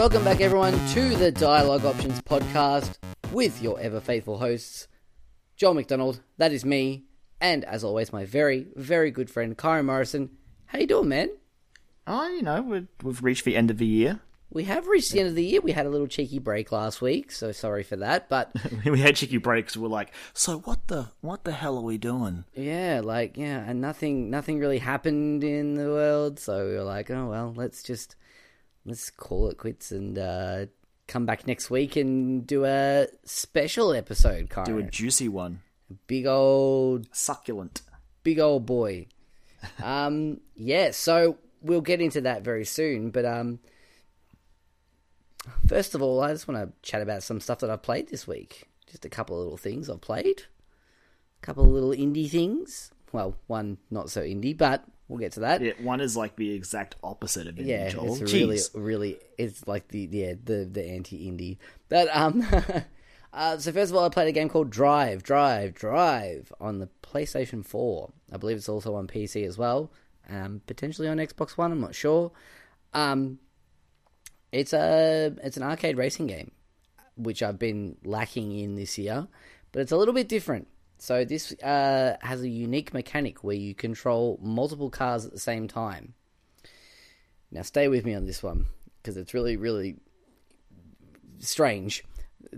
Welcome back, everyone, to the Dialogue Options Podcast with your ever-faithful hosts, Joel McDonald, that is me, and as always, my very, very good friend, Kyron Morrison. How you doing, man? Oh, you know, we've reached the end of the year. We have reached the end of the year. We had a little cheeky break last week, so sorry for that, but... we had cheeky breaks. We're like, so what the hell are we doing? Yeah, like, yeah, and nothing really happened in the world, so we were like, oh, well, let's call it quits and come back next week and do a special episode, Kyron. Do a juicy one. Big old... succulent. Big old boy. Yeah, so we'll get into that very soon, but... First of all, I just want to chat about some stuff that I've played this week. Just a couple of little things I've played. A couple of little indie things. Well, one not so indie, but we'll get to that. Yeah, one is like the exact opposite of indie, yeah, Joel. Yeah, it's really, it's like the anti-indie. But, so first of all, I played a game called Drive on the PlayStation 4. I believe it's also on PC as well. Potentially on Xbox One, I'm not sure. It's an arcade racing game, which I've been lacking in this year, but it's a little bit different. So this has a unique mechanic where you control multiple cars at the same time. Now stay with me on this one, because it's really, really strange,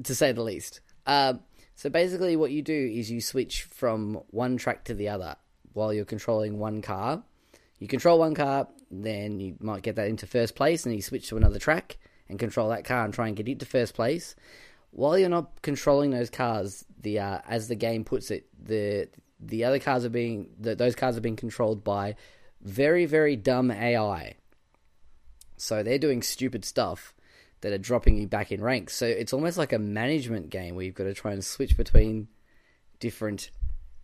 to say the least. So basically what you do is you switch from one track to the other while you're controlling one car. You control one car, then you might get that into first place, and you switch to another track and control that car and try and get it to first place. While you're not controlling those cars, the as the game puts it, the other cars are being controlled by very, very dumb AI. So they're doing stupid stuff that are dropping you back in ranks. So it's almost like a management game where you've got to try and switch between different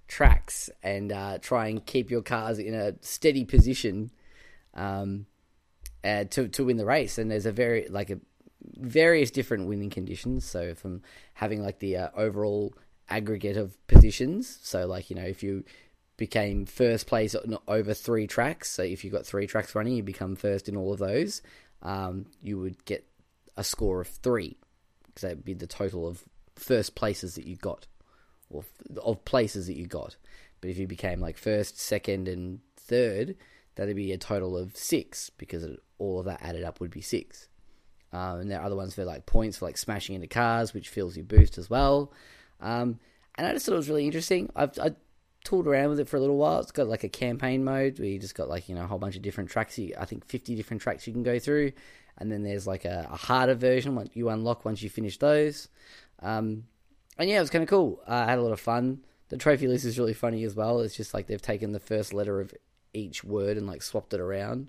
tracks and try and keep your cars in a steady position to win the race. And there's various different winning conditions. So from having like the overall aggregate of positions. So like, you know, if you became first place over three tracks, so if you got three tracks running, you become first in all of those, you would get a score of 3, because that'd be the total of first places that you got, or of places that you got. But if you became like first, second, and third, that'd be a total of 6, because all of that added up would be 6. And there are other ones for like points for like smashing into cars, which fills your boost as well. And I just thought it was really interesting. I tooled around with it for a little while. It's got like a campaign mode where you just got like, you know, a whole bunch of different tracks. I think 50 different tracks you can go through. And then there's like a harder version what you unlock once you finish those. And yeah, it was kind of cool. I had a lot of fun. The trophy list is really funny as well. It's just like they've taken the first letter of each word and like swapped it around.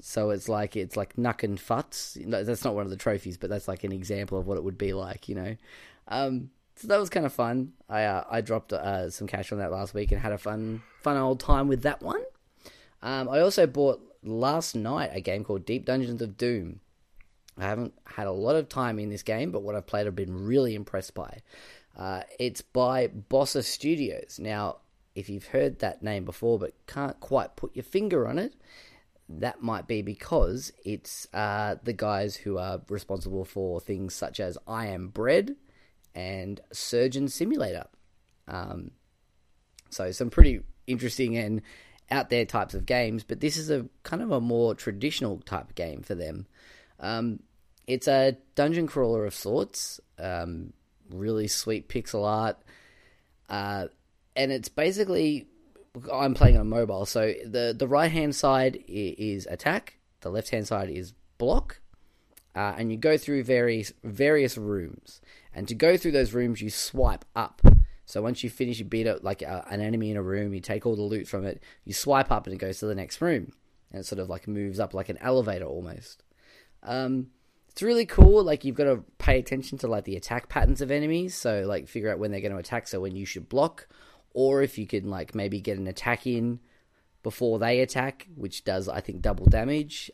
So it's like Nuck and Futz. No, that's not one of the trophies, but that's like an example of what it would be like, you know. So that was kind of fun. I dropped some cash on that last week and had a fun old time with that one. I also bought last night a game called Deep Dungeons of Doom. I haven't had a lot of time in this game, but what I've played I've been really impressed by. It's by Bossa Studios. Now, if you've heard that name before but can't quite put your finger on it, that might be because it's the guys who are responsible for things such as I Am Bread and Surgeon Simulator. So some pretty interesting and out there types of games, but this is a kind of a more traditional type of game for them. It's a dungeon crawler of sorts, really sweet pixel art, and it's basically, I'm playing on mobile, so the right-hand side is attack, the left-hand side is block, and you go through various rooms. And to go through those rooms, you swipe up. So once you finish, you beat up like an enemy in a room, you take all the loot from it, you swipe up and it goes to the next room. And it sort of like moves up like an elevator almost. It's really cool. Like, you've got to pay attention to like the attack patterns of enemies, so like figure out when they're going to attack, so when you should block, or if you can like maybe get an attack in before they attack, which does, I think, double damage.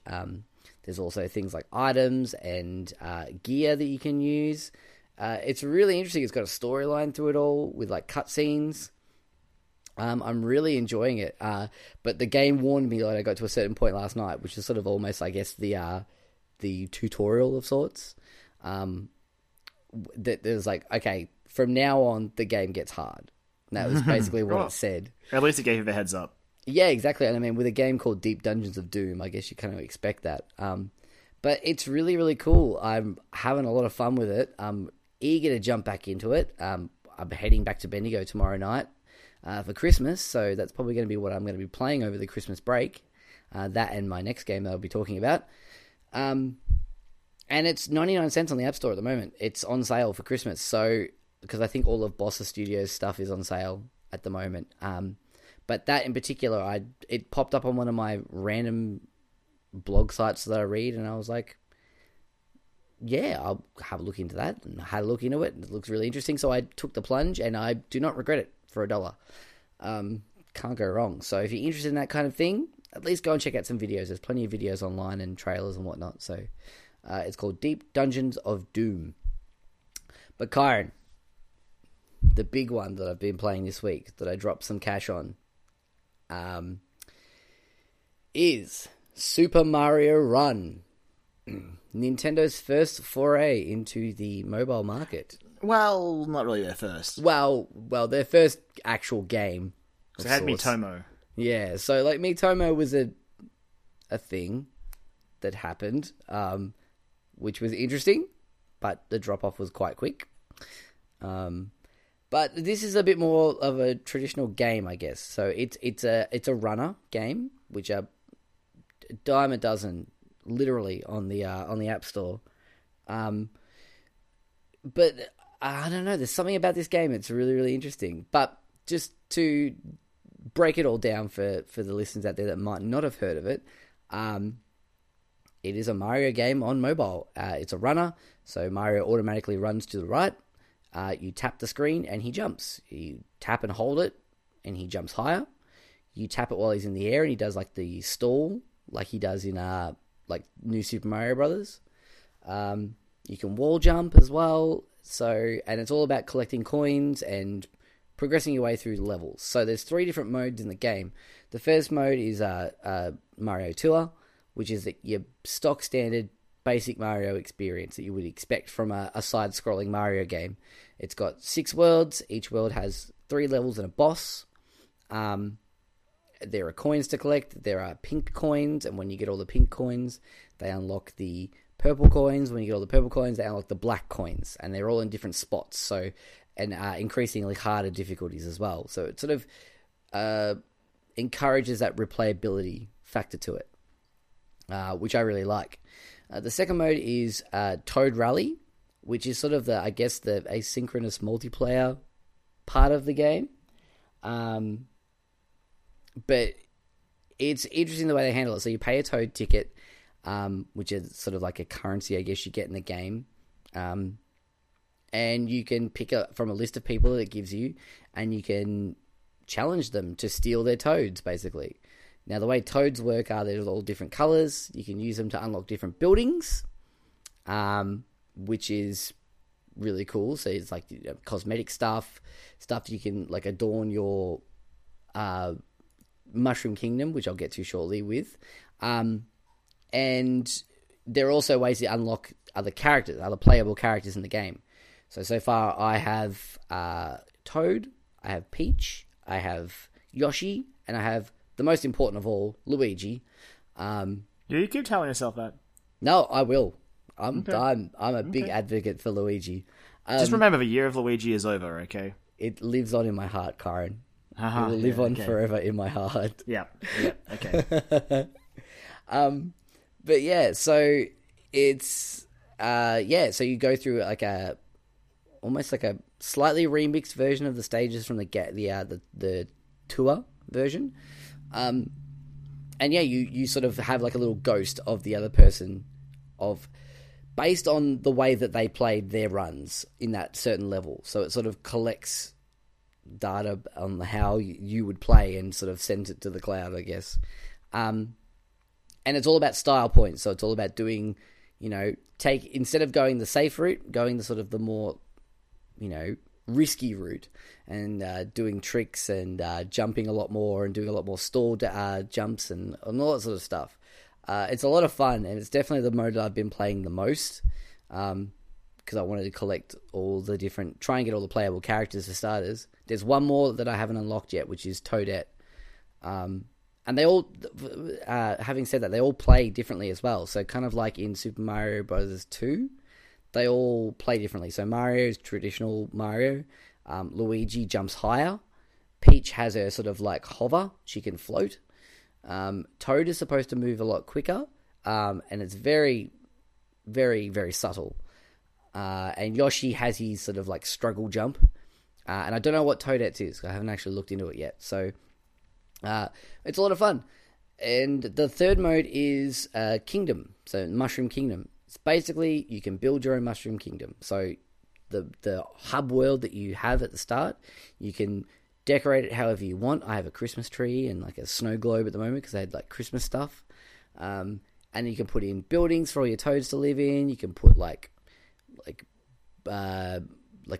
There's also things like items and gear that you can use. It's really interesting. It's got a storyline through it all with like cutscenes. I'm really enjoying it. But the game warned me that I got to a certain point last night, which is sort of almost, I guess, the the tutorial of sorts, that there's like, okay, from now on the game gets hard. And that was basically what it said. At least it gave him a heads up. Yeah, exactly. And I mean, with a game called Deep Dungeons of Doom, I guess you kind of expect that. But it's really, really cool. I'm having a lot of fun with it. I'm eager to jump back into it. I'm heading back to Bendigo tomorrow night for Christmas, so that's probably going to be what I'm going to be playing over the Christmas break. That and my next game that I'll be talking about. And it's 99 cents on the App Store at the moment. It's on sale for Christmas, so because I think all of Bossa Studios' stuff is on sale at the moment. But that in particular, it popped up on one of my random blog sites that I read, and I was like, yeah, I'll have a look into that, and I had a look into it, and it looks really interesting, so I took the plunge, and I do not regret it for $1. Can't go wrong. So if you're interested in that kind of thing, at least go and check out some videos. There's plenty of videos online and trailers and whatnot, so it's called Deep Dungeons of Doom. But Kyron, the big one that I've been playing this week, that I dropped some cash on, is Super Mario Run, Nintendo's first foray into the mobile market. Well, not really their first. Well, their first actual game. So it had Miitomo. Yeah, so like Miitomo was a thing that happened, which was interesting, but the drop off was quite quick. But this is a bit more of a traditional game, I guess. So it's a runner game, which are dime a dozen, literally, on the App Store. But I don't know. There's something about this game that's really, really interesting. But just to break it all down for the listeners out there that might not have heard of it, it is a Mario game on mobile. It's a runner, so Mario automatically runs to the right. You tap the screen and he jumps. You tap and hold it and he jumps higher. You tap it while he's in the air and he does like the stall, like he does in like New Super Mario Bros. You can wall jump as well. So, and it's all about collecting coins and progressing your way through the levels. So there's three different modes in the game. The first mode is Mario Tour, which is your stock standard basic Mario experience that you would expect from a side-scrolling Mario game. It's got 6 worlds. Each world has 3 levels and a boss. There are coins to collect. There are pink coins, and when you get all the pink coins, they unlock the purple coins. When you get all the purple coins, they unlock the black coins, and they're all in different spots. So, and increasingly harder difficulties as well. So it sort of encourages that replayability factor to it, which I really like. The second mode is Toad Rally, which is sort of the asynchronous multiplayer part of the game. But it's interesting the way they handle it. So you pay a Toad ticket, which is sort of like a currency, I guess, you get in the game. And you can pick up from a list of people that it gives you, and you can challenge them to steal their Toads, basically. Now, the way Toads work are they're all different colors. You can use them to unlock different buildings, which is really cool. So it's like cosmetic stuff that you can like adorn your Mushroom Kingdom, which I'll get to shortly with. And there are also ways to unlock other characters, other playable characters in the game. So far I have Toad, I have Peach, I have Yoshi, and I have the most important of all, Luigi. You keep telling yourself that. No, I will. I'm a big advocate for Luigi. Just remember, the year of Luigi is over, okay? It lives on in my heart, Kyron. It will live on forever in my heart. Yeah, okay. But yeah, so it's so you go through like a slightly remixed version of the stages from the tour version. And yeah, you sort of have like a little ghost of the other person based on the way that they played their runs in that certain level. So it sort of collects data on how you would play and sort of sends it to the cloud, I guess. And it's all about style points. So it's all about doing, instead of going the safe route, going the sort of the more, risky route, and doing tricks and jumping a lot more and doing a lot more stall jumps and all that sort of stuff. It's a lot of fun, and it's definitely the mode that I've been playing the most, because I wanted to collect all the different, try and get all the playable characters for starters. There's one more that I haven't unlocked yet, which is Toadette. And they all, having said that, they all play differently as well. So kind of like in Super Mario Bros. 2, they all play differently. So Mario is traditional Mario. Luigi jumps higher. Peach has her sort of like hover. She can float. Toad is supposed to move a lot quicker. And it's very, very, very subtle. And Yoshi has his sort of like struggle jump. And I don't know what Toadette is. I haven't actually looked into it yet. So it's a lot of fun. And the third mode is Kingdom. So Mushroom Kingdom. It's basically you can build your own Mushroom Kingdom. So the hub world that you have at the start, you can decorate it however you want. I have a Christmas tree and like a snow globe at the moment because they had like Christmas stuff. And you can put in buildings for all your toads to live in. You can put like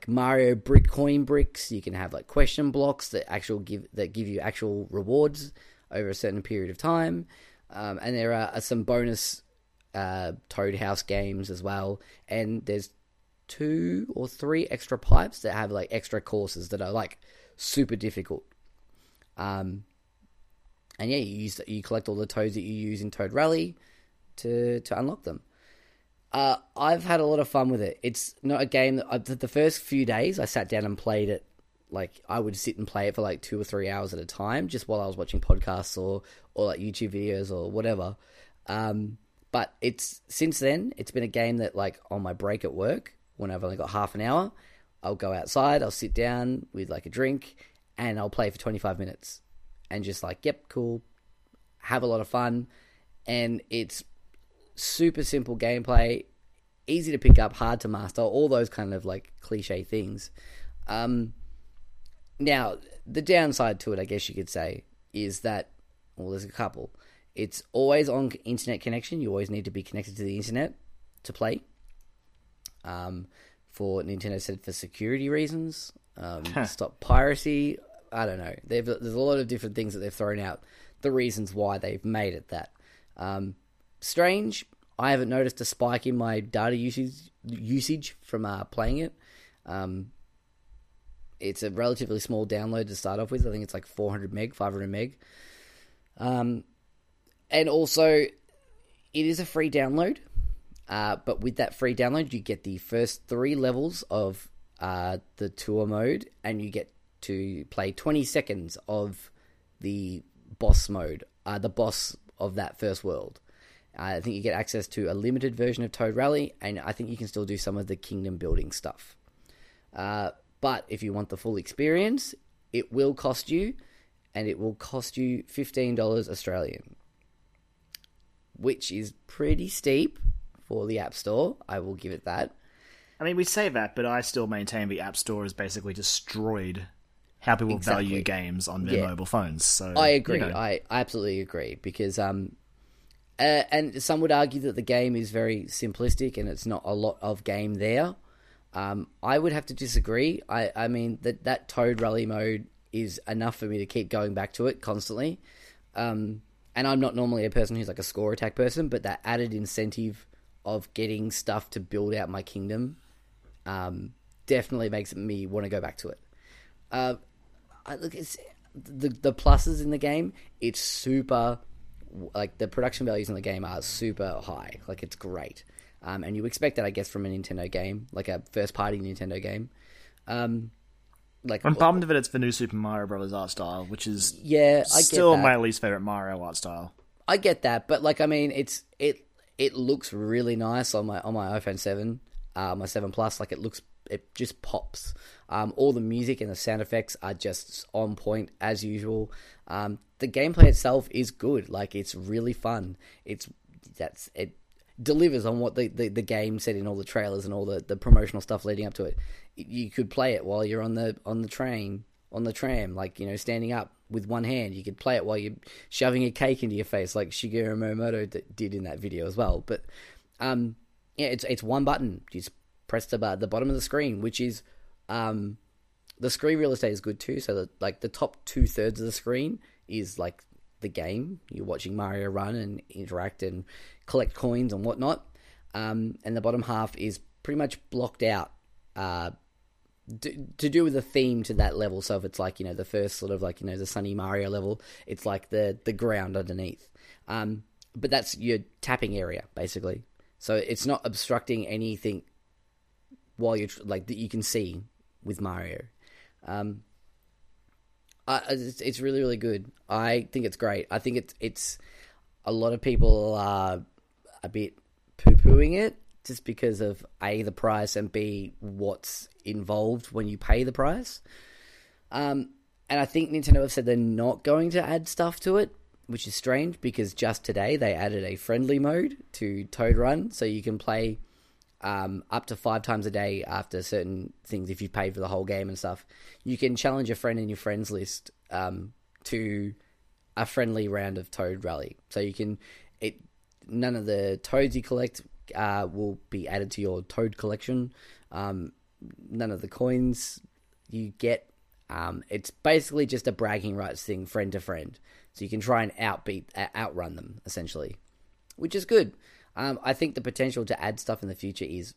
Mario brick coin bricks. You can have like question blocks that give you actual rewards over a certain period of time. And there are some bonus Toad House games as well. And there's 2 or 3 extra pipes that have like extra courses that are like super difficult. And yeah, you collect all the toads that you use in Toad Rally to unlock them. I've had a lot of fun with it. It's not a game that the first few days I sat down and played it. Like I would sit and play it for like 2 or 3 hours at a time, just while I was watching podcasts or like YouTube videos or whatever. But it's since then it's been a game that like on my break at work, when I've only got half an hour, I'll go outside, I'll sit down with like a drink, and I'll play for 25 minutes, and just like yep, cool, have a lot of fun, and it's super simple gameplay, easy to pick up, hard to master, all those kind of like cliche things. Now, the downside to it, I guess you could say, is that, well, there's a couple. It's always on internet connection. You always need to be connected to the internet to play. For Nintendo said for security reasons, stop piracy. I don't know. There's a lot of different things that they've thrown out, the reasons why they've made it that. Strange. I haven't noticed a spike in my data usage from playing it. It's a relatively small download to start off with. I think it's like 400 meg, 500 meg. And also, it is a free download. But with that free download, you get the first 3 levels of the tour mode, and you get to play 20 seconds of the boss mode, the boss of that first world. I think you get access to a limited version of Toad Rally, and I think you can still do some of the kingdom building stuff. But if you want the full experience, it will cost you, and it will cost you $15 Australian, which is pretty steep for the App Store. I will give it that. I mean, we say that, but I still maintain the App Store has basically destroyed how people value games on their mobile phones. So I agree. You know. I absolutely agree, because and some would argue that the game is very simplistic and it's not a lot of game there. I would have to disagree. I mean, that Toad Rally mode is enough for me to keep going back to it constantly. And I'm not normally a person who's like a score attack person, but that added incentive of getting stuff to build out my kingdom definitely makes me want to go back to it. Look, it's the pluses in the game. It's super... like the production values in the game are super high. Like it's great. And you expect that, I guess, from a Nintendo game, like a first party Nintendo game. I'm bummed that it's the New Super Mario Bros. Art style, which is still my least favorite Mario art style. I get that. But like, I mean, it looks really nice on my iPhone 7, my 7 Plus. Like it just pops. All the music and the sound effects are just on point as usual. The gameplay itself is good. Like it's really fun. It delivers on what the game said in all the trailers and all the promotional stuff leading up to it. You could play it while you're on the tram, like, you know, standing up with one hand. You could play it while you're shoving a cake into your face, like Shigeru Miyamoto did in that video as well. But it's one button. You just press the bottom of the screen, which is the screen real estate is good too. So the top 2/3 of the screen is like the game. You're watching Mario run and interact and collect coins and whatnot. And the bottom half is pretty much blocked out to do with the theme to that level. So if it's like, you know, the first sort of like, you know, the Sunny Mario level, it's like the ground underneath. But that's your tapping area, basically. So it's not obstructing anything while you're like that you can see with Mario. It's really, really good. I think it's great. I think it's a lot of people are a bit poo-pooing it just because of A, the price, and B, what's involved when you pay the price. And I think Nintendo have said they're not going to add stuff to it, which is strange because just today they added a friendly mode to Toad Run, so you can play up to 5 times a day after certain things. If you've paid for the whole game and stuff, you can challenge a friend in your friends list to a friendly round of Toad Rally. So you can, none of the Toads you collect will be added to your Toad collection. None of the coins you get. It's basically just a bragging rights thing, friend to friend. So you can try and outrun them essentially, which is good. I think the potential to add stuff in the future is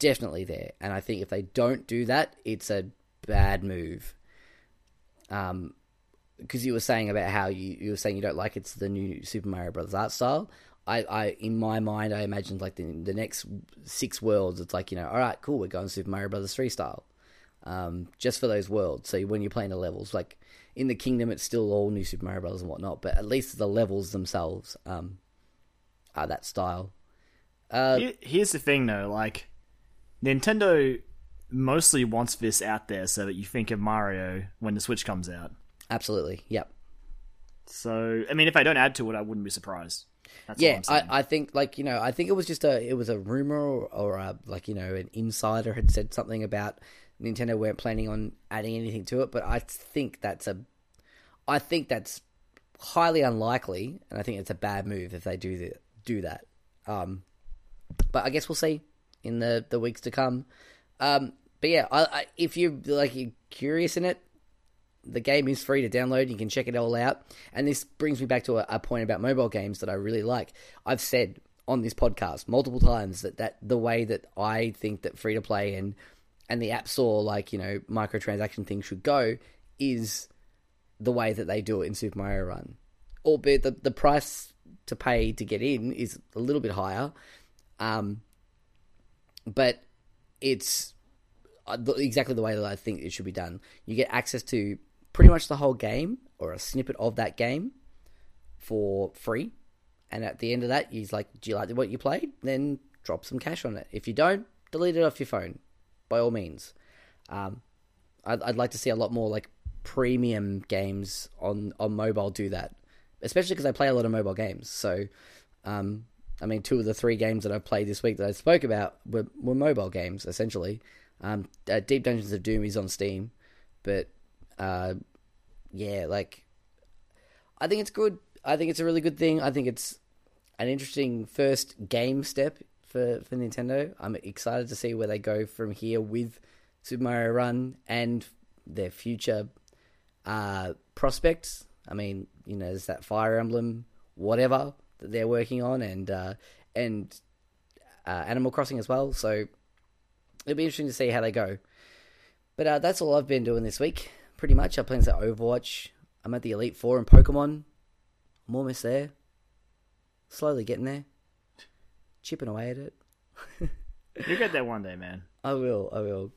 definitely there. And I think if they don't do that, it's a bad move. Because you were saying about how you were saying you don't like it's the new Super Mario Bros. Art style. I in my mind, I imagined like the next 6 worlds, it's like, you know, all right, cool, we're going Super Mario Bros. 3 style. Just for those worlds. So when you're playing the levels, like in the Kingdom, it's still all new Super Mario Bros. And whatnot, but at least the levels themselves... that style. Here's the thing, though. Like, Nintendo mostly wants this out there so that you think of Mario when the Switch comes out. Absolutely, yep. So, I mean, if I don't add to it, I wouldn't be surprised. That's what I'm saying. I think, like, you know, I think it was just it was a rumor or like, you know, an insider had said something about Nintendo weren't planning on adding anything to it, but I think that's highly unlikely, and I think it's a bad move if they do that. But I guess we'll see in the weeks to come. But yeah, I, if you're curious in it, the game is free to download. You can check it all out. And this brings me back to a point about mobile games that I really like. I've said on this podcast multiple times that the way that I think that free to play and the app store, like, you know, microtransaction thing should go is the way that they do it in Super Mario Run. Albeit the price to pay to get in is a little bit higher, but it's exactly the way that I think it should be done. You get access to pretty much the whole game or a snippet of that game for free, and at the end of that, you're like, do you like what you played? Then drop some cash on it. If you don't, delete it off your phone, by all means. I'd like to see a lot more like premium games on mobile do that, especially because I play a lot of mobile games. So, I mean, 2 of the 3 games that I've played this week that I spoke about were mobile games, essentially. Deep Dungeons of Doom is on Steam, but, yeah, like, I think it's good. I think it's a really good thing. I think it's an interesting first game step for Nintendo. I'm excited to see where they go from here with Super Mario Run and their future prospects. I mean, you know, there's that Fire Emblem, whatever, that they're working on, and Animal Crossing as well. So it'll be interesting to see how they go. But that's all I've been doing this week, pretty much. I played Overwatch. I'm at the Elite Four in Pokemon. I'm almost there. Slowly getting there. Chipping away at it. You'll get there one day, man. I will.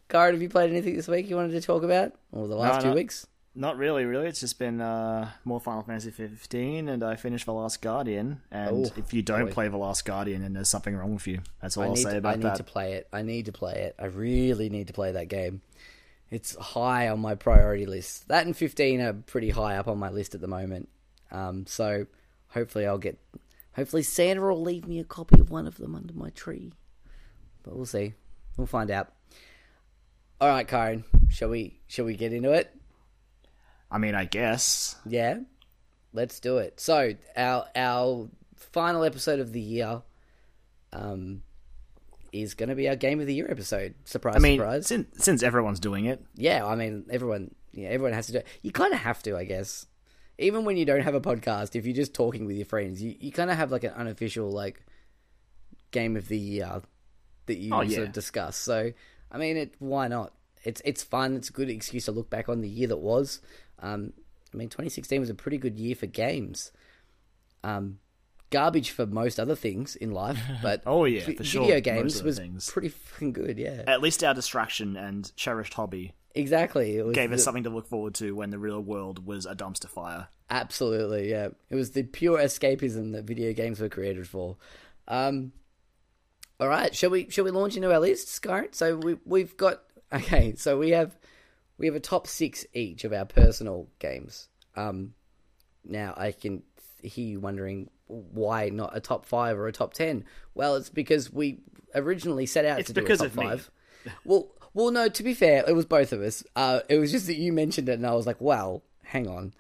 Kyron, have you played anything this week you wanted to talk about? Or the last 2 weeks? Not really. It's just been more Final Fantasy 15, and I finished The Last Guardian. And if you don't play The Last Guardian, then there's something wrong with you. That's all I'll say about that. I need to play it. I really need to play that game. It's high on my priority list. That and 15 are pretty high up on my list at the moment. So hopefully hopefully Santa will leave me a copy of one of them under my tree. But we'll see. We'll find out. All right, Kyron, shall we get into it? I mean, I guess. Yeah, let's do it. So, our final episode of the year is going to be our Game of the Year episode. Surprise, surprise. Since everyone's doing it. Yeah, I mean, everyone has to do it. You kind of have to, I guess. even when you don't have a podcast, if you're just talking with your friends, you kind of have like an unofficial like game of the year that you sort of discuss. So, I mean, why not? It's fun. It's a good excuse to look back on the year that was. I mean, 2016 was a pretty good year for games. Garbage for most other things in life, but video games was pretty fucking good, yeah. At least our distraction and cherished hobby gave us something to look forward to when the real world was a dumpster fire. Absolutely, yeah. It was the pure escapism that video games were created for. All right, shall we launch into our lists, Kyron? So we've got... Okay, so we have a top six each of our personal games. Now, I can hear you wondering... Why not a top 5 or a top 10? Well, it's because we originally set out to do a top 5. Well, no, to be fair, it was both of us. It was just that you mentioned it and I was like, well, hang on.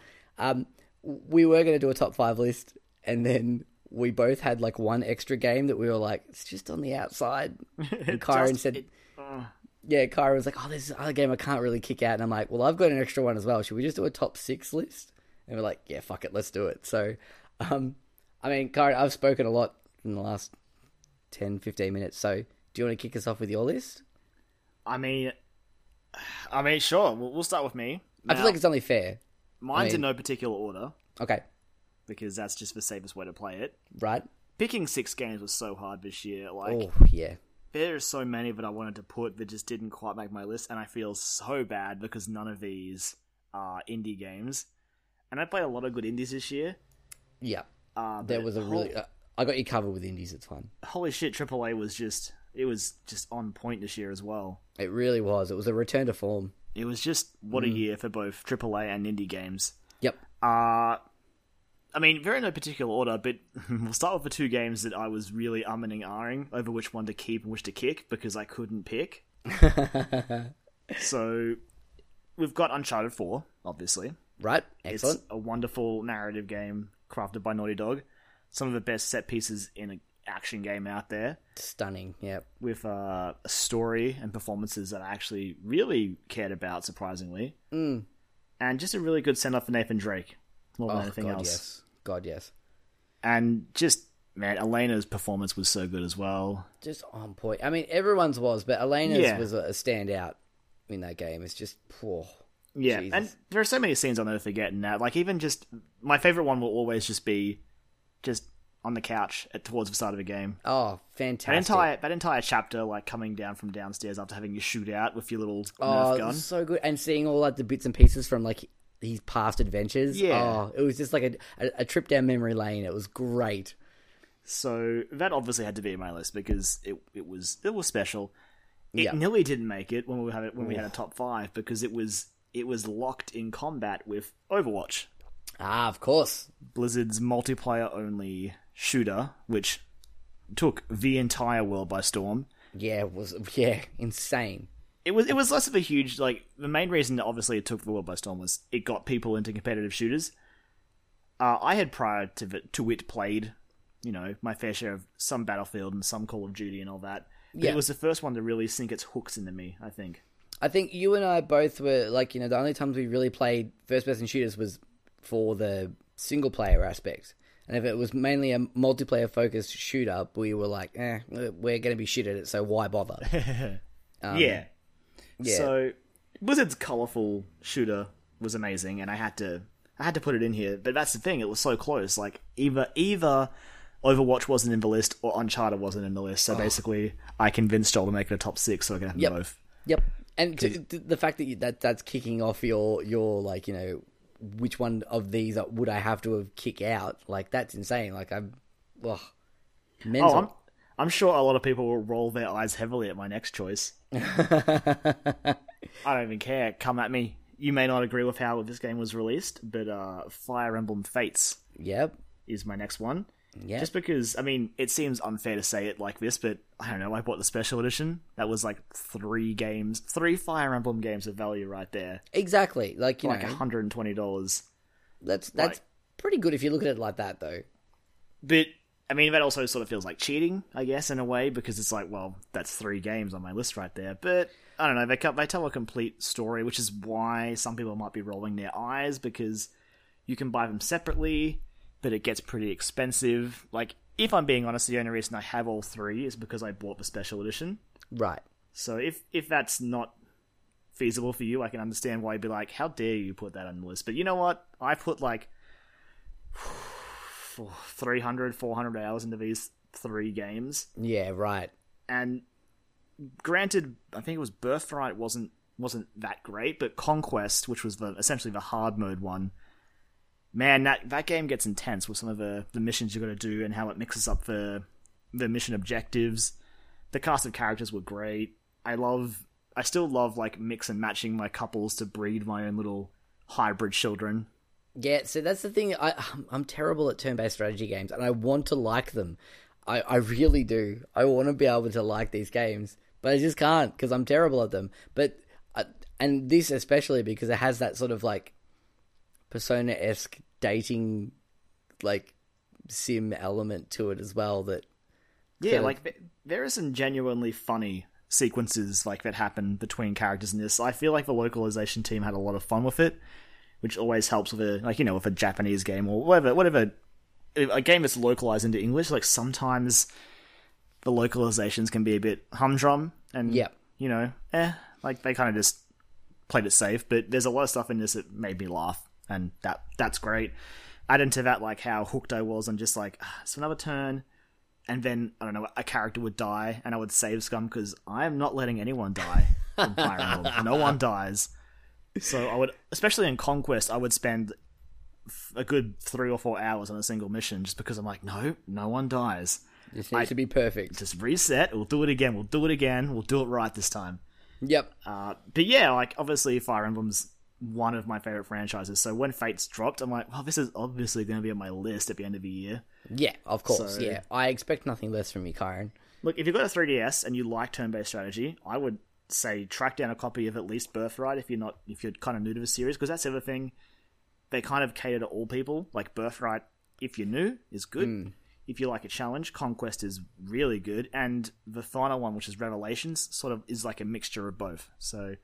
We were going to do a top 5 list and then we both had like one extra game that we were like, it's just on the outside. And Kyron Kyron was like, oh, there's this other game I can't really kick out. And I'm like, well, I've got an extra one as well. Should we just do a top 6 list? And we're like, yeah, fuck it, let's do it. So, I mean, Kyron, I've spoken a lot in the last 10, 15 minutes, so do you want to kick us off with your list? I mean, sure. We'll start with me. Now, I feel like it's only fair. Mine's in no particular order. Okay. Because that's just the safest way to play it. Right. Picking 6 games was so hard this year. Like, oh, yeah. There are so many that I wanted to put that just didn't quite make my list, and I feel so bad because none of these are indie games. And I play a lot of good indies this year. Yeah. There was I got you covered with indies, it's fun. Holy shit, AAA was just on point this year as well. It really was. It was a return to form. It was just, what a year for both AAA and indie games. Yep. I mean, very no particular order, but we'll start with the 2 games that I was really umming and ahhing over which one to keep and which to kick, because I couldn't pick. So, we've got Uncharted 4, obviously. Right, excellent. It's a wonderful narrative game. Crafted by Naughty Dog, some of the best set pieces in an action game out there. Stunning, yeah. With a story and performances that I actually really cared about, surprisingly. Mm. And just a really good send-off for Nathan Drake, more than anything else. Yes. God, yes. And just, man, Elena's performance was so good as well. Just on point. I mean, everyone's was, but Elena's was a standout in that game. It's just poor. Yeah, Jesus. And there are so many scenes I'll never forget in that. Like, even just... My favourite one will always just be just on the couch towards the start of a game. Oh, fantastic. That entire chapter, like, coming down from downstairs after having your shootout with your little Nerf gun. Oh, so good. And seeing all, like, the bits and pieces from, like, his past adventures. Yeah. Oh, it was just, like, a trip down memory lane. It was great. So, that obviously had to be in my list because it was special. It nearly didn't make it when we had a top 5 because it was... It was locked in combat with Overwatch. Ah, of course. Blizzard's multiplayer-only shooter, which took the entire world by storm. Yeah, it was insane. It was less of a huge... like the main reason, obviously, it took the world by storm was it got people into competitive shooters. I had prior to it played, you know, my fair share of some Battlefield and some Call of Duty and all that. But it was the first one to really sink its hooks into me, I think. I think you and I both were, like, you know, the only times we really played first-person shooters was for the single-player aspect. And if it was mainly a multiplayer-focused shooter, we were like, we're going to be shit at it, so why bother? So, Blizzard's colourful shooter was amazing, and I had to put it in here. But that's the thing, it was so close. Like, either Overwatch wasn't in the list or Uncharted wasn't in the list. So, basically, I convinced Joel to make it a top 6, so I can have them both. Yep. And the fact that that's kicking off your like, you know, which one of these would I have to have kick out? Like, that's insane. Like, mental. I'm sure a lot of people will roll their eyes heavily at my next choice. I don't even care. Come at me. You may not agree with how this game was released, but Fire Emblem Fates is my next one. Yeah. Just because, I mean, it seems unfair to say it like this, but I don't know, I bought the special edition. That was like 3 Fire Emblem games of value right there. Exactly. Like, you know, like $120. That's pretty good if you look at it like that, though. But, I mean, that also sort of feels like cheating, I guess, in a way, because it's like, well, that's 3 games on my list right there. But, I don't know, they tell a complete story, which is why some people might be rolling their eyes, because You can buy them separately, but it gets pretty expensive. Like, if I'm being honest, the only reason I have all three is because I bought the special edition. Right. So if that's not feasible for you, I can understand why you'd be like, how dare you put that on the list? But you know what? I put like 300, 400 hours into these three games. Yeah, right. And granted, I think it was Birthright wasn't that great, but Conquest, which was essentially the hard mode one, man, that game gets intense with some of the missions you got to do and how it mixes up the mission objectives. The cast of characters were great. I still love like mix and matching my couples to breed my own little hybrid children. Yeah, so that's the thing. I'm terrible at turn-based strategy games, and I want to like them. I really do. I want to be able to like these games, but I just can't because I'm terrible at them. But and this especially because it has that sort of like Persona-esque dating like sim element to it as well. That yeah, like there are some genuinely funny sequences like that happen between characters in this. I feel like the localization team had a lot of fun with it, which always helps with a with a Japanese game or whatever a game that's localized into English. Like sometimes the localizations can be a bit humdrum and like they kind of just played it safe. But there's a lot of stuff in this that made me laugh, and that's great. Add into that like how hooked I was on just like it's another turn. And then, I don't know, a character would die, and I would save scum, because I am not letting anyone die from Fire Emblem. No one dies. So I would, especially in Conquest, I would spend a good 3 or 4 hours on a single mission, just because I'm like, no one dies. This needs to be perfect. Just reset, we'll do it right this time. Yep. But yeah, like, obviously Fire Emblem's one of my favorite franchises, so when Fates dropped, I'm like, well, this is obviously going to be on my list at the end of the year. Yeah, of course. So, yeah, I expect nothing less from you, Kyron. Look, if you've got a 3DS and you like turn-based strategy, I would say track down a copy of at least Birthright if you're kind of new to the series, because that's the other thing. They kind of cater to all people. Like Birthright, if you're new, is good. Mm. If you like a challenge, Conquest is really good, and the final one, which is Revelations, sort of is like a mixture of both. So,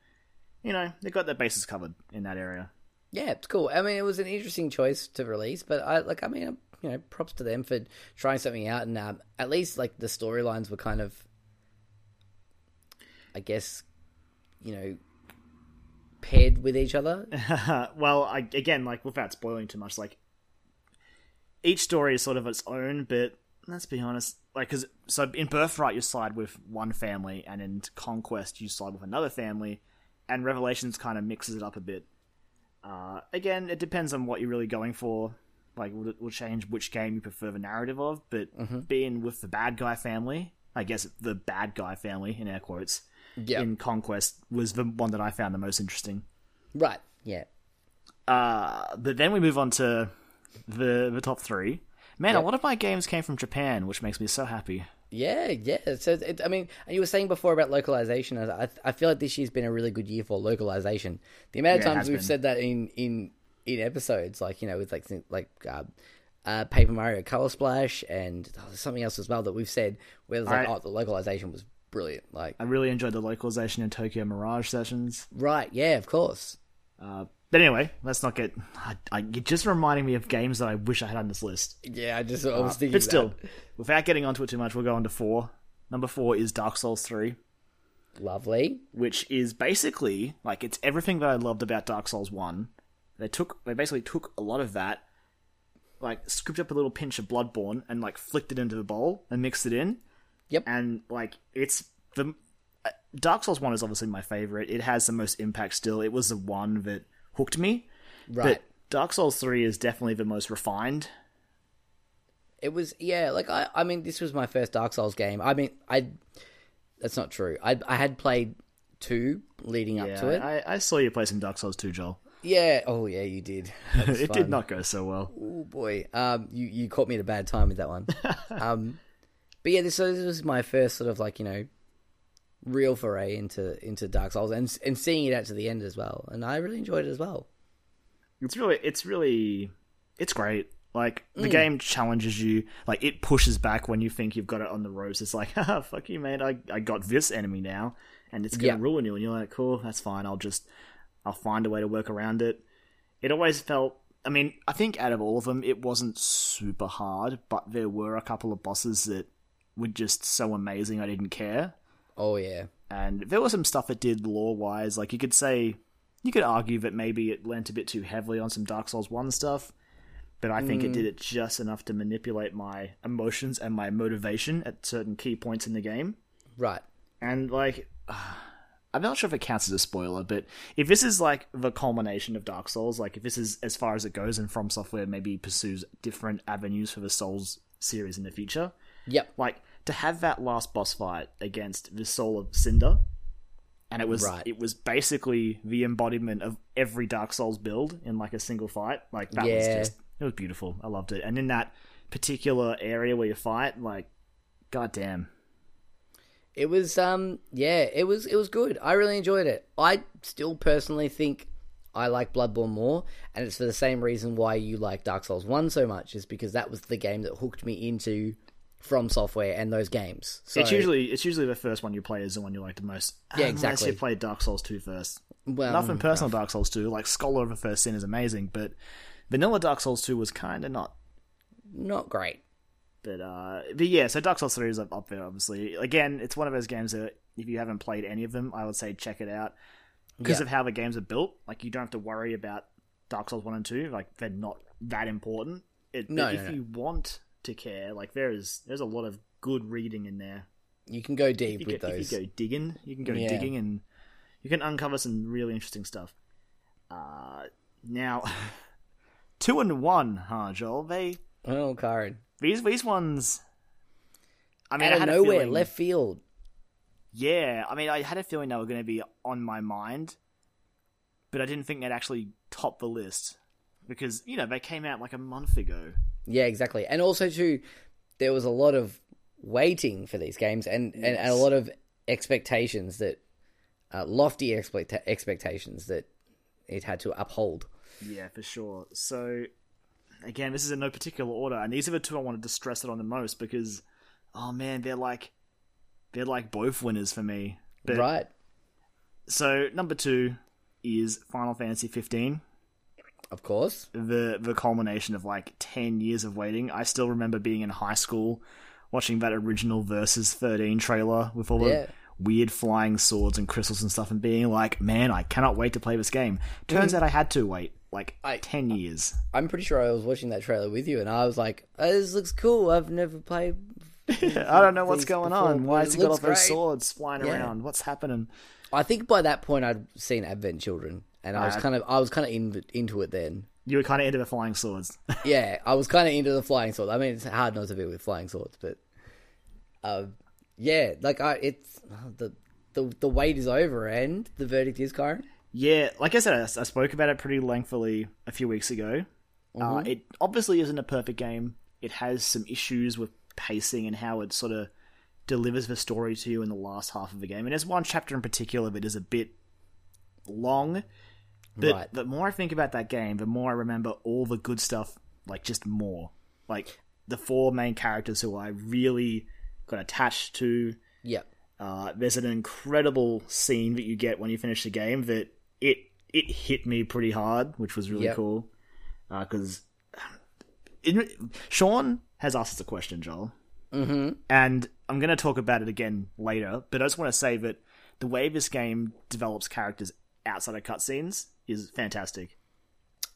they got their bases covered in that area. Yeah, it's cool. I mean, it was an interesting choice to release, but props to them for trying something out, and at least like the storylines were kind of, I guess, paired with each other. Well, without spoiling too much, like each story is sort of its own. But let's be honest, so in Birthright you side with one family, and in Conquest you side with another family, and Revelations kind of mixes it up a bit. Again, it depends on what you're really going for. Like, we'll change which game you prefer the narrative of, but being with the bad guy family, I guess the bad guy family, in air quotes, in Conquest was the one that I found the most interesting. Right, yeah. But then we move on to the top three. Man, a lot of my games came from Japan, which makes me so happy. Yeah. So, you were saying before about localization. I feel like this year's been a really good year for localization. The amount of times we've said that in episodes, with Paper Mario Color Splash and something else as well that we've said, where it's the localization was brilliant. Like, I really enjoyed the localization in Tokyo Mirage Sessions. Right, yeah, of course. But anyway, let's not get. You're just reminding me of games that I wish I had on this list. Yeah, I was thinking. But still, without getting onto it too much, we'll go on to 4. Number 4 is Dark Souls 3. Lovely. Which is basically it's everything that I loved about Dark Souls 1. They basically took a lot of that, scooped up a little pinch of Bloodborne and flicked it into the bowl and mixed it in. Yep. And Dark Souls 1 is obviously my favorite. It has the most impact still. It was the one that hooked me. Right. But Dark Souls 3 is definitely the most refined. It was this was my first Dark Souls game. That's not true. I had played 2 leading up to it. I saw you play some Dark Souls 2, Joel. Yeah, oh yeah, you did. It fun. Did not go so well. Oh boy, you caught me at a bad time with that one. But yeah, this was my first sort of real foray into Dark Souls, and seeing it out to the end as well, and I really enjoyed it as well. It's great. Like the game challenges you, it pushes back when you think you've got it on the ropes. It's like, haha, fuck you, mate. I got this enemy now, and it's gonna ruin you. And you're like, cool, that's fine. I'll find a way to work around it. It always felt I mean, I think out of all of them, it wasn't super hard, but there were a couple of bosses that were just so amazing I didn't care. Oh, yeah. And there was some stuff it did lore-wise. Like, you could argue that maybe it lent a bit too heavily on some Dark Souls 1 stuff, but I think it did it just enough to manipulate my emotions and my motivation at certain key points in the game. Right. And, like, I'm not sure if it counts as a spoiler, but if this is, like, the culmination of Dark Souls, like, if this is as far as it goes and From Software maybe pursues different avenues for the Souls series in the future... Yep. Like, to have that last boss fight against the Soul of Cinder, and it was basically the embodiment of every Dark Souls build in, like, a single fight. Like, that was just... It was beautiful. I loved it. And in that particular area where you fight, like, goddamn... It was, it was good. I really enjoyed it. I still personally think I like Bloodborne more, and it's for the same reason why you like Dark Souls 1 so much, is because that was the game that hooked me into From Software and those games. So, it's usually the first one you play is the one you like the most. Yeah, exactly. Unless you play Dark Souls 2 first. Well, nothing personal Dark Souls 2. Like, Scholar of the First Sin is amazing, but vanilla Dark Souls 2 was kind of not great. But yeah, so Dark Souls 3 is up there, obviously. Again, it's one of those games that, if you haven't played any of them, I would say check it out. Because of how the games are built, like, you don't have to worry about Dark Souls 1 and 2. Like, they're not that important. But if you want to care, like, there's a lot of good reading in there. You can go deep with those. You can go digging, and you can uncover some really interesting stuff. Now, 2 and 1, huh, Joel? Kyron. These ones, I mean, out of nowhere, left field. Yeah, I mean, I had a feeling they were going to be on my mind, but I didn't think they'd actually top the list because, you know, they came out like a month ago. Yeah, exactly. And also, too, there was a lot of waiting for these games and a lot of expectations that, lofty expectations that it had to uphold. Yeah, for sure. So... Again, this is in no particular order, and these are the two I wanted to stress it on the most because, oh man, they're like both winners for me. But, right. So number 2 is Final Fantasy 15. Of course, the culmination of like 10 years of waiting. I still remember being in high school, watching that original Versus 13 trailer with all the weird flying swords and crystals and stuff, and being like, man, I cannot wait to play this game. Turns out I had to wait. Like, 10 years. I'm pretty sure I was watching that trailer with you, and I was like, oh, this looks cool. I've never played... I don't know what's going on. Why has he got all those swords flying around? What's happening? I think by that point, I'd seen Advent Children, and I was kind of into it then. You were kind of into the flying swords. Yeah, I was kind of into the flying swords. I mean, it's hard not to be with flying swords, but... the wait is over, and the verdict is, Kyron. Yeah, like I said, I spoke about it pretty lengthily a few weeks ago. Mm-hmm. It obviously isn't a perfect game. It has some issues with pacing and how it sort of delivers the story to you in the last half of the game. And there's one chapter in particular that is a bit long. But the more I think about that game, the more I remember all the good stuff, like, just more. Like, the 4 main characters who I really got attached to. Yep. There's an incredible scene that you get when you finish the game that... It hit me pretty hard, which was really cool. Because Sean has asked us a question, Joel. Mm-hmm. And I'm going to talk about it again later, but I just want to say that the way this game develops characters outside of cutscenes is fantastic.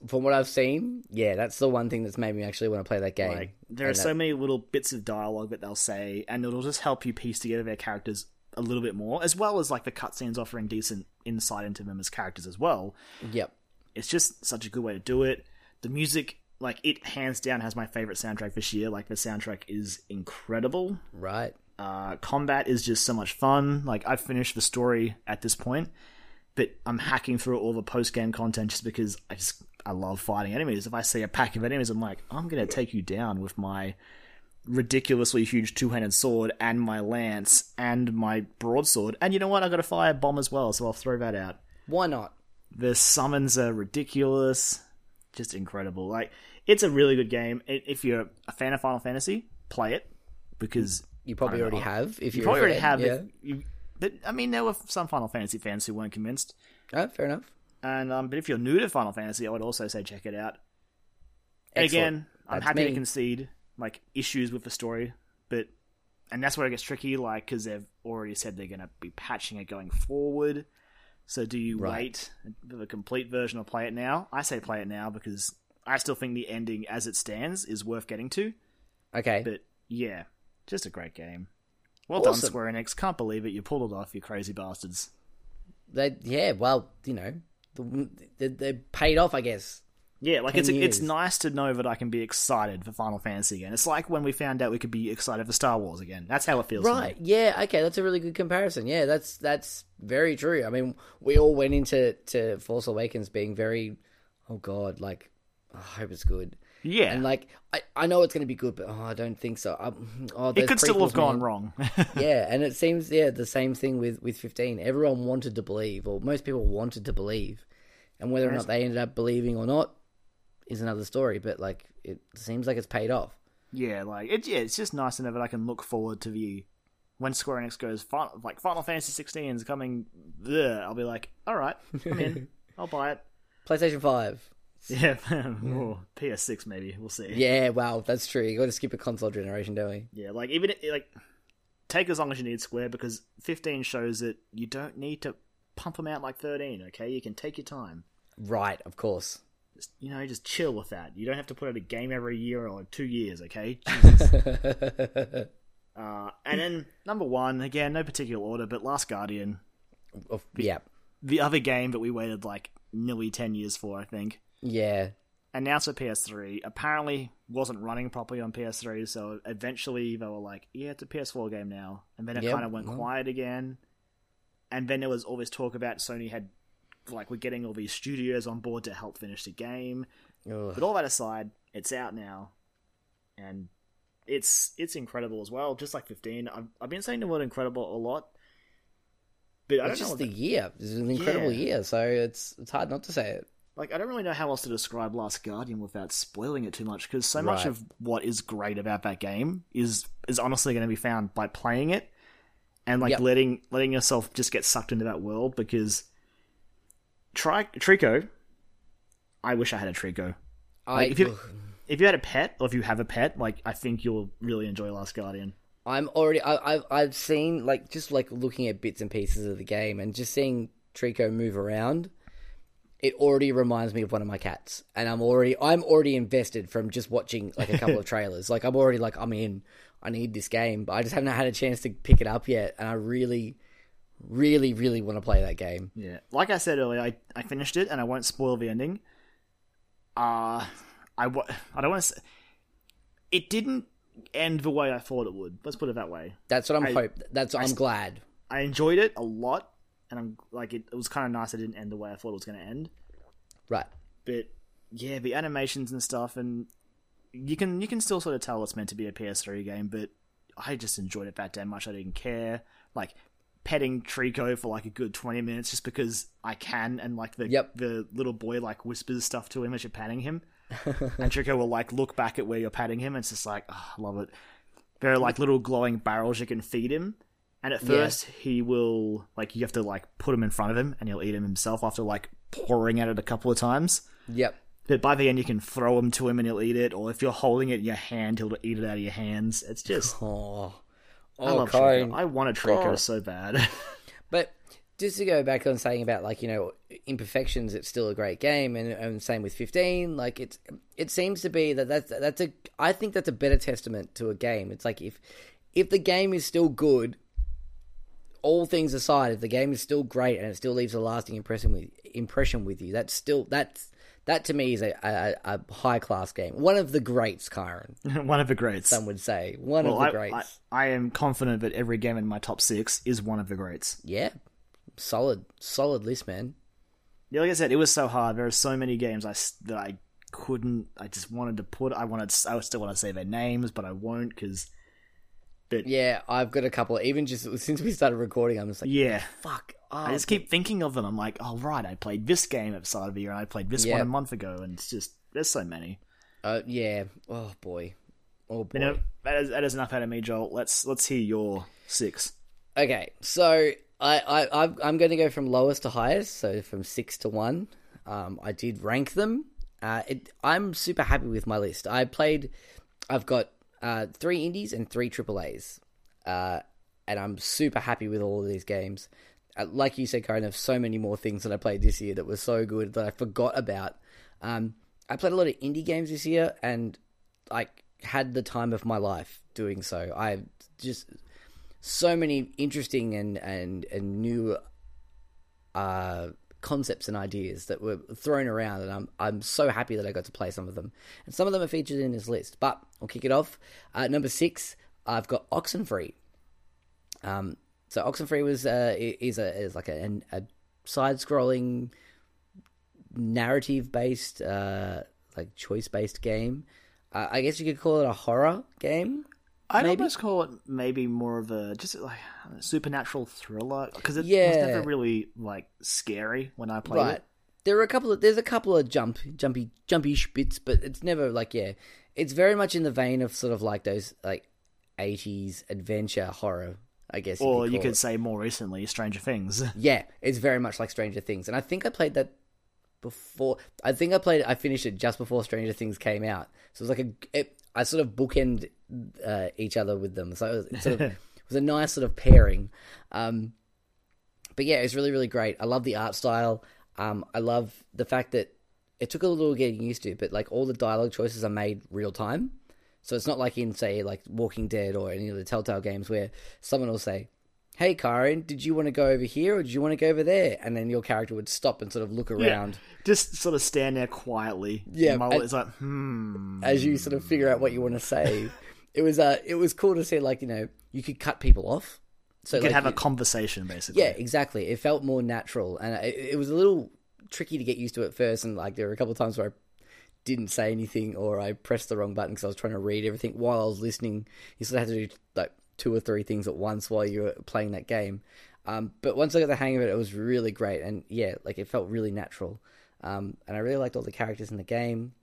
From what I've seen, yeah, that's the one thing that's made me actually want to play that game. Like, there are so many little bits of dialogue that they'll say, and it'll just help you piece together their characters a little bit more, as well as like the cutscenes offering decent insight into them as characters as well. Yep. It's just such a good way to do it. The music, like, it hands down has my favorite soundtrack this year. Like, the soundtrack is incredible. Right. Combat is just so much fun. Like, I've finished the story at this point, but I'm hacking through all the post-game content just because I love fighting enemies. If I see a pack of enemies, I'm like, I'm gonna take you down with my ridiculously huge two-handed sword and my lance and my broadsword, and you know what, I got a fire bomb as well, so I'll throw that out. Why not? The summons are ridiculous, just incredible. Like, it's a really good game. If you're a fan of Final Fantasy, play it, because you probably already have. If you probably already have, but I mean, there were some Final Fantasy fans who weren't convinced. Oh, fair enough. And but if you're new to Final Fantasy, I would also say check it out. Again, I'm happy to concede like issues with the story, but and that's where it gets tricky, like because they've already said they're going to be patching it going forward. So do you wait for the complete version or play it now? I say play it now because I still think the ending as it stands is worth getting to. Okay. But yeah, just a great game. Well awesome. Done, Square Enix. Can't believe it. You pulled it off, you crazy bastards. Well, you know, they paid off, I guess. Yeah, like it's nice to know that I can be excited for Final Fantasy again. It's like when we found out we could be excited for Star Wars again. That's how it feels. Right? Yeah. Okay, that's a really good comparison. Yeah, that's very true. I mean, we all went into Force Awakens being very, oh god, like I hope it's good. Yeah, and like I know it's going to be good, but I don't think so. It could still have gone wrong. Yeah, and it seems the same thing with 15. Everyone wanted to believe, or most people wanted to believe, and whether or not they ended up believing or not is another story, but like it seems like it's paid off. Yeah, like it's just nice to know that I can look forward to the when Square Enix goes Final Fantasy 16 is coming. I'll be like, all right, I'm in. I'll buy it. PlayStation 5. Yeah, PS6 maybe. We'll see. Yeah, wow, that's true. You got to skip a console generation, don't we? Yeah, like even like take as long as you need, Square, because 15 shows that you don't need to pump them out like 13. Okay, you can take your time. Right, of course. Just chill with that. You don't have to put out a game every year or 2 years, okay? Jesus. And then, number one, again, no particular order, but Last Guardian. Yeah. The other game that we waited, like, nearly 10 years for, I think. Yeah. Announced for PS3. Apparently wasn't running properly on PS3, so eventually they were like, yeah, it's a PS4 game now. And then it kind of went quiet again. And then there was all this talk about Sony had... like we're getting all these studios on board to help finish the game. Ugh. But all that aside, it's out now, and it's incredible as well. Just like 15, I've been saying the word incredible a lot, but I don't know. Just the year, it's an incredible year, so it's hard not to say it. Like I don't really know how else to describe Last Guardian without spoiling it too much, because so much of what is great about that game is honestly going to be found by playing it and like letting yourself just get sucked into that world because. Trico. I wish I had a Trico. Like, if you had a pet, or if you have a pet, like I think you'll really enjoy Last Guardian. I've seen like just like looking at bits and pieces of the game and just seeing Trico move around. It already reminds me of one of my cats, and I'm already invested from just watching like a couple of trailers. Like I'm already like I'm in. I need this game, but I just haven't had a chance to pick it up yet, and I really want to play that game. Yeah. Like I said earlier, I finished it and I won't spoil the ending. I don't want to say... It didn't end the way I thought it would. Let's put it that way. That's what I'm glad. I enjoyed it a lot and I'm like it was kind of nice it didn't end the way I thought it was going to end. Right. But yeah, the animations and stuff and you can still sort of tell it's meant to be a PS3 game, but I just enjoyed it that damn much. I didn't care. Like petting Trico for like a good 20 minutes just because I can, and like the little boy like whispers stuff to him as you're patting him and Trico will like look back at where you're patting him and it's just like, oh, I love it. There are like little glowing barrels you can feed him, and at first he will like you have to like put him in front of him and he'll eat him himself after like pouring at it a couple of times. Yep. But by the end you can throw him to him and he'll eat it, or if you're holding it in your hand he'll eat it out of your hands. It's just... I love Trico. I want a Trico so bad. But just to go back on saying about like, you know, imperfections, it's still a great game, and same with 15. Like it seems to be that's I think that's a better testament to a game. It's like if the game is still good, all things aside, if the game is still great and it still leaves a lasting impression with you, that's still that to me is a high-class game. One of the greats, Kyron. One of the greats. Some would say. One of the greats. I am confident that every game in my top 6 is one of the greats. Yeah. Solid list, man. Yeah, like I said, it was so hard. There are so many games that I couldn't... I just wanted to put... I still want to say their names, but I won't, because... Yeah, I've got a couple. Even just since we started recording, I'm just like, fuck. Oh, I just keep thinking of them. I'm like, oh, right, I played this game at the start of the year, and I played this one a month ago, and it's just, there's so many. Oh, boy. You know, that is enough out of me, Joel. Let's hear your 6. Okay, so I'm going to go from lowest to highest, so from 6 to 1. I did rank them, I'm super happy with my list. I've got 3 indies and 3 AAAs, and I'm super happy with all of these games. Like you said, Kyron, there's so many more things that I played this year that were so good that I forgot about. I played a lot of indie games this year, and like had the time of my life doing so. I just so many interesting and new concepts and ideas that were thrown around, and I'm so happy that I got to play some of them. And some of them are featured in this list, but I'll kick it off. Number 6, I've got Oxenfree. So Oxenfree is like a side-scrolling, narrative-based, like choice-based game. I guess you could call it a horror game. I'd almost call it maybe more of a just like a supernatural thriller, because it was never really like scary when I played it. There are a couple of jumpy bits, but it's never like It's very much in the vein of sort of like those like 80s adventure horror, I guess. Or you could say more recently Stranger Things. Yeah, it's very much like Stranger Things, and I think I played that before. I finished it just before Stranger Things came out, so it was like I sort of bookend each other with them, so it was a nice sort of pairing. But yeah, it's really, really great. I love the art style. I love the fact that it took a little getting used to, but like all the dialogue choices are made real time, so it's not like in, say, like Walking Dead or any of the Telltale games where someone will say, "Hey, Kyron, did you want to go over here or did you want to go over there?" And then your character would stop and sort of look around. Just sort of stand there quietly. Yeah. It's like, as you sort of figure out what you want to say. It was cool to see, like, you know, you could cut people off. So you could have a conversation, basically. Yeah, exactly. It felt more natural. And it was a little tricky to get used to at first. And, like, there were a couple of times where I didn't say anything or I pressed the wrong button because I was trying to read everything while I was listening. You sort of had to do, like, 2 or 3 things at once while you were playing that game. But once I got the hang of it, it was really great. And yeah, like it felt really natural. And I really liked all the characters in the game.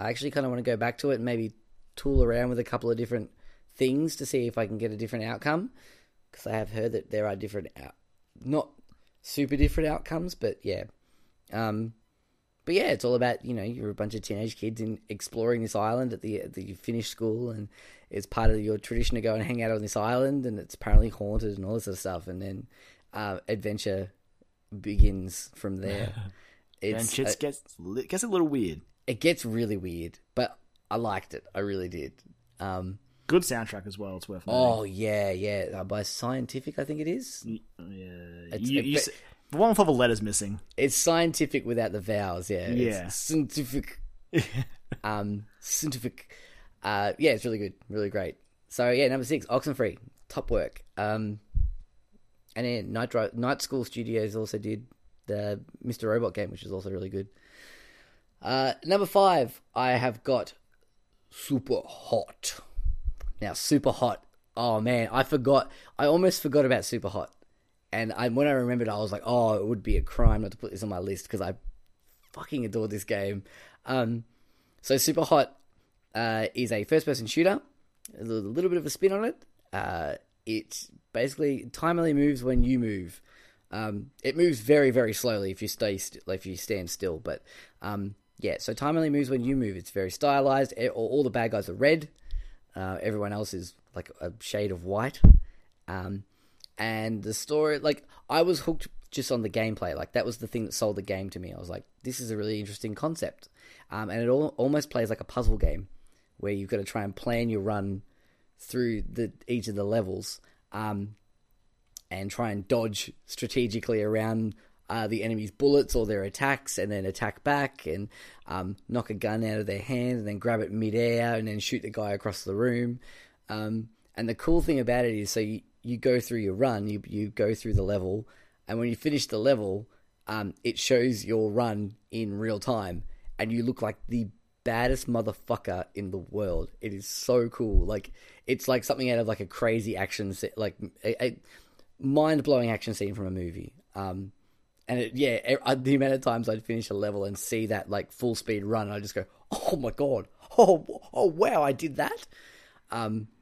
I actually kind of want to go back to it and maybe tool around with a couple of different things to see if I can get a different outcome. Because I have heard that there are different, not super different outcomes, but yeah. But yeah, it's all about, you know, you're a bunch of teenage kids in exploring this island at the you finish school, and it's part of your tradition to go and hang out on this island, and it's apparently haunted and all this sort of stuff, and then adventure begins from there. It gets a little weird. It gets really weird, but I liked it. I really did. Good soundtrack as well. It's worth noting. Oh yeah. By Scientific, I think it is. Yeah, the one with all the letters missing. It's scientific without the vowels, yeah. Yeah. It's scientific. Scientific. Yeah, it's really good. Really great. So, yeah, number 6, Oxenfree. Top work. And then Night School Studios also did the Mr. Robot game, which is also really good. Number 5, I have got Superhot. Now, Superhot. Oh, man, I almost forgot about Superhot. And when I remembered, I was like, oh, it would be a crime not to put this on my list because I fucking adore this game. So Superhot is a first-person shooter. A little bit of a spin on it. It basically time only moves when you move. It moves very, very slowly if you stand still. But yeah, so time only moves when you move. It's very stylized. All the bad guys are red. Everyone else is like a shade of white. And the story, like, I was hooked just on the gameplay. Like, that was the thing that sold the game to me. I was like, this is a really interesting concept. And it almost plays like a puzzle game where you've got to try and plan your run through each of the levels and try and dodge strategically around the enemy's bullets or their attacks, and then attack back and knock a gun out of their hand and then grab it midair and then shoot the guy across the room. And the cool thing about it is, so you go through your run, you go through the level, and when you finish the level, it shows your run in real time, and you look like the baddest motherfucker in the world. It is so cool. Like, it's like something out of like a crazy action set, like a mind-blowing action scene from a movie. The amount of times I'd finish a level and see that like full speed run, I just go, oh my god, oh wow, I did that.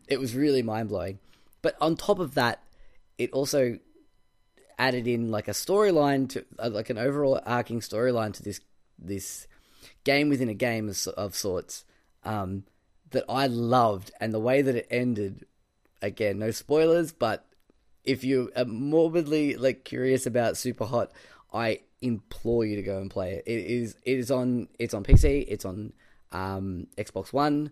It was really mind-blowing. But on top of that, it also added in like a storyline to like an overall arcing storyline to this game within a game of sorts that I loved, and the way that it ended, again, no spoilers, but if you are morbidly curious about Superhot, I implore you to go and play it. It's on PC, it's on Xbox One.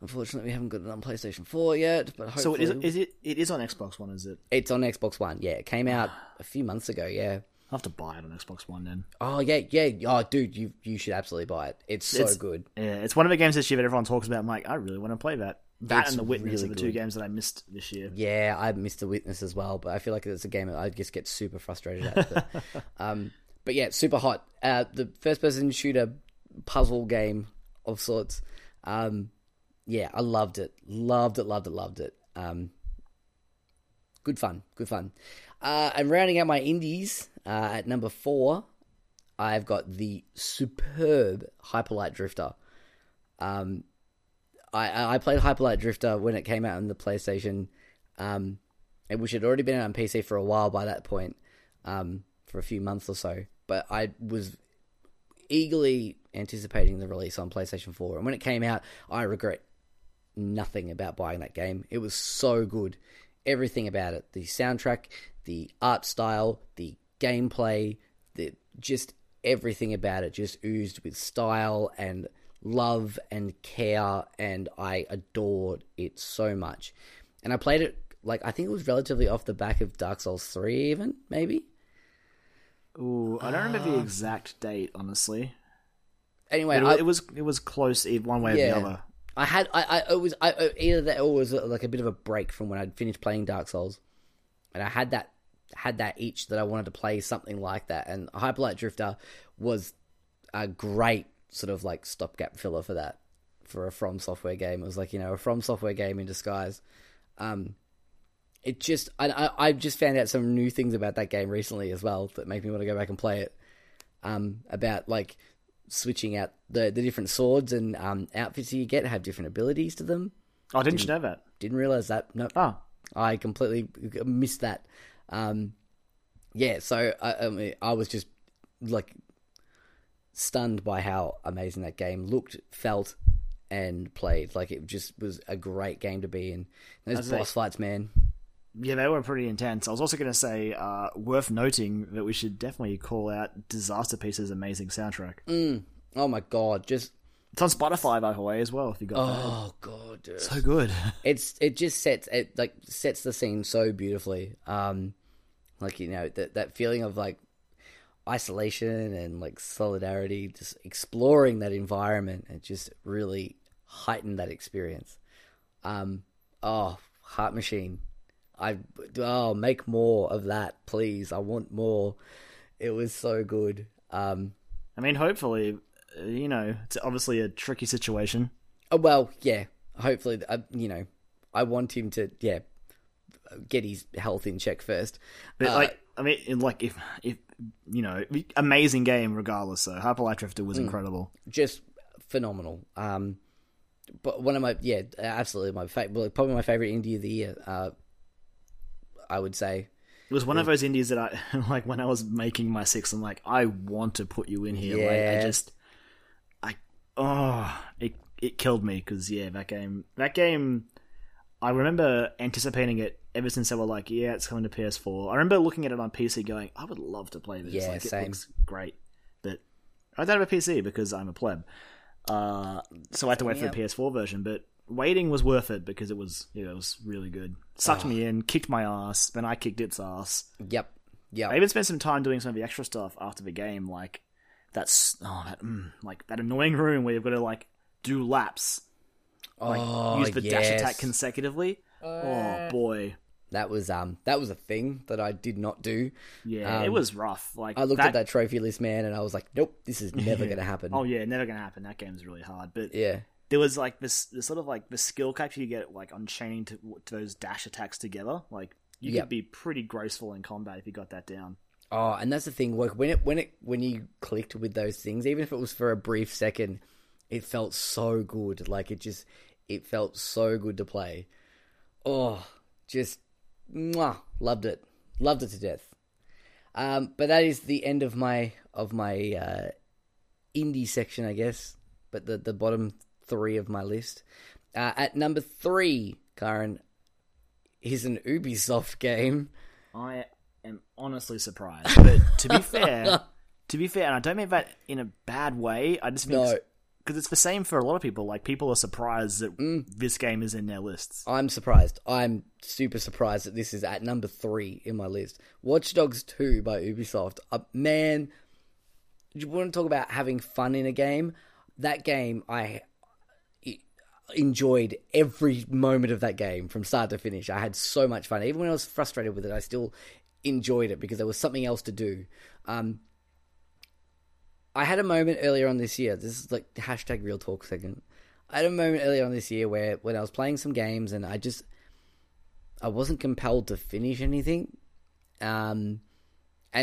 Unfortunately, we haven't got it on PlayStation 4 yet, but hopefully... So it is on Xbox One, is it? It's on Xbox One, yeah. It came out a few months ago, yeah. I'll have to buy it on Xbox One then. Oh, yeah. Oh, dude, you should absolutely buy it. It's so good. Yeah, it's one of the games this year that everyone talks about. I'm like, I really want to play that. That and The Witness really are the two games that I missed this year. Yeah, I missed The Witness as well, but I feel like it's a game that I just get super frustrated at. But yeah, Superhot. The first-person shooter puzzle game of sorts. Yeah, I loved it. Loved it. Good fun. And rounding out my indies, at number 4, I've got the superb Hyper Light Drifter. I played Hyper Light Drifter when it came out on the PlayStation, which had already been out on PC for a while by that point, for a few months or so. But I was eagerly anticipating the release on PlayStation 4, and when it came out, I regret nothing about buying that game. It was so good. Everything about it. The soundtrack, the art style, the gameplay, just everything about it just oozed with style and love and care, and I adored it so much. And I played it, I think it was relatively off the back of Dark Souls 3 even, maybe? Ooh, I don't remember the exact date, honestly. Anyway, it was close one way or the other. It was either that or was a bit of a break from when I'd finished playing Dark Souls, and I had that itch that I wanted to play something like that, and Hyper Light Drifter was a great sort of stopgap filler for that, for a From Software game. It was a From Software game in disguise. I just found out some new things about that game recently as well that make me want to go back and play it. About switching out the different swords and outfits you get have different abilities to them. Oh, didn't you know that? Didn't realize that. No. Oh. I completely missed that. So I was just stunned by how amazing that game looked, felt, and played. It just was a great game to be in. And those boss fights, man. Yeah, they were pretty intense. I was also going to say, worth noting that we should definitely call out Disaster Piece's amazing soundtrack. Oh my god, it's on Spotify by the way as well. If you got that. God, dude. So good. It just sets the scene so beautifully. That feeling of isolation and solidarity, just exploring that environment, and just really heightened that experience. Heart Machine. Make more of that, please. I want more. It was so good. Hopefully, it's obviously a tricky situation. Oh, well, yeah. Hopefully, I want him to, get his health in check first. But amazing game regardless. So Hyper Light Drifter was incredible, just phenomenal. But one of my absolutely probably my favorite indie of the year. I would say it was one of those indies that I when I was making my 6. I'm like, I want to put you in here. Yeah. It killed me because that game. I remember anticipating it ever since they were it's coming to PS4. I remember looking at it on PC going, I would love to play this. Yeah, same. It looks great. But I don't have a PC because I'm a pleb. So I had to wait for the PS4 version. But waiting was worth it because it was it was really good. Sucked me in, kicked my ass, then I kicked its ass. Yep. I even spent some time doing some of the extra stuff after the game, that annoying room where you've got to do laps. Use the dash attack consecutively. Oh boy, that was a thing that I did not do. Yeah, it was rough. I looked at that trophy list, man, and I was like, nope, this is never going to happen. Oh yeah, never going to happen. That game's really hard, but yeah, there was this sort of the skill cap you get on chaining to those dash attacks together. You could be pretty graceful in combat if you got that down. Oh, and that's the thing. When you clicked with those things, even if it was for a brief second, it felt so good. It felt so good to play. Oh, just mwah, loved it. Loved it to death. But that is the end of my indie section, I guess, but the bottom three of my list. At number three, Kyron, is an Ubisoft game. I am honestly surprised, but to be fair, and I don't mean that in a bad way. I just mean because it's the same for a lot of people. Like, people are surprised that this game is in their lists. I'm surprised. I'm super surprised that this is at number three in my list. Watch Dogs 2 by Ubisoft. Man, you want to talk about having fun in a game? That game, I enjoyed every moment of that game from start to finish. I had so much fun. Even when I was frustrated with it, I still enjoyed it because there was something else to do. I had a moment earlier on this year. This is like hashtag real talk second. I had a moment earlier on this year where when I was playing some games and I wasn't compelled to finish anything. And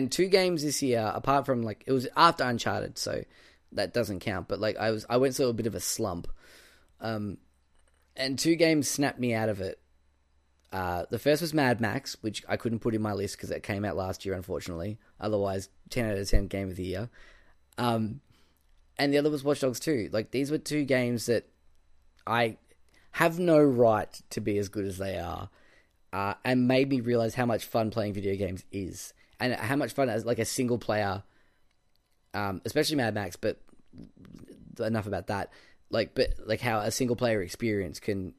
two games this year, apart from like, it was after Uncharted, so that doesn't count. But like I went through a bit of a slump. And two games snapped me out of it. The first was Mad Max, which I couldn't put in my list because it came out last year, unfortunately. Otherwise, 10 out of 10 game of the year. And the other was Watch Dogs 2. Like, these were two games that I have no right to be as good as they are, and made me realize how much fun playing video games is, and how much fun as like a single player, especially Mad Max. But enough about that. Like, but like how a single player experience can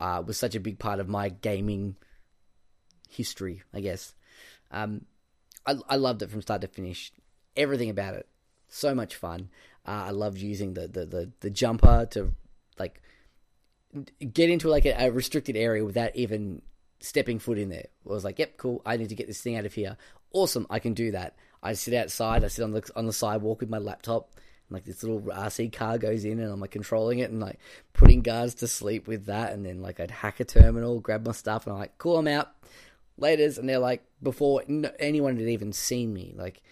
was such a big part of my gaming history, I guess. I loved it from start to finish. Everything about it, so much fun. I loved using the jumper to like get into like a restricted area without even stepping foot in there. I was like, yep, cool. I need to get this thing out of here. Awesome, I can do that. I sit outside. I sit on the sidewalk with my laptop. And like this little RC car goes in, and I'm like controlling it and like putting guards to sleep with that. And then like I'd hack a terminal, grab my stuff, and I'm like, cool, I'm out. Laters, and they're like before anyone had even seen me, like.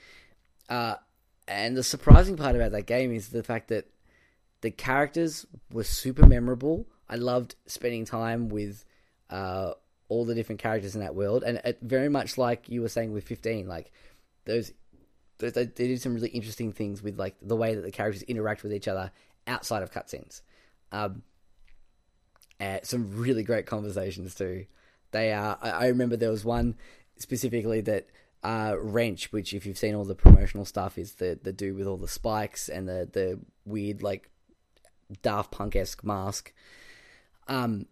And the surprising part about that game is the fact that the characters were super memorable. I loved spending time with all the different characters in that world, and very much like you were saying with 15, like those they did some really interesting things with like the way that the characters interact with each other outside of cutscenes. Some really great conversations too. They are. I remember there was one specifically that. Wrench, which if you've seen all the promotional stuff is the dude with all the spikes and the weird like Daft Punk-esque mask. Wrench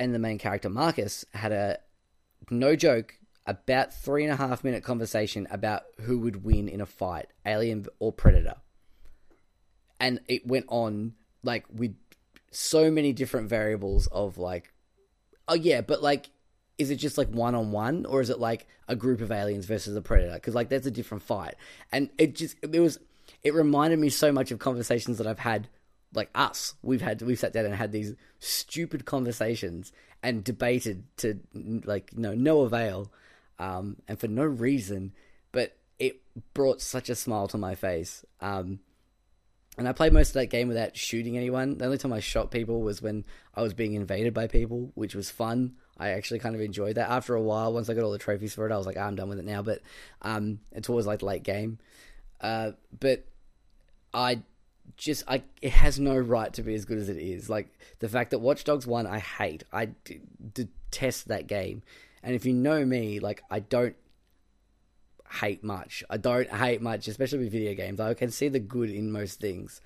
and the main character Marcus had a, no joke, about 3.5 minute conversation about who would win in a fight, alien or predator. And it went on like with so many different variables of like, oh yeah, but like, is it just like one-on-one, or is it like a group of aliens versus a predator? Because like that's a different fight, and it reminded me so much of conversations that I've had, like us. We've sat down and had these stupid conversations and debated to like no avail, and for no reason. But it brought such a smile to my face. And I played most of that game without shooting anyone. The only time I shot people was when I was being invaded by people, which was fun. I actually kind of enjoyed that. After a while, once I got all the trophies for it, I was like, I'm done with it now. But it's always like late game. But it has no right to be as good as it is. Like the fact that Watch Dogs 1, I hate. I detest that game. And if you know me, like I don't hate much, especially with video games. I can see the good in most things.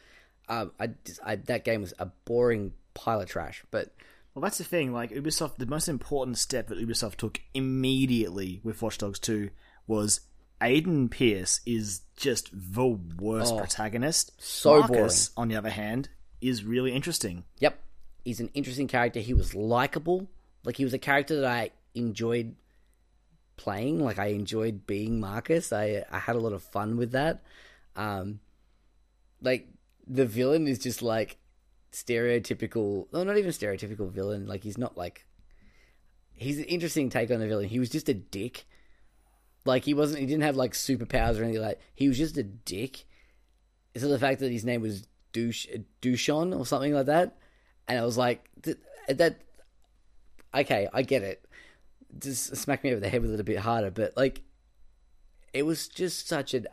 That game was a boring pile of trash, but. Well, that's the thing, like, Ubisoft, the most important step that Ubisoft took immediately with Watch Dogs 2 was Aiden Pierce is just the worst protagonist. So Marcus, boring. On the other hand, is really interesting. Yep. He's an interesting character. He was likable. Like, he was a character that I enjoyed playing. Like, I enjoyed being Marcus. I had a lot of fun with that. Like, the villain is just, like, stereotypical, well, not even stereotypical villain. Like he's not like, he's an interesting take on the villain. He was just a dick. Like he didn't have like superpowers or anything. Like he was just a dick. So the fact that his name was Dushon or something like that, and I was like, that. Okay, I get it. Just smack me over the head with it a bit harder, but like, it was just such a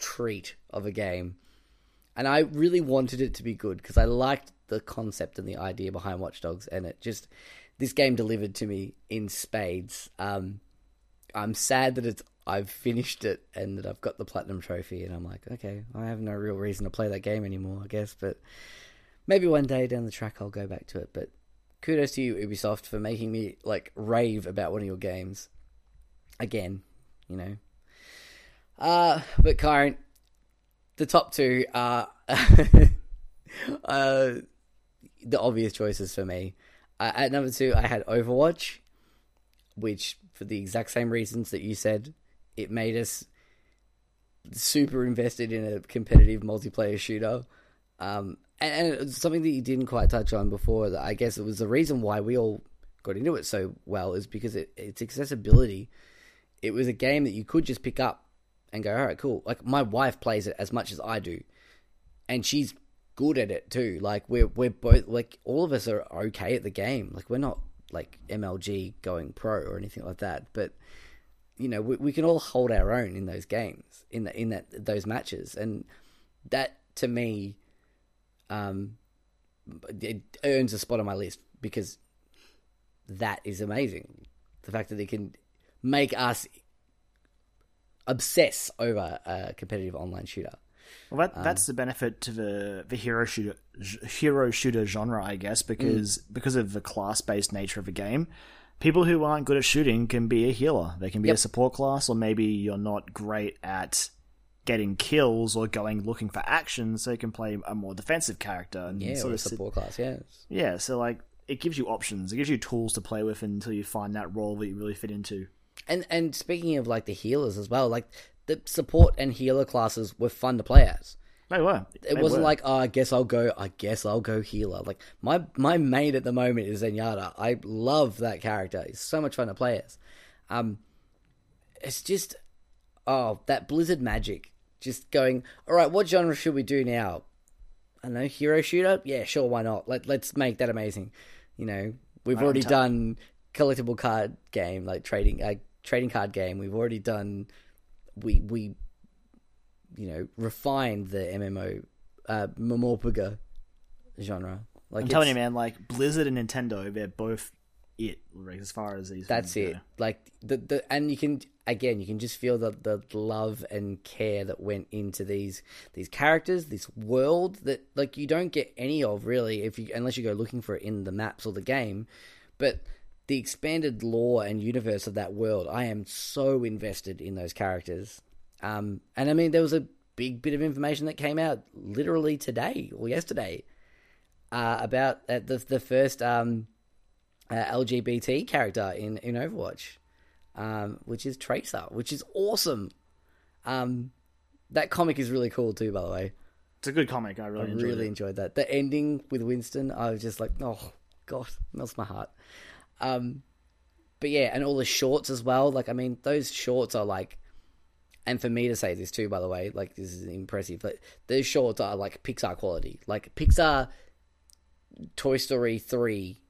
treat of a game. And I really wanted it to be good because I liked the concept and the idea behind Watch Dogs, and it just, this game delivered to me in spades. I'm sad that I've finished it and that I've got the platinum trophy, and I'm like, okay, I have no real reason to play that game anymore, I guess, but maybe one day down the track I'll go back to it. But kudos to you, Ubisoft, for making me like rave about one of your games again, you know. But Kyron, the top two are the obvious choices for me. At number two, I had Overwatch, which, for the exact same reasons that you said, it made us super invested in a competitive multiplayer shooter. And it was something that you didn't quite touch on before, that I guess it was the reason why we all got into it so well, is because its accessibility. It was a game that you could just pick up and go, all right, cool. Like, my wife plays it as much as I do, and she's good at it too. Like, we're both, like, all of us are okay at the game. Like, we're not like MLG going pro or anything like that, but you know, we can all hold our own in those games, in those matches, and that to me, it earns a spot on my list, because that is amazing. The fact that it can make us obsess over a competitive online shooter. Well, that's the benefit to the hero shooter genre, I guess, because of the class-based nature of a game. People who aren't good at shooting can be a healer. They can be a support class, or maybe you're not great at getting kills or looking for action, so you can play a more defensive character. And sort of support class, yes. Yeah, so like, it gives you options. It gives you tools to play with until you find that role that you really fit into. And speaking of like the healers as well, like, the support and healer classes were fun to play as. They were. It wasn't like, oh, I guess I'll go healer. Like, my mate at the moment is Zenyatta. I love that character. It's so much fun to play as. It's just, that Blizzard magic. Just going, all right, what genre should we do now? I don't know, hero shooter? Yeah, sure, why not? Let's make that amazing. You know, we've already done collectible card game, like trading card game. We've already done... We you know, refined the MMO MMORPG genre. Like, I'm telling you, man, like, Blizzard and Nintendo, they're both it, like, as far as these. That's it. Go. Like the and you can just feel the love and care that went into these characters, this world that, like, you don't get any of really unless you go looking for it in the maps or the game, but. The expanded lore and universe of that world, I am so invested in those characters. And I mean, there was a big bit of information that came out literally today or yesterday about the first LGBT character in Overwatch, which is Tracer, which is awesome. That comic is really cool too, by the way. It's a good comic. I really enjoyed that. The ending with Winston, I was just like, oh, God, melts my heart. But yeah, and all the shorts as well. Like, I mean, those shorts are like, and for me to say this too, by the way, like, this is impressive, but those shorts are like Pixar quality, like Pixar Toy Story 3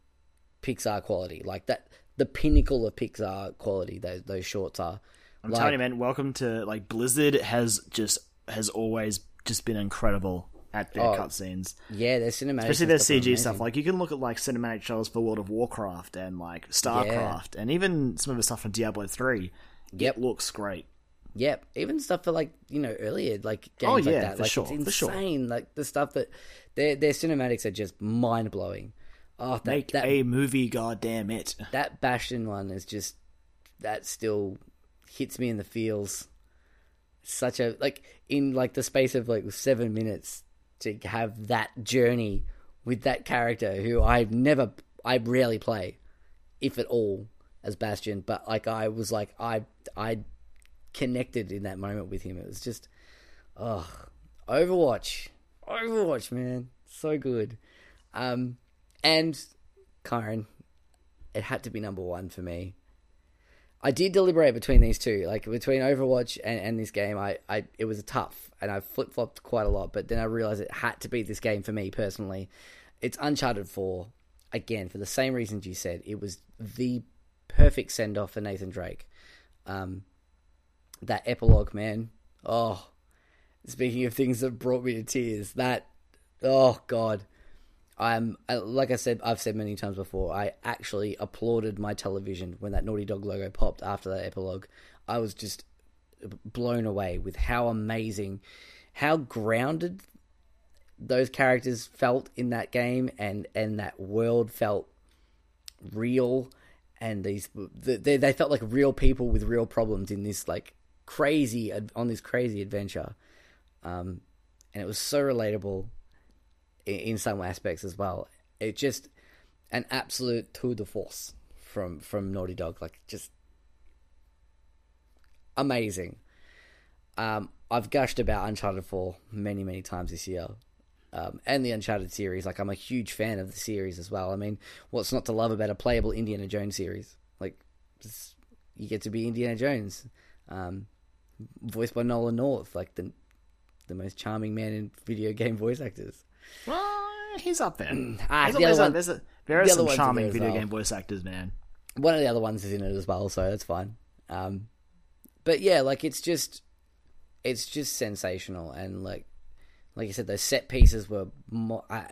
Pixar quality, like that, the pinnacle of Pixar quality, those shorts are. I'm telling you, man, welcome to, like, Blizzard has always just been incredible at their cutscenes. Yeah, their cinematic, especially their CG stuff. Like, you can look at, like, cinematic shows for World of Warcraft and, like, Starcraft, and even some of the stuff from Diablo 3. It looks great. Yep. Even stuff for, like, you know, earlier, like, games like that. Like, it's insane. Sure. Like, the stuff that... Their cinematics are just mind-blowing. Oh, Make a movie, goddamn it. That Bastion one is just... That still hits me in the feels. Such a... Like, in, like, the space of, like, 7 minutes... to have that journey with that character who I rarely play, if at all, as Bastion, but like I was like, I connected in that moment with him. It was just, Overwatch, man. So good. And Kyron, it had to be number one for me. I did deliberate between these two, like between Overwatch and this game. It was tough, and I flip-flopped quite a lot, but then I realized it had to be this game for me personally. It's Uncharted 4, again, for the same reasons you said. It was the perfect send-off for Nathan Drake. That epilogue, man. Oh, Speaking of things that brought me to tears, that, oh God, like I said, I've said many times before, I actually applauded my television when that Naughty Dog logo popped after that epilogue. I was just blown away with how amazing, how grounded those characters felt in that game, and that world felt real, and they felt like real people with real problems in this like crazy, on this crazy adventure. And it was so relatable in some aspects as well. It just an absolute tour de force from Naughty Dog, like just amazing. I've gushed about Uncharted 4 many, many times this year, and the Uncharted series. Like, I'm a huge fan of the series as well. I mean, what's not to love about a playable Indiana Jones series? Like, you get to be Indiana Jones, voiced by Nolan North, like the most charming man in video game voice actors. Well, he's up there. There are some charming video game voice actors, man. One of the other ones is in it as well, so that's fine. But yeah, like, it's just sensational, and like I said, those set pieces were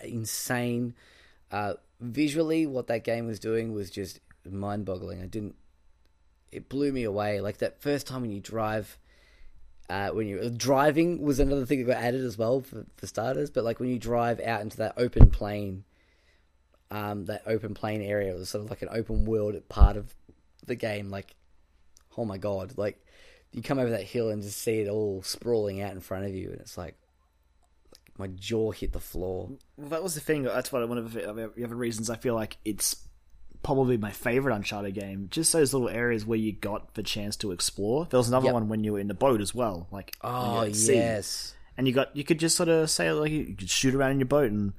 insane. Visually, what that game was doing was just mind-boggling. It blew me away. Like, that first time when you drive, when you're driving was another thing that got added as well for starters. But like when you drive out into that open plain, area, it was sort of like an open world part of the game. Like, oh my God, like, you come over that hill and just see it all sprawling out in front of you, and it's like my jaw hit the floor. Well, that was the thing. That's one of the other reasons I feel like it's probably my favorite Uncharted game. Just those little areas where you got the chance to explore. There was another one when you were in the boat as well. Like, oh yes, sea, and you could just sort of say, like, you could shoot around in your boat, and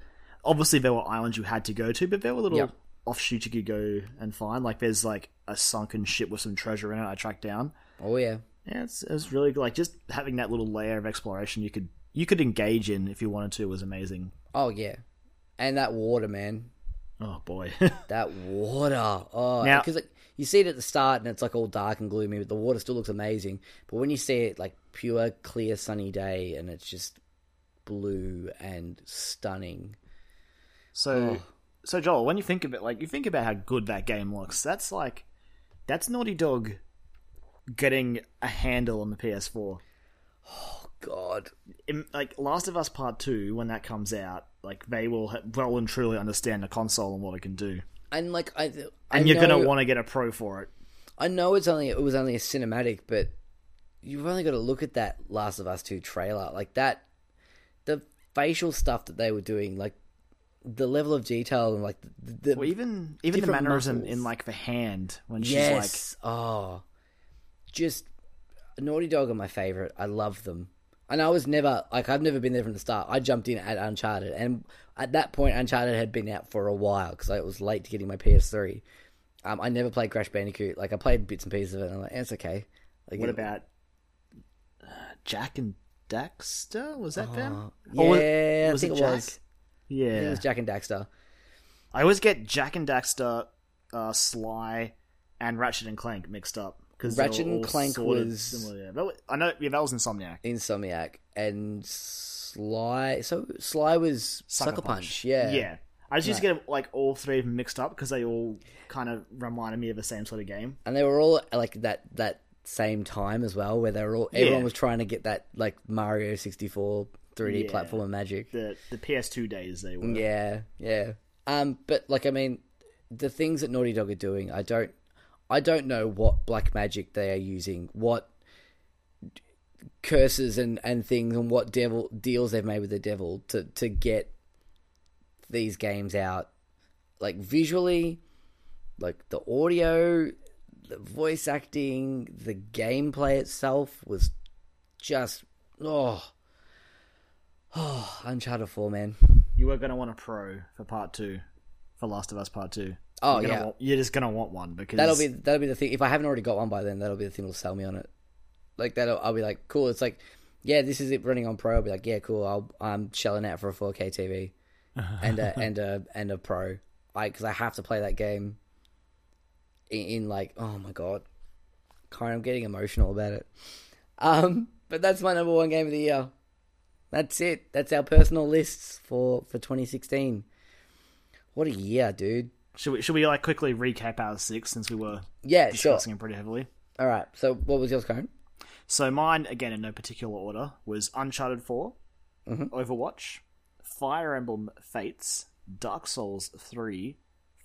obviously there were islands you had to go to, but there were little offshoots you could go and find. Like, there's like a sunken ship with some treasure in it I tracked down. Oh yeah. Yeah, it was really good. Like, just having that little layer of exploration you could engage in if you wanted to was amazing. Oh yeah, and that water, man. Oh boy, that water. Oh, because like, you see it at the start and it's like all dark and gloomy, but the water still looks amazing. But when you see it like pure, clear, sunny day, and it's just blue and stunning. So Joel, when you think of it, like, you think about how good that game looks. That's Naughty Dog getting a handle on the PS4. Oh God! Like Last of Us Part 2, when that comes out, like, they will well and truly understand the console and what it can do. And like, you're gonna want to get a pro for it. I know it was only a cinematic, but you've only got to look at that Last of Us 2 trailer, like that, the facial stuff that they were doing, like the level of detail and like even the mannerism muscles in like the hand when she's like, oh. Just Naughty Dog are my favorite. I love them, and I was never like, I've never been there from the start. I jumped in at Uncharted, and at that point, Uncharted had been out for a while because I was late to getting my PS3. I never played Crash Bandicoot. Like, I played bits and pieces of it, and I'm like, it's okay. Like, what about Jack and Daxter? Was that them? Yeah, I think it was. Yeah, I think it was Jack and Daxter. I always get Jack and Daxter, Sly, and Ratchet and Clank mixed up. Ratchet and Clank was similar, yeah. I know, yeah, that was Insomniac, and Sly. So Sly was Sucker Punch. Yeah. I just used to get like all three of them mixed up because they all kind of reminded me of the same sort of game, and they were all like that same time as well, where they were all everyone was trying to get that like Mario 64 3D platformer magic. The PS2 days they were. Yeah. But like, I mean, the things that Naughty Dog are doing, I don't know what black magic they are using, what curses and things, and what devil deals they've made with the devil to get these games out. Like, visually, like the audio, the voice acting, the gameplay itself was just Uncharted 4, man. You were gonna want a pro for Part 2, for Last of Us Part 2. Oh, you're just gonna want one, because that'll be the thing. If I haven't already got one by then, that'll be the thing that'll sell me on it. Like, I'll be like, cool. It's like, yeah, this is it running on Pro. I'll be like, yeah, cool. I'm shelling out for a 4K TV and a Pro, because I have to play that game. In like, oh my God, I'm getting emotional about it. But that's my number one game of the year. That's it. That's our personal lists for 2016. What a year, dude. Should we like quickly recap our six, since we were discussing them pretty heavily? All right. So what was yours, Cone? So mine, again in no particular order, was Uncharted 4, Overwatch, Fire Emblem Fates, Dark Souls 3,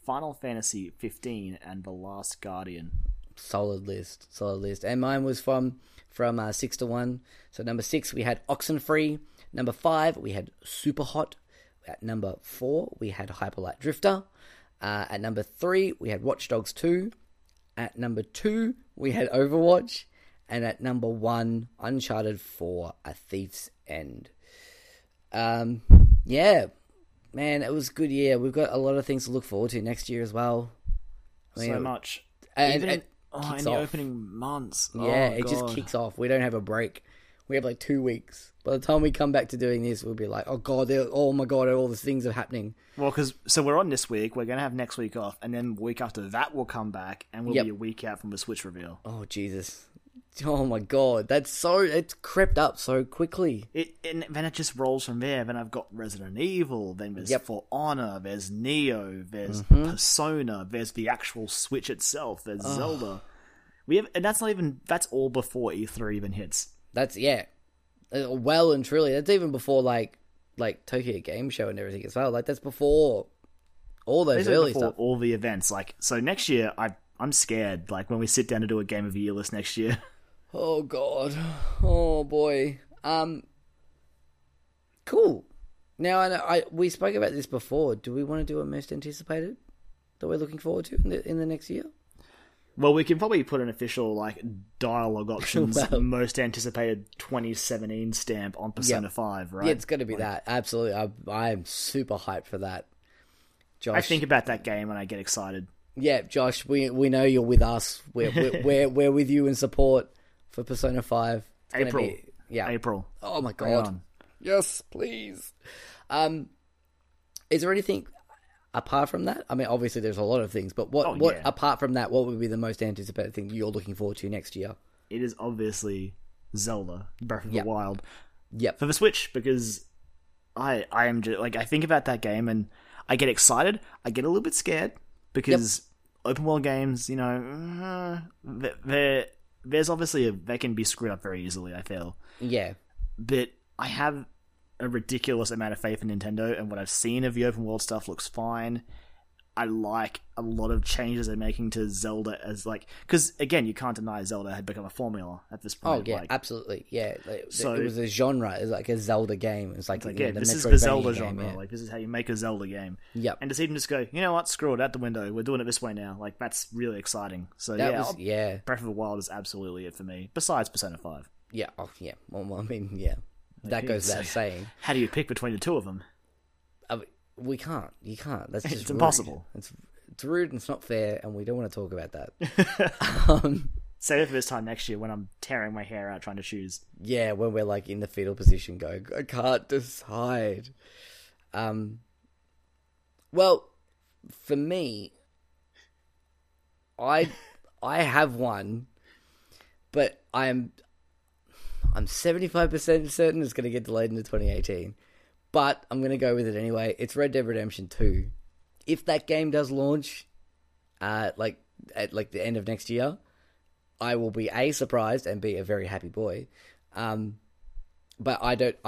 Final Fantasy 15, and The Last Guardian. Solid list. And mine was from 6 to 1. So number 6, we had Oxenfree. Number 5, we had Superhot. At number 4, we had Hyper Light Drifter. At number 3, we had Watch Dogs 2. At number 2, we had Overwatch. And at number 1, Uncharted 4, A Thief's End. Yeah. Man, it was a good year. We've got a lot of things to look forward to next year as well. I mean, so much. Even in the opening months. Just kicks off. We don't have a break. We have like 2 weeks. By the time we come back to doing this, we'll be like, oh my god, all these things are happening. Well, so we're on this week. We're going to have next week off. And then the week after that, we'll come back. And we'll be a week out from the Switch reveal. Oh, Jesus. Oh my god, it's crept up so quickly. And then it just rolls from there. Then I've got Resident Evil, then there's For Honor, there's Neo, there's Persona, there's the actual Switch itself, there's Zelda. That's all before E3 even hits. That's, well and truly, that's even before like Tokyo Game Show and everything as well. Like, that's before all those early stuff. All the events. Like, so next year, I'm scared, like, when we sit down to do a Game of the Year list next year. Oh, God. Oh, boy. Cool. Now, we spoke about this before. Do we want to do a most anticipated that we're looking forward to in the next year? Well, we can probably put an official, like, Dialogue Options most anticipated 2017 stamp on Persona 5, right? Yeah, it's going to be that. Absolutely. I'm super hyped for that. Josh, I think about that game and I get excited. Yeah, Josh, we know you're with us. We're with you in support for Persona 5. It's April. April. Oh my god. Yes, please. Is there anything apart from that? I mean, obviously there's a lot of things, but what apart from that, what would be the most anticipated thing you're looking forward to next year? It is obviously Zelda, Breath of the Wild. Yep. For the Switch, because I am just, like, I think about that game and I get excited, I get a little bit scared. Because open world games, you know, there's obviously they can be screwed up very easily, I feel. Yeah. But I have a ridiculous amount of faith in Nintendo, and what I've seen of the open world stuff looks fine. I like a lot of changes they're making to Zelda as, like, because again, you can't deny Zelda had become a formula at this point. Oh yeah, like, absolutely. Yeah, like, so it was a genre. It was like a Zelda game. It's like this is the Zelda genre. Yeah. Like, this is how you make a Zelda game. Yep. And just even just go, you know what? Screw it, out the window. We're doing it this way now. Like, that's really exciting. So that Breath of the Wild is absolutely it for me. Besides Persona 5. Yeah. Oh yeah. Well, I mean, yeah. Like, that goes without saying. How do you pick between the two of them? We can't. You can't. That's just impossible. It's rude and it's not fair, and we don't want to talk about that. Save it for this time next year when I'm tearing my hair out trying to choose. Yeah, when we're like in the fetal position going, I can't decide. Well, for me, I have one, but I'm 75% certain it's going to get delayed into 2018. But I'm going to go with it anyway. It's Red Dead Redemption 2. If that game does launch at the end of next year, I will be A, surprised, and B, a very happy boy. But I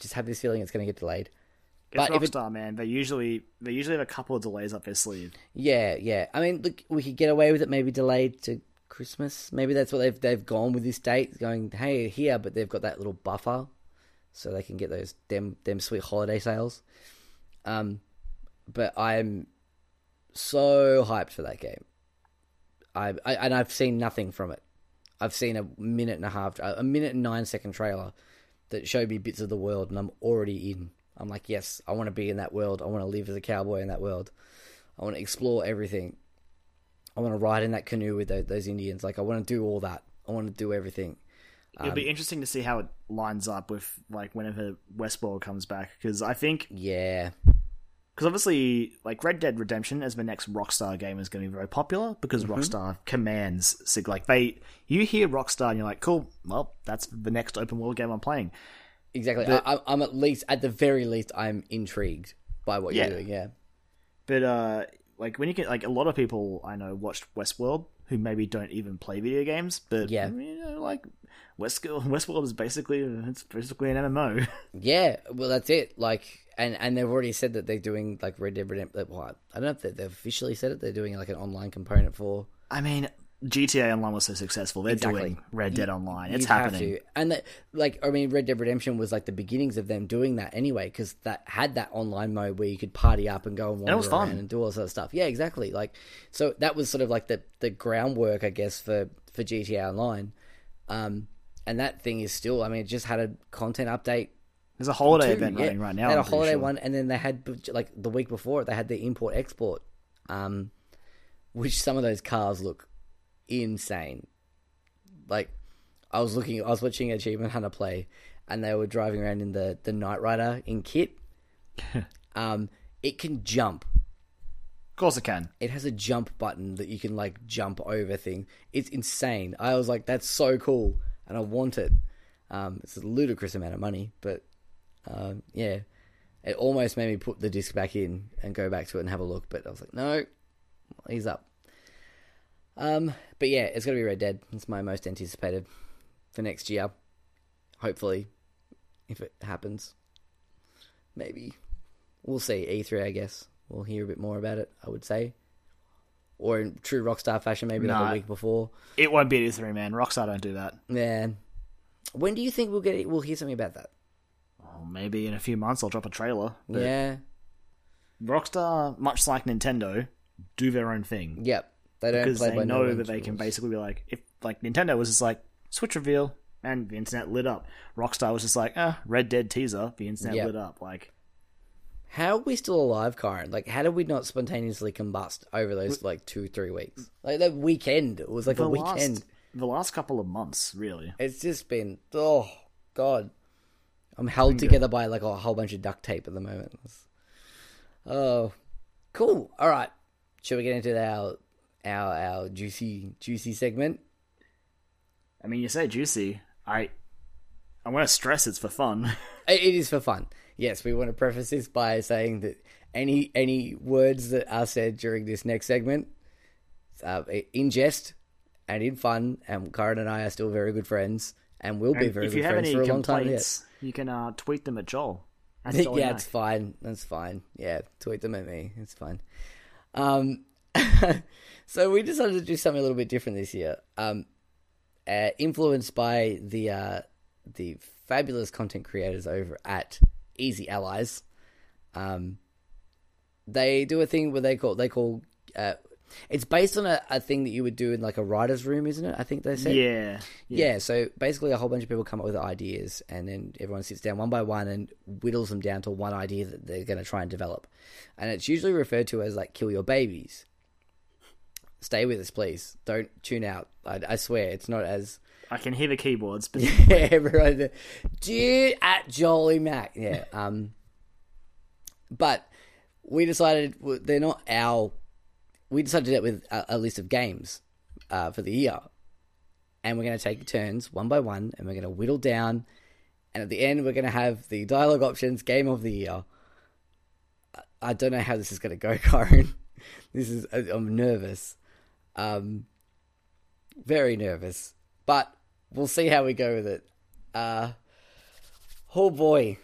just have this feeling it's going to get delayed. It's Rockstar, man. They usually have a couple of delays up their sleeve. Yeah, yeah. I mean, look, we could get away with it maybe delayed to Christmas. Maybe that's what they've gone with this date, going, hey, here, but they've got that little buffer. So they can get those them sweet holiday sales. But I'm so hyped for that game. And I've seen nothing from it. I've seen a minute and 9 second trailer that showed me bits of the world, and I'm already in. I'm like, yes, I want to be in that world. I want to live as a cowboy in that world. I want to explore everything. I want to ride in that canoe with those Indians. Like, I want to do all that. I want to do everything. It'll be interesting to see how it lines up with, like, whenever Westworld comes back, because I think... Yeah. Because obviously, like, Red Dead Redemption as the next Rockstar game is going to be very popular, because Rockstar commands... So, like, you hear Rockstar and you're like, cool, well, that's the next open world game I'm playing. Exactly. I'm at the very least, I'm intrigued by what you're doing. Yeah. But like when you can, like a lot of people I know watched Westworld who maybe don't even play video games, but you know, like Westworld is basically an MMO. Yeah, well that's it. Like, and they've already said that they're doing like Red Dead Redemption. Well, I don't know if they've officially said it. They're doing like an online component for. I mean, GTA Online was so successful. They're doing Red Dead Online. It's happening. And that, like, I mean, Red Dead Redemption was like the beginnings of them doing that anyway, because that had that online mode where you could party up and go and wander around and do all sort of stuff. Yeah, exactly. Like, so that was sort of like the groundwork, I guess, for GTA Online. And that thing is still, I mean, it just had a content update. There's a holiday event running right now. They had a holiday one, and then they had, like, the week before it, they had the import-export, which some of those cars look insane. Like, I was watching Achievement Hunter play, and they were driving around in the Knight Rider in kit. It can jump. Of course it can. It has a jump button that you can, like, jump over thing. It's insane. I was like, that's so cool, and I want it. It's a ludicrous amount of money, but yeah. It almost made me put the disc back in and go back to it and have a look, but I was like, no, he's up. But yeah, it's going to be Red Dead. It's my most anticipated for next year. Hopefully, if it happens. Maybe. We'll see. E3, I guess. We'll hear a bit more about it, I would say. Or in true Rockstar fashion, maybe like a week before. It won't be at E3, man. Rockstar don't do that. Yeah. When do you think we'll hear something about that? Well, maybe in a few months I'll drop a trailer. Yeah. Rockstar, much like Nintendo, do their own thing. Yep. They don't because play they know that they can basically be like, if like Nintendo was just like Switch reveal and the internet lit up. Rockstar was just like, Red Dead teaser, the internet lit up. Like, how are we still alive, Kyron? Like, how did we not spontaneously combust over those like 2-3 weeks? Like that weekend, it was like a weekend. The last couple of months, really. It's just been oh god, I'm held together by like a whole bunch of duct tape at the moment. Oh, cool. All right, should we get into our juicy segment? I mean, you say juicy. I want to stress it's for fun. It is for fun. Yes, we want to preface this by saying that any words that are said during this next segment, in jest and in fun, and Kyron and I are still very good friends, and will be very good friends for a long time. If you have any complaints, you can tweet them at Joel. Yeah, it's fine. That's fine. Yeah, tweet them at me. It's fine. So we decided to do something a little bit different this year. Influenced by the fabulous content creators over at Easy Allies, they do a thing where they call it's based on a thing that you would do in like a writer's room, isn't it? I think they said. Yeah. So basically, a whole bunch of people come up with ideas, and then everyone sits down one by one and whittles them down to one idea that they're going to try and develop. And it's usually referred to as like "kill your babies." Stay with us, please. Don't tune out. I swear, it's not as I can hear the keyboards. But yeah, everyone. There. Dude at Jolly Mac. Yeah. But we decided they're not our. We decided to do that with a list of games for the year. And we're going to take turns one by one, and we're going to whittle down. And at the end, we're going to have the Dialogue Options Game of the Year. I don't know how this is going to go, Kyron. I'm nervous. Very nervous. But we'll see how we go with it. Oh, boy.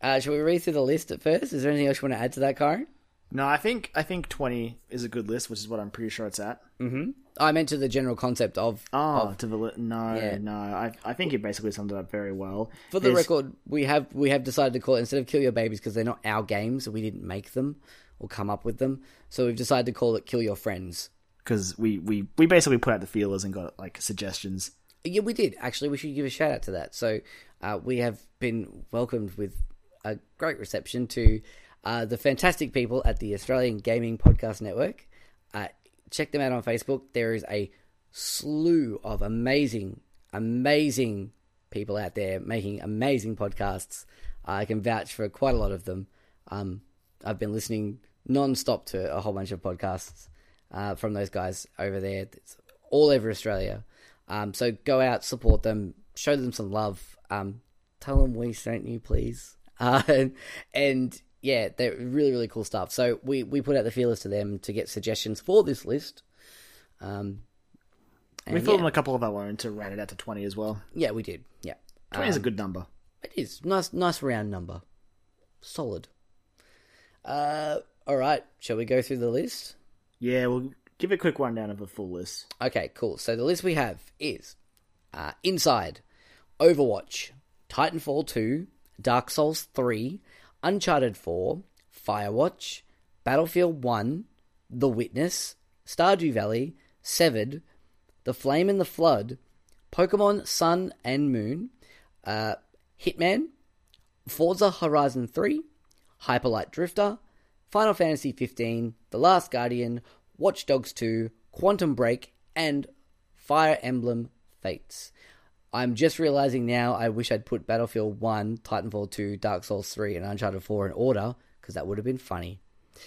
Shall we read through the list at first? Is there anything else you want to add to that, Kyron? No, I think 20 is a good list, which is what I'm pretty sure it's at. Mm-hmm. I meant to the general concept of... I think you basically summed it up very well. For the record, we have decided to call it, instead of Kill Your Babies, because they're not our games, we didn't make them or come up with them, so we've decided to call it Kill Your Friends. Because we basically put out the feelers and got like suggestions. Yeah, we did. Actually, we should give a shout-out to that. So we have been welcomed with a great reception to... the fantastic people at the Australian Gaming Podcast Network. Check them out on Facebook. There is a slew of amazing, amazing people out there making amazing podcasts. I can vouch for quite a lot of them. I've been listening non-stop to a whole bunch of podcasts from those guys over there. It's all over Australia. So go out, support them, show them some love. Tell them we sent you, please. And yeah, they're really, really cool stuff. So we put out the feelers to them to get suggestions for this list. We filled in a couple of our own to round it out to 20 as well. Yeah, we did. Yeah, 20 is a good number. It is. Nice round number. Solid. All right, shall we go through the list? Yeah, we'll give a quick rundown of the full list. Okay, cool. So the list we have is Inside, Overwatch, Titanfall 2, Dark Souls 3, Uncharted 4, Firewatch, Battlefield 1, The Witness, Stardew Valley, Severed, The Flame and the Flood, Pokemon Sun and Moon, Hitman, Forza Horizon 3, Hyper Light Drifter, Final Fantasy 15, The Last Guardian, Watch Dogs 2, Quantum Break, and Fire Emblem Fates. I'm just realizing now I wish I'd put Battlefield 1, Titanfall 2, Dark Souls 3, and Uncharted 4 in order, because that would have been funny.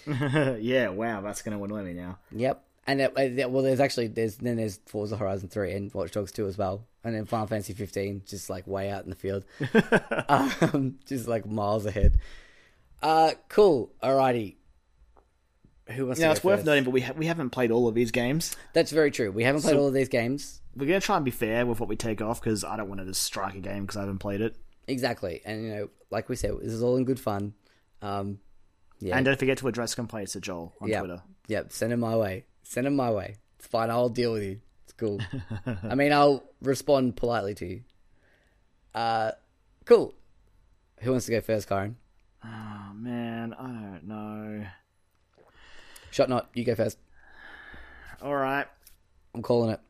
Yeah, wow, that's going to annoy me now. Yep. And there's Forza Horizon 3 and Watch Dogs 2 as well. And then Final Fantasy 15, just like way out in the field. Just like miles ahead. Cool. Alrighty. Who wants to go first? It's worth noting, but we haven't played all of these games. That's very true. We haven't played all of these games. We're going to try and be fair with what we take off, because I don't want to just strike a game because I haven't played it. Exactly. And, like we said, this is all in good fun. Yeah. And don't forget to address complaints to Joel on Twitter. Yep. Send them my way. It's fine. I'll deal with you. It's cool. I mean, I'll respond politely to you. Cool. Who wants to go first, Kyron? Oh, man. I don't know. Shotnot, you go first. All right. I'm calling it.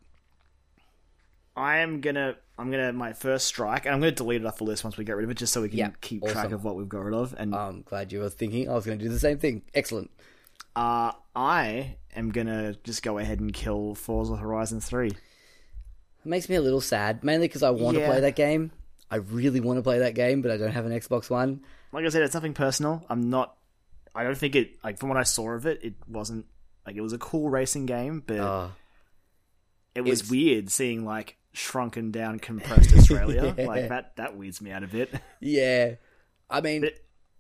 I'm gonna my first strike, and I'm gonna delete it off the list once we get rid of it, just so we can keep track of what we've got rid of. And I'm glad you were thinking I was gonna do the same thing. Excellent. I am gonna just go ahead and kill Forza Horizon 3. It makes me a little sad, mainly because I want to play that game. I really want to play that game, but I don't have an Xbox One. Like I said, it's nothing personal. I don't think it. Like from what I saw of it, it wasn't like it was a cool racing game, but it was weird seeing like. Shrunken down, compressed Australia. Yeah. Like that weirds me out a bit. Yeah, I mean,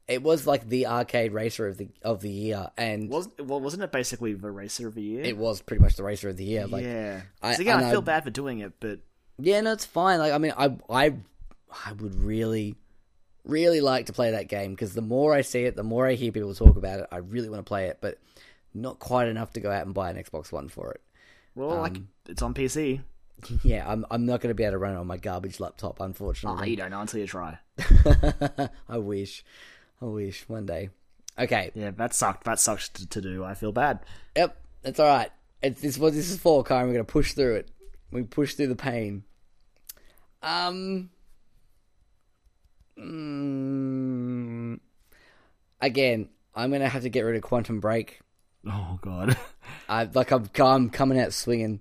it was like the arcade racer of the year, and wasn't it basically the racer of the year? It was pretty much the racer of the year. Like, yeah, I feel bad for doing it, but yeah, no, it's fine. Like, I mean, I would really, really like to play that game because the more I see it, the more I hear people talk about it. I really want to play it, but not quite enough to go out and buy an Xbox One for it. Well, it's on PC. Yeah, I'm not going to be able to run it on my garbage laptop, unfortunately. You don't know until you try. I wish. One day. Okay. Yeah, that sucks to do. I feel bad. Yep, that's all right. It's what this is for, Kyron. We're going to push through it. We push through the pain. Again, I'm going to have to get rid of Quantum Break. Oh, God. I'm coming out swinging.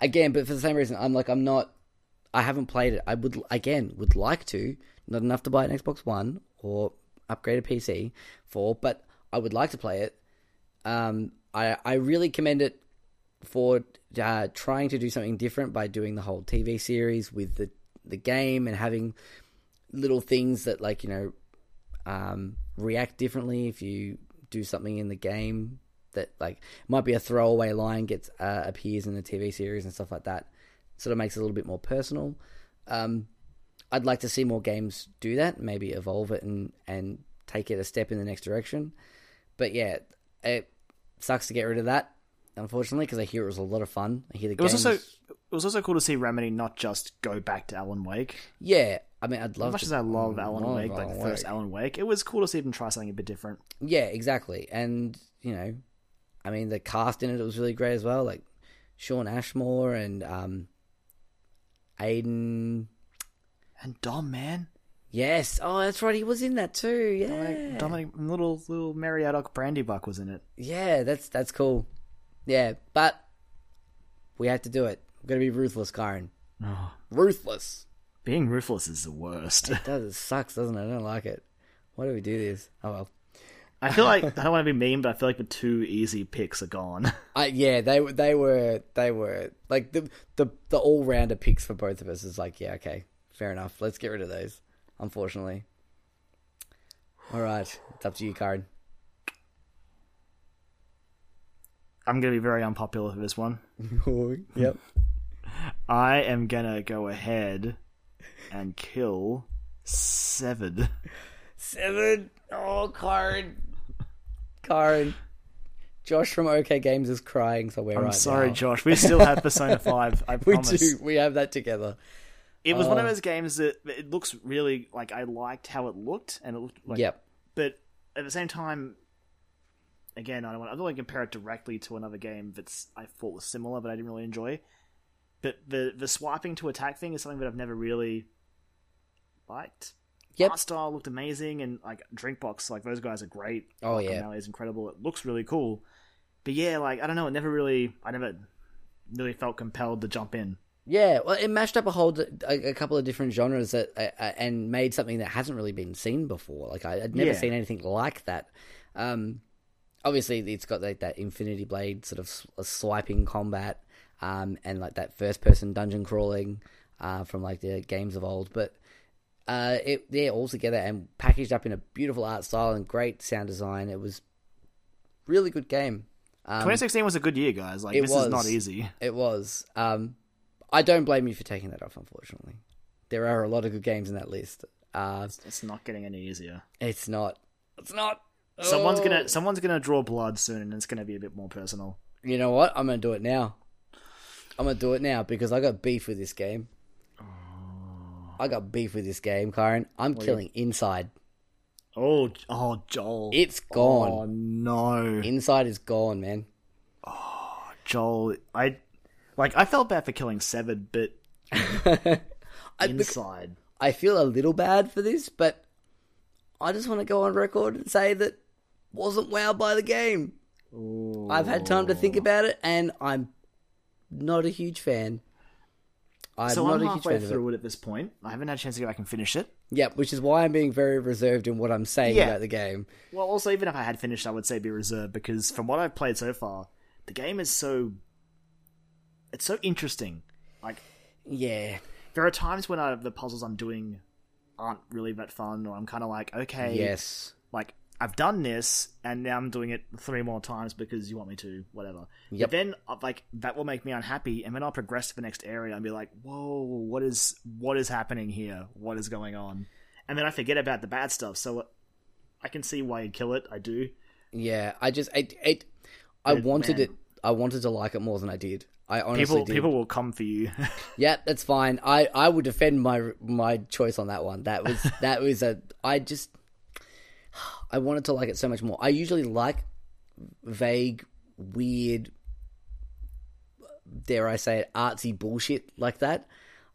Again, but for the same reason, I haven't played it. I would like to, not enough to buy an Xbox One or upgrade a PC for, but I would like to play it. I really commend it for trying to do something different by doing the whole TV series with the game and having little things that react differently if you do something in the game. That like might be a throwaway line appears in the TV series and stuff like that. Sort of makes it a little bit more personal. I'd like to see more games do that, maybe evolve it and take it a step in the next direction. But yeah, it sucks to get rid of that, unfortunately, because I hear it was a lot of fun. I hear the games. It was also cool to see Remedy not just go back to Alan Wake. Yeah, I mean, I'd love. As much as I love Alan Wake, like the first Alan Wake, it was cool to see them try something a bit different. Yeah, exactly, and I mean, the cast in it was really great as well, like Sean Ashmore and Aiden. And Dom, man. Yes. Oh, that's right. He was in that too. Yeah. Dominic, little Mary Addock Brandybuck was in it. Yeah, that's cool. Yeah, but we had to do it. We're going to be ruthless, Kyron. Oh. Ruthless. Being ruthless is the worst. It sucks, doesn't it? I don't like it. Why do we do this? Oh, well. I feel like I don't want to be mean, but I feel like the two easy picks are gone. They were like the all rounder picks for both of us is like, yeah, okay, fair enough. Let's get rid of those. unfortunately. All right, it's up to you, Kyron. I'm going to be very unpopular for this one. Yep. I am going to go ahead and kill Severed. Severed? Oh, Kyron. Kyron. Josh from OK Games is crying somewhere right now. I'm sorry, Josh. We still have Persona 5, I promise. We do. We have that together. It was one of those games that it looks really... Like, I liked how it looked, and it looked like... Yep. But at the same time... Again, I don't want to compare it directly to another game that's I thought was similar, but I didn't really enjoy. But the swiping to attack thing is something that I've never really liked. Yep. Art style looked amazing, and like Drinkbox, like those guys are great. Oh yeah, Malley is incredible. It looks really cool. But yeah, like I don't know, I never really felt compelled to jump in. Yeah, well, it mashed up a couple of different genres that and made something that hasn't really been seen before. Like I'd never seen anything like that. Obviously, it's got like that Infinity Blade sort of swiping combat, and like that first-person dungeon crawling from like the games of old. But they're all together and packaged up in a beautiful art style and great sound design. It was a really good game. 2016 was a good year, guys. Like this is not easy. It was. I don't blame you for taking that off. Unfortunately, there are a lot of good games in that list. It's not getting any easier. It's not. Someone's gonna draw blood soon, and it's gonna be a bit more personal. You know what? I'm gonna do it now because I got beef with this game. Oh. Kyron. I'm killing Inside. Oh, Joel. It's gone. Oh no, Inside is gone, man. Oh, Joel. I felt bad for killing Severed, but Inside. I feel a little bad for this, but I just want to go on record and say that. Wasn't wowed by the game. Ooh. I've had time to think about it, and I'm not a huge fan. I'm halfway through it at this point. I haven't had a chance to go back and finish it. Yeah, which is why I'm being very reserved in what I'm saying about the game. Well, also, even if I had finished, I would say be reserved, because from what I've played so far, the game is so... It's so interesting. Like, yeah. There are times when the puzzles I'm doing aren't really that fun, or I'm kind of like, okay... Yes. Like... I've done this, and now I'm doing it 3 more times because you want me to, whatever. Yep. But then, like, that will make me unhappy, and then I'll progress to the next area and be like, whoa, what is happening here? What is going on? And then I forget about the bad stuff, so I can see why you kill it. I do. Yeah, I wanted to like it more than I did. I honestly did. People will come for you. Yeah, that's fine. I will defend my choice on that one. I wanted to like it so much more. I usually like vague, weird, dare I say it, artsy bullshit like that.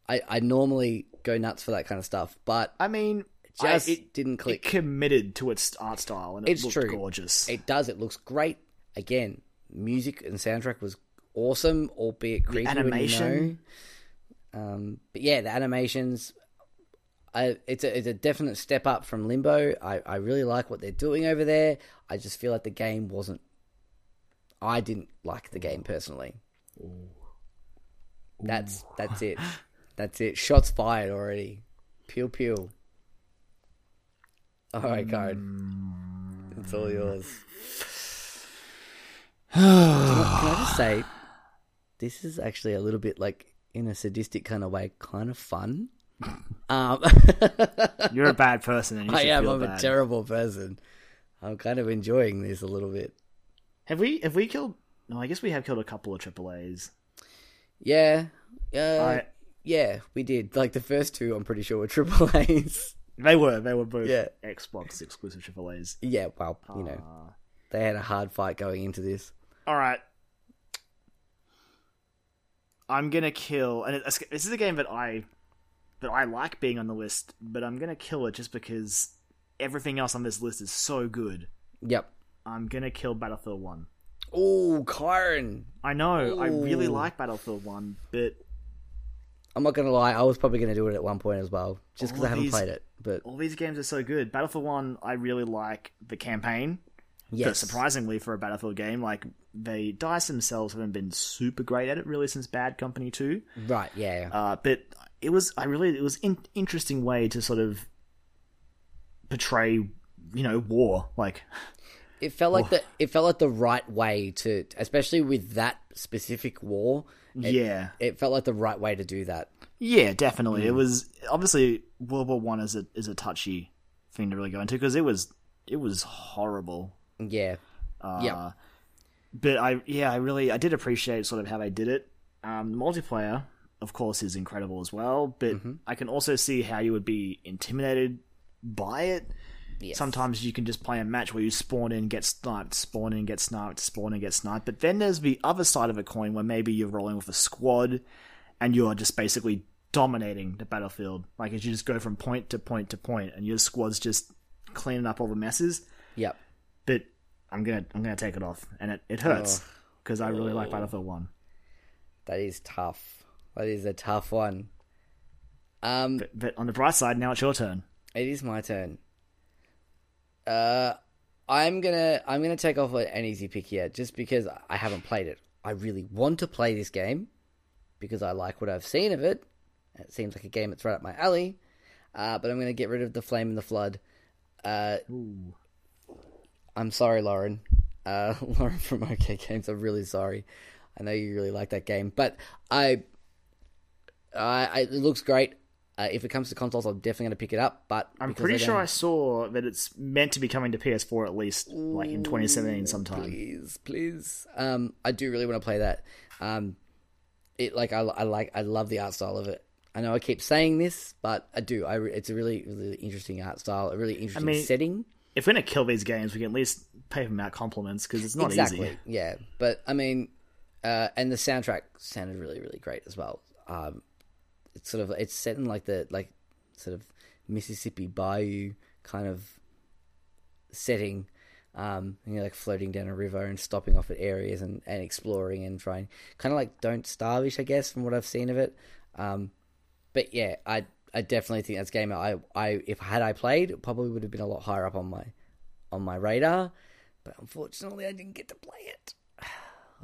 I normally go nuts for that kind of stuff, but I mean, it didn't click. It committed to its art style, and it looked gorgeous. It does. It looks great. Again, music and soundtrack was awesome, albeit creepy. The animation, but yeah, the animations. It's a definite step up from Limbo. I really like what they're doing over there. I just feel like the game wasn't... I didn't like the game personally. Ooh. That's it. That's it. Shots fired already. Pew pew. All right, Kyron. It's all yours. Can I just say, this is actually a little bit like, in a sadistic kind of way, kind of fun. You're a bad person, and I'm a terrible person. I'm kind of enjoying this a little bit. Have we killed... No, I guess we have killed a couple of AAAs. Yeah. Yeah, we did. Like, the first 2, I'm pretty sure, were AAAs. They were both Xbox exclusive AAAs. Yeah, well, you know, they had a hard fight going into this. Alright, I'm gonna kill... And this is a game that I like being on the list, but I'm going to kill it just because everything else on this list is so good. Yep. I'm going to kill Battlefield 1. Ooh, Kyron. I know. Ooh. I really like Battlefield 1, but... I'm not going to lie. I was probably going to do it at one point as well, just because I haven't played it. But all these games are so good. Battlefield 1, I really like the campaign. Yes. But surprisingly for a Battlefield game, like, they DICE themselves haven't been super great at it, really, since Bad Company 2. Right, yeah. But... It was interesting way to sort of portray, you know, war. Like, it felt like the right way to, especially with that specific war. It felt like the right way to do that. Yeah, definitely. Mm. It was obviously World War I is a touchy thing to really go into because it was horrible. Yeah. But I did appreciate sort of how they did it. Multiplayer, of course, is incredible as well, but I can also see how you would be intimidated by it. Yes. Sometimes you can just play a match where you spawn in, get sniped, spawn in, get sniped, spawn in, get sniped. But then there's the other side of a coin where maybe you're rolling with a squad and you're just basically dominating the battlefield. Like, as you just go from point to point to point and your squad's just cleaning up all the messes. Yep. But I'm gonna take it off, and it hurts because I really like Battlefield 1. That is tough. That is a tough one. But on the bright side, now it's your turn. It is my turn. I'm gonna take off an easy pick here, just because I haven't played it. I really want to play this game because I like what I've seen of it. It seems like a game that's right up my alley. But I'm gonna get rid of The Flame and the Flood. Ooh. I'm sorry, Lauren. Lauren from OK Games, I'm really sorry. I know you really like that game, but it looks great. If it comes to consoles, I'm definitely going to pick it up. But I'm pretty sure I saw that it's meant to be coming to PS4 at least, like in 2017 sometime. Please. I do really want to play that. I love the art style of it. I know I keep saying this, but I do. It's a really, really interesting art style, a really interesting setting. If we're going to kill these games, we can at least pay them out compliments because it's not easy. Yeah, but I mean, and the soundtrack sounded really, really great as well. It's set in like sort of Mississippi Bayou kind of setting. And you're like floating down a river and stopping off at areas and exploring and trying, kind of like Don't Starve-ish, I guess, from what I've seen of it. But yeah, I definitely think that's a game if I had played, it probably would have been a lot higher up on my radar. But unfortunately, I didn't get to play it.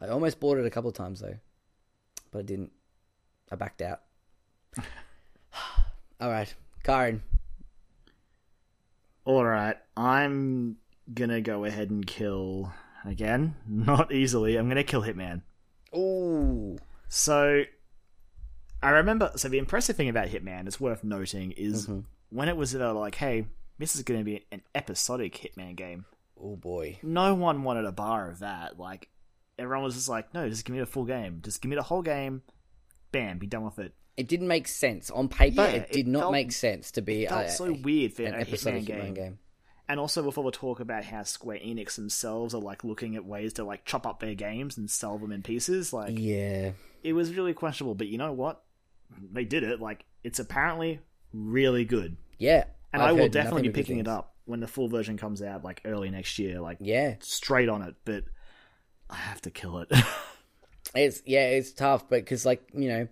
I almost bought it a couple of times though, but I didn't. I backed out. All right, Kyron. All right, I'm gonna go ahead and kill again. Not easily. I'm gonna kill Hitman. Ooh. So. I remember, so the impressive thing about Hitman, it's worth noting, is when it was like, hey, this is going to be an episodic Hitman game. Oh boy. No one wanted a bar of that. Like, everyone was just like, no, just give me the full game. Just give me the whole game. Bam, be done with it. It didn't make sense. On paper, it did not make sense to be weird for an episodic Hitman game. And also with all the talk about how Square Enix themselves are like looking at ways to like chop up their games and sell them in pieces. Like, yeah, it was really questionable, but you know what? They did it. Like, it's apparently really good. Yeah, and I will definitely be picking it up when the full version comes out, like early next year. Like, yeah, straight on it. But I have to kill it. It's tough, but because like, you know,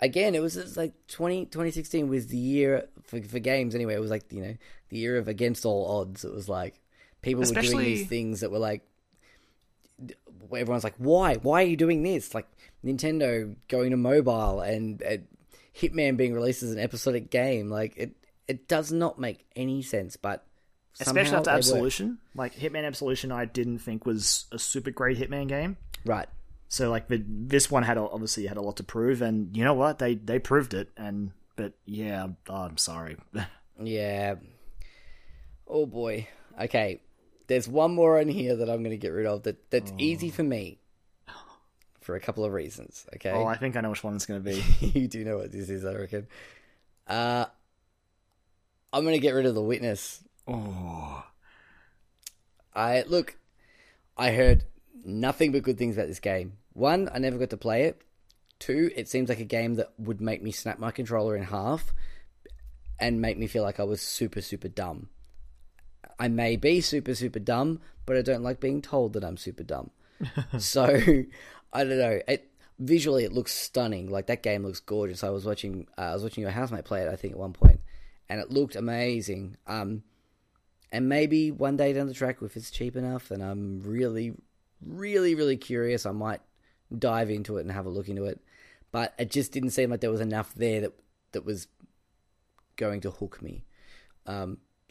again, it was just like 2016 was the year for games. Anyway, it was like, you know, the year of against all odds. It was like people were doing these things that were like, everyone's like, why are you doing this? Like Nintendo going to mobile and Hitman being released as an episodic game, like it does not make any sense. But especially after Absolution, like Hitman Absolution, I didn't think was a super great Hitman game, right? So like this one obviously had a lot to prove, and you know what, they proved it. And but yeah, I'm sorry. Yeah. Oh boy. Okay, there's one more in here that I'm going to get rid of. That's easy for me. For a couple of reasons, okay? Oh, I think I know which one it's going to be. You do know what this is, I reckon. I'm going to get rid of The Witness. Oh. I heard nothing but good things about this game. One, I never got to play it. Two, it seems like a game that would make me snap my controller in half and make me feel like I was super, super dumb. I may be super, super dumb, but I don't like being told that I'm super dumb. So... I don't know. Visually, it looks stunning. Like, that game looks gorgeous. I was watching your housemate play it, I think, at one point, and it looked amazing. And maybe one day down the track, if it's cheap enough, and I'm really, really, really curious, I might dive into it and have a look into it. But it just didn't seem like there was enough there that was going to hook me.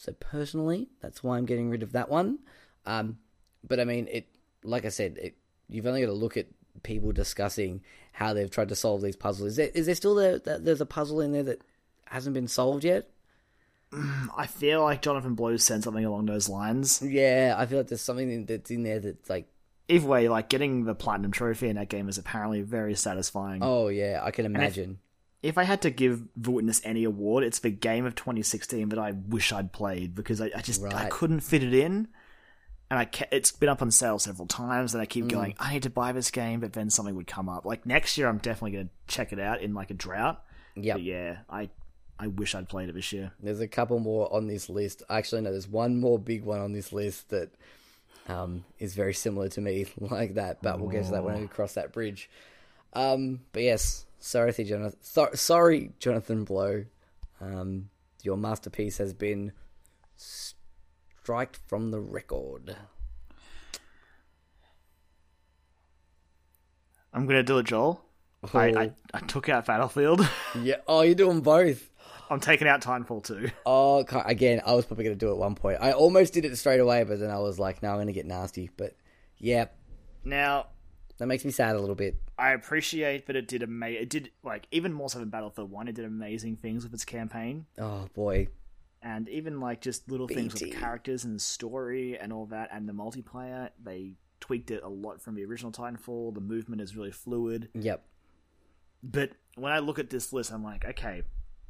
So personally, that's why I'm getting rid of that one. But I mean, it, like I said, you've only got to look at people discussing how they've tried to solve these puzzles. Is there still there's a puzzle in there that hasn't been solved yet? I feel like Jonathan Blow said something along those lines. Yeah, I feel like there's something that's in there that's like... Either way, like, getting the Platinum Trophy in that game is apparently very satisfying. Oh, yeah, I can imagine. If I had to give The Witness any award, it's the game of 2016 that I wish I'd played, because I couldn't fit it in. And it's been up on sale several times, and I keep going, I need to buy this game, but then something would come up. Like, next year, I'm definitely going to check it out in, like, a drought. Yep. But yeah, I wish I'd played it this year. There's a couple more on this list. Actually, no, there's one more big one on this list that is very similar to me like that, but we'll get to that when we cross that bridge. But yes, sorry, Jonathan Blow. Your masterpiece has been striked from the record. I'm going to do it, Joel. Oh. I took out Battlefield. Yeah. Oh, you're doing both. I'm taking out Titanfall 2. Oh, again, I was probably going to do it at one point. I almost did it straight away, but then I was like, no, I'm going to get nasty. But, yeah. Now... that makes me sad a little bit. I appreciate that it did, like, even more so than Battlefield 1, it did amazing things with its campaign. Oh, boy. And even, like, just little things with characters and story and all that, and the multiplayer, they tweaked it a lot from the original Titanfall. The movement is really fluid. Yep. But when I look at this list, I'm like, okay...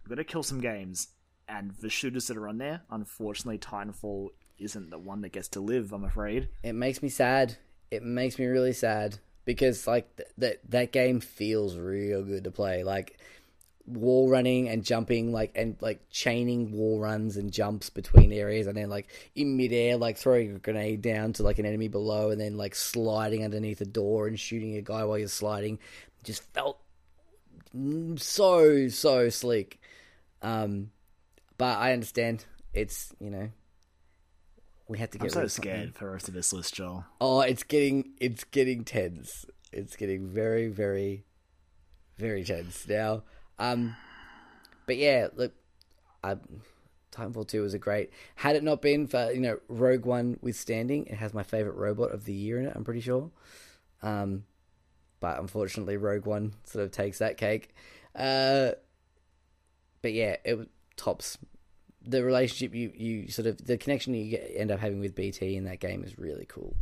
we've got to kill some games, and the shooters that are on there, unfortunately, Titanfall isn't the one that gets to live, I'm afraid. It makes me sad. It makes me really sad, because like that game feels real good to play. Like, wall running and jumping, and chaining wall runs and jumps between areas, and then like in midair, like throwing a grenade down to like an enemy below, and then like sliding underneath a door and shooting a guy while you're sliding. It just felt so sleek. But I understand it's, you know, we had to get rid of something. I'm so scared for the rest of this list, Joel. Oh, it's getting tense. It's getting very, very, very tense now. But yeah, look, Titanfall 2 was a great, had it not been for, you know, Rogue One withstanding, it has my favorite robot of the year in it, I'm pretty sure. But unfortunately Rogue One sort of takes that cake. But yeah, it tops. The relationship you sort of... the connection you end up having with BT in that game is really cool.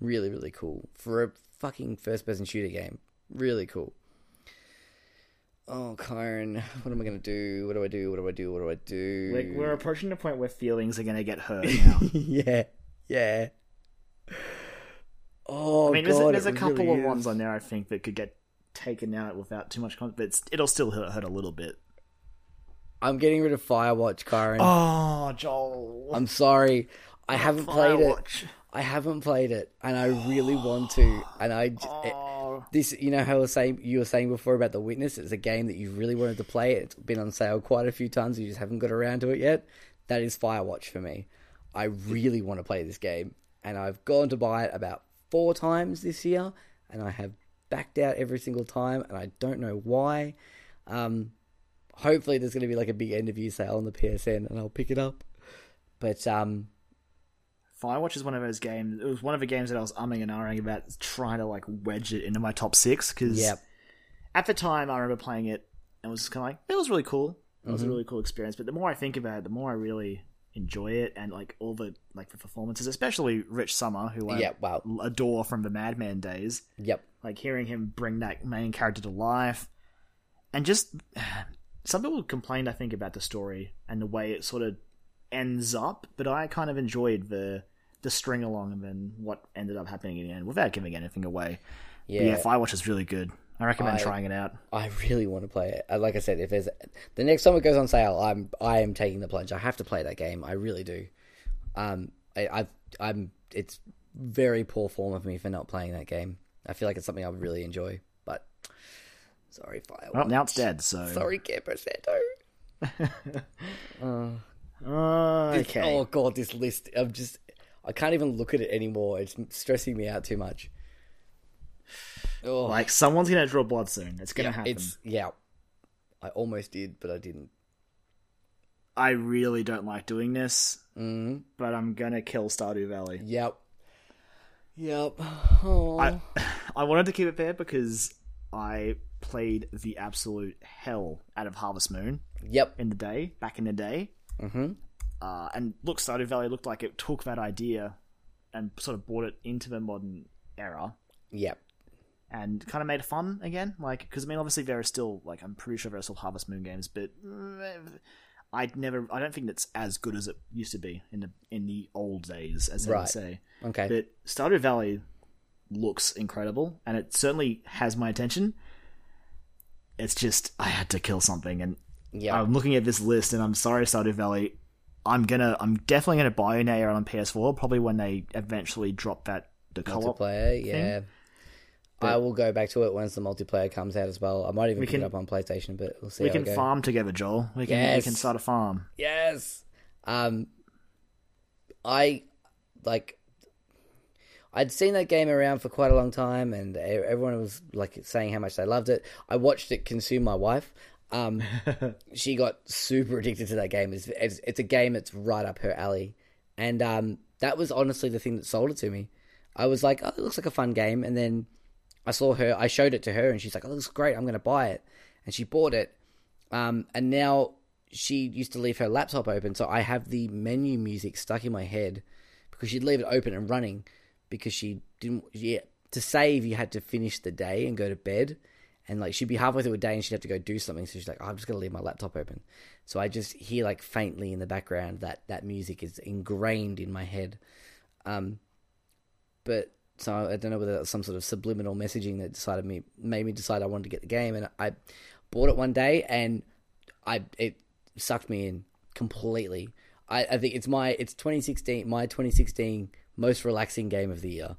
Really, really cool. For a fucking first-person shooter game. Really cool. Oh, Kyron, what am I going to do? What do I do? Like, we're approaching the point where feelings are going to get hurt now. Yeah. Oh, I mean, God, there's a couple really of ones on there, I think, that could get taken out without too much... but it'll still hurt a little bit. I'm getting rid of Firewatch, Kyron. Oh, Joel. I'm sorry. I haven't played it, and I really want to. And this, you know how you were saying before about The Witness? It's a game that you really wanted to play. It's been on sale quite a few times. You just haven't got around to it yet. That is Firewatch for me. I really want to play this game, and I've gone to buy it about 4 times this year, and I have backed out every single time, and I don't know why. Hopefully there's going to be like a big end of year sale on the PSN and I'll pick it up. But Firewatch is one of those games. It was one of the games that I was umming and ahhing about trying to like wedge it into my top 6 because at the time I remember playing it and was just kind of like, that was really cool. It was a really cool experience. But the more I think about it, the more I really enjoy it, and like all the like the performances, especially Rich Summer, who I adore from the Mad Men days. Yep. Like hearing him bring that main character to life, and just. Some people complained, I think, about the story and the way it sort of ends up, but I kind of enjoyed the string along and then what ended up happening in the end without giving anything away. Yeah, Firewatch is really good. I recommend trying it out. I really want to play it. Like I said, if there's the next time it goes on sale, I am taking the plunge. I have to play that game. I really do. It's very poor form of me for not playing that game. I feel like it's something I really enjoy, but. Sorry, Firewatch. Well, now it's dead, so... Sorry, Campersanto. Okay. Oh, God, this list. I'm just... I can't even look at it anymore. It's stressing me out too much. Oh. Like, someone's going to draw blood soon. It's going to happen. I almost did, but I didn't. I really don't like doing this, but I'm going to kill Stardew Valley. Yep. I wanted to keep it fair because I played the absolute hell out of Harvest Moon. Back in the day. Mm-hmm. And look, Stardew Valley looked like it took that idea and sort of brought it into the modern era. And kind of made it fun again. Like, because I mean, obviously there are still, like, I'm pretty sure there are still Harvest Moon games, but I don't think that's as good as it used to be in the old days, as they would say. Okay. But Stardew Valley looks incredible, and it certainly has my attention. It's just, I had to kill something, and I'm looking at this list, and I'm sorry, Stardew Valley, I'm definitely gonna buy an AR on PS4, probably when they eventually drop the co-op multiplayer thing. Yeah. But I will go back to it once the multiplayer comes out as well. I might even pick it up on PlayStation, but we'll see. We can farm together, Joel. We can start a farm. Yes. I'd seen that game around for quite a long time, and everyone was like saying how much they loved it. I watched it consume my wife. She got super addicted to that game. It's a game that's right up her alley, and that was honestly the thing that sold it to me. I was like, oh, it looks like a fun game, and then I saw her, I showed it to her, and she's like, oh, this is great, I'm going to buy it. And she bought it. And now she used to leave her laptop open, so I have the menu music stuck in my head because she'd leave it open and running because she didn't... Yeah, to save, you had to finish the day and go to bed. And, like, she'd be halfway through a day and she'd have to go do something, so she's like, oh, I'm just going to leave my laptop open. So I just hear, like, faintly in the background that music is ingrained in my head. But... So I don't know whether that was some sort of subliminal messaging that made me decide I wanted to get the game. And I bought it one day, and it sucked me in completely. I think it's 2016, my 2016 most relaxing game of the year.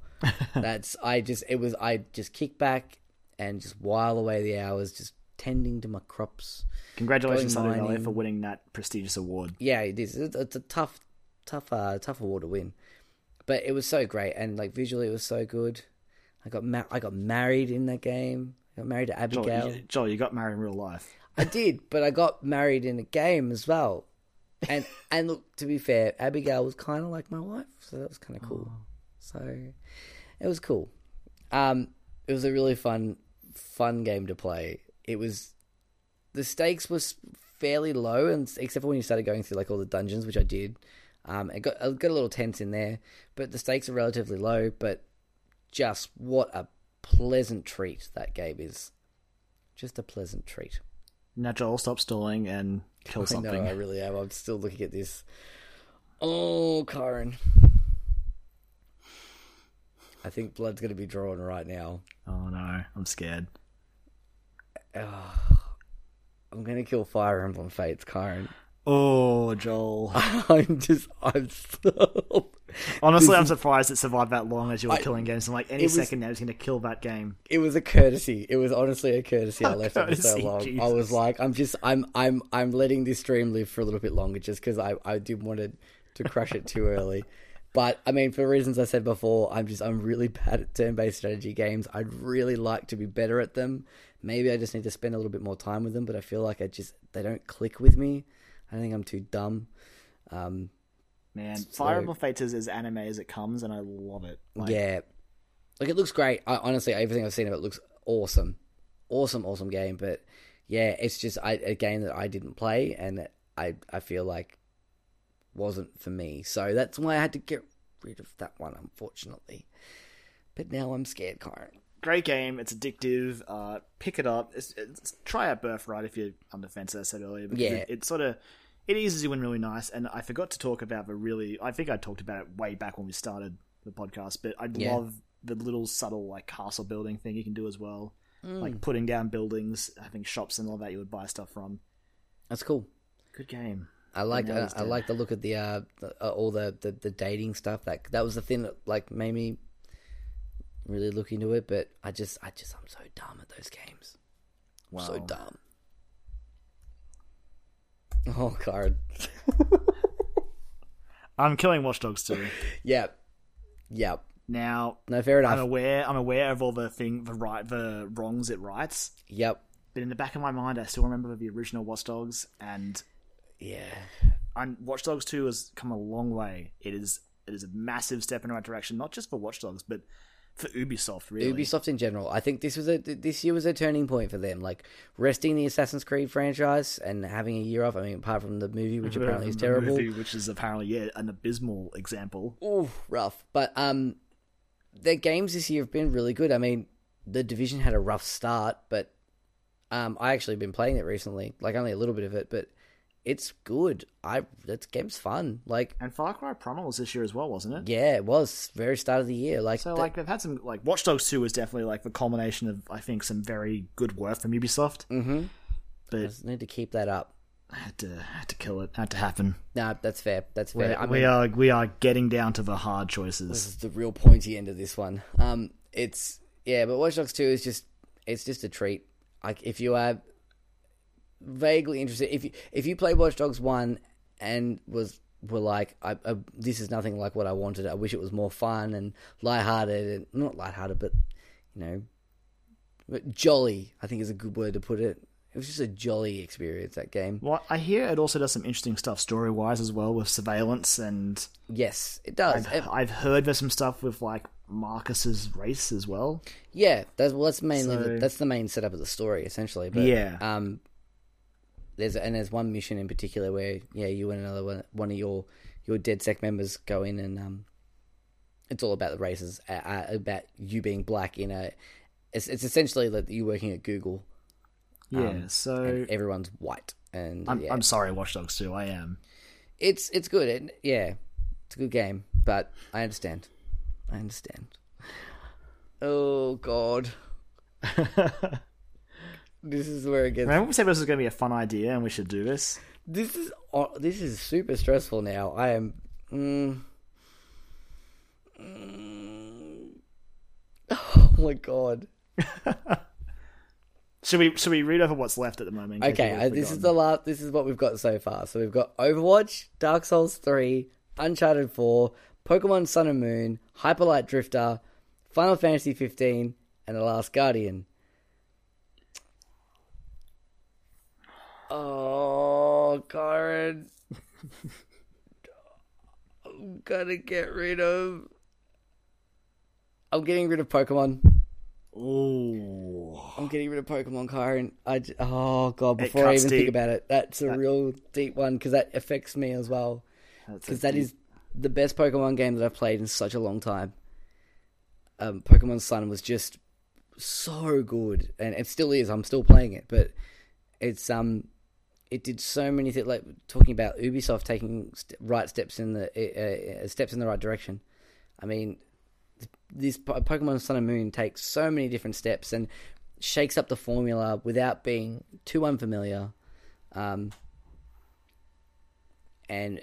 I just kicked back and just while away the hours, just tending to my crops. Congratulations, Stardew Valley, for winning that prestigious award. Yeah, it is. It's a tough award to win. But it was so great, and like visually, it was so good. I got married in that game. I got married to Abigail. Joel, you got married in real life. I did, but I got married in a game as well. And look, to be fair, Abigail was kind of like my wife, so that was kind of cool. Oh. So it was cool. It was a really fun game to play. It was the stakes were fairly low, and except for when you started going through like all the dungeons, which I did. It got a little tense in there, but the stakes are relatively low, but just what a pleasant treat that game is. Just a pleasant treat. Now, Joel, stop stalling and kill something. I know, I really am. I'm still looking at this. Oh, Kyron. I think blood's going to be drawn right now. Oh, no. I'm scared. I'm going to kill Fire Emblem Fates, Kyron. Oh, Joel. Honestly, I'm surprised it survived that long as you were killing games. I'm like, second now, it's going to kill that game. It was a courtesy. It was honestly a courtesy. I left it for so long. Jesus. I was like, I'm letting this dream live for a little bit longer just because I didn't want to crush it too early. But, I mean, for reasons I said before, I'm really bad at turn-based strategy games. I'd really like to be better at them. Maybe I just need to spend a little bit more time with them, but I feel like they don't click with me. I think I'm too dumb. Fire Emblem Fates is as anime as it comes, and I love it. It looks great. Honestly, everything I've seen of it looks awesome. Awesome game, but yeah, it's just a game that I didn't play, and I feel like wasn't for me. So that's why I had to get rid of that one, unfortunately. But now I'm scared, Kyron. Great game. It's addictive. Pick it up. Try out Birthright if you're on the fence, as I said earlier. Because it sort of... It eases you in really nice, and I forgot to talk about I think I talked about it way back when we started the podcast, but I love the little subtle like castle building thing you can do as well. Like putting down buildings, having shops and all that you would buy stuff from. That's cool. Good game. I like the look at the dating stuff. That was the thing that like made me really look into it, but I'm so dumb at those games. Wow. So dumb. Oh, Kyron. I'm killing Watch Dogs 2. Yep. Now, no, fair enough. I'm aware of all the wrongs it rights. Yep. But in the back of my mind, I still remember the original Watch Dogs, and Yeah. Watch Dogs 2 has come a long way. It is a massive step in the right direction, not just for Watch Dogs, but for Ubisoft, really. Ubisoft in general. I think this year was a turning point for them. Like, resting the Assassin's Creed franchise and having a year off. I mean, apart from the movie, which apparently is terrible. Movie, which is apparently, yeah, an abysmal example. Ooh, rough. But their games this year have been really good. I mean, The Division had a rough start, but I actually been playing it recently. Like, only a little bit of it, but it's good. That game's fun. Like, and Far Cry Primal was this year as well, wasn't it? Yeah, it was. Very start of the year. Like, so, like, they've had some, like, Watch Dogs 2 was definitely, like, the culmination of, I think, some very good work from Ubisoft. Mm-hmm. But I just need to keep that up. I had to kill it. Had to happen. No, that's fair. That's fair. We are getting down to the hard choices. This is the real pointy end of this one. It's, yeah, but Watch Dogs 2 is just, it's just a treat. Like, if you are vaguely interested, if you play Watch Dogs 1 and were like, this is nothing like what I wanted. I wish it was more fun and lighthearted, and not lighthearted, but, you know, but jolly, I think, is a good word to put it. It was just a jolly experience, that game. Well, I hear it also does some interesting stuff story-wise as well, with surveillance and... Yes, it does. I've heard there's some stuff with, like, Marcus's race as well. Yeah, that's the main setup of the story, essentially. But, yeah. There's one mission in particular where, yeah, you and another one of your DedSec members go in, and it's all about the races, about you being black in a... It's essentially like you working at Google. Yeah, so everyone's white, and I'm sorry, Watch Dogs 2. I am. It's good. It's a good game, but I understand. Oh God, this is where it gets. Remember we said this was going to be a fun idea, and we should do this. This is super stressful now. I am. Oh my God. Should we read over what's left at the moment? Okay, this is what we've got so far. So we've got Overwatch, Dark Souls 3, Uncharted 4, Pokemon Sun and Moon, Hyper Light Drifter, Final Fantasy 15, and The Last Guardian. Oh, Kyron. I'm getting rid of Pokemon. Ooh. I'm getting rid of Pokemon, Kyron. Oh, God, before I even think about it, that's a real deep one, because that affects me as well. Because that is the best Pokemon game that I've played in such a long time. Pokemon Sun was just so good, and it still is. I'm still playing it, but it's it did so many things. Like, talking about Ubisoft taking steps in the right direction. I mean, this Pokemon Sun and Moon takes so many different steps and shakes up the formula without being too unfamiliar, and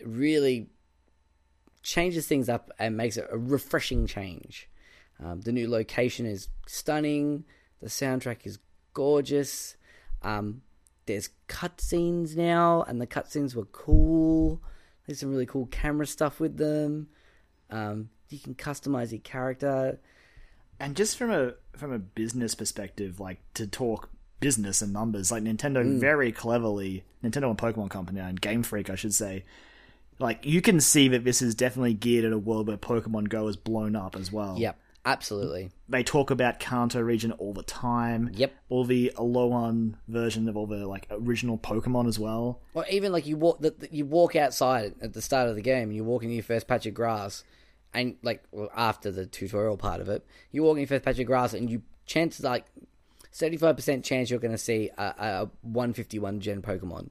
really changes things up and makes it a refreshing change. The new location is stunning. The soundtrack is gorgeous. There's cutscenes now, and the cutscenes were cool. There's some really cool camera stuff with them. You can customize your character, and just from a business perspective, like, to talk business and numbers, like, Nintendo and Pokemon Company and Game Freak, I should say, like, you can see that this is definitely geared at a world where Pokemon Go has blown up as well. Yep, absolutely. They talk about Kanto region all the time. Yep, all the Alolan version of all the, like, original Pokemon as well. Or even, like, you walk outside at the start of the game, and you walk into your first patch of grass. And, like, well, after the tutorial part of it, you walk in your first patch of grass and you chance, like, 75% chance you're going to see a 151 gen Pokemon.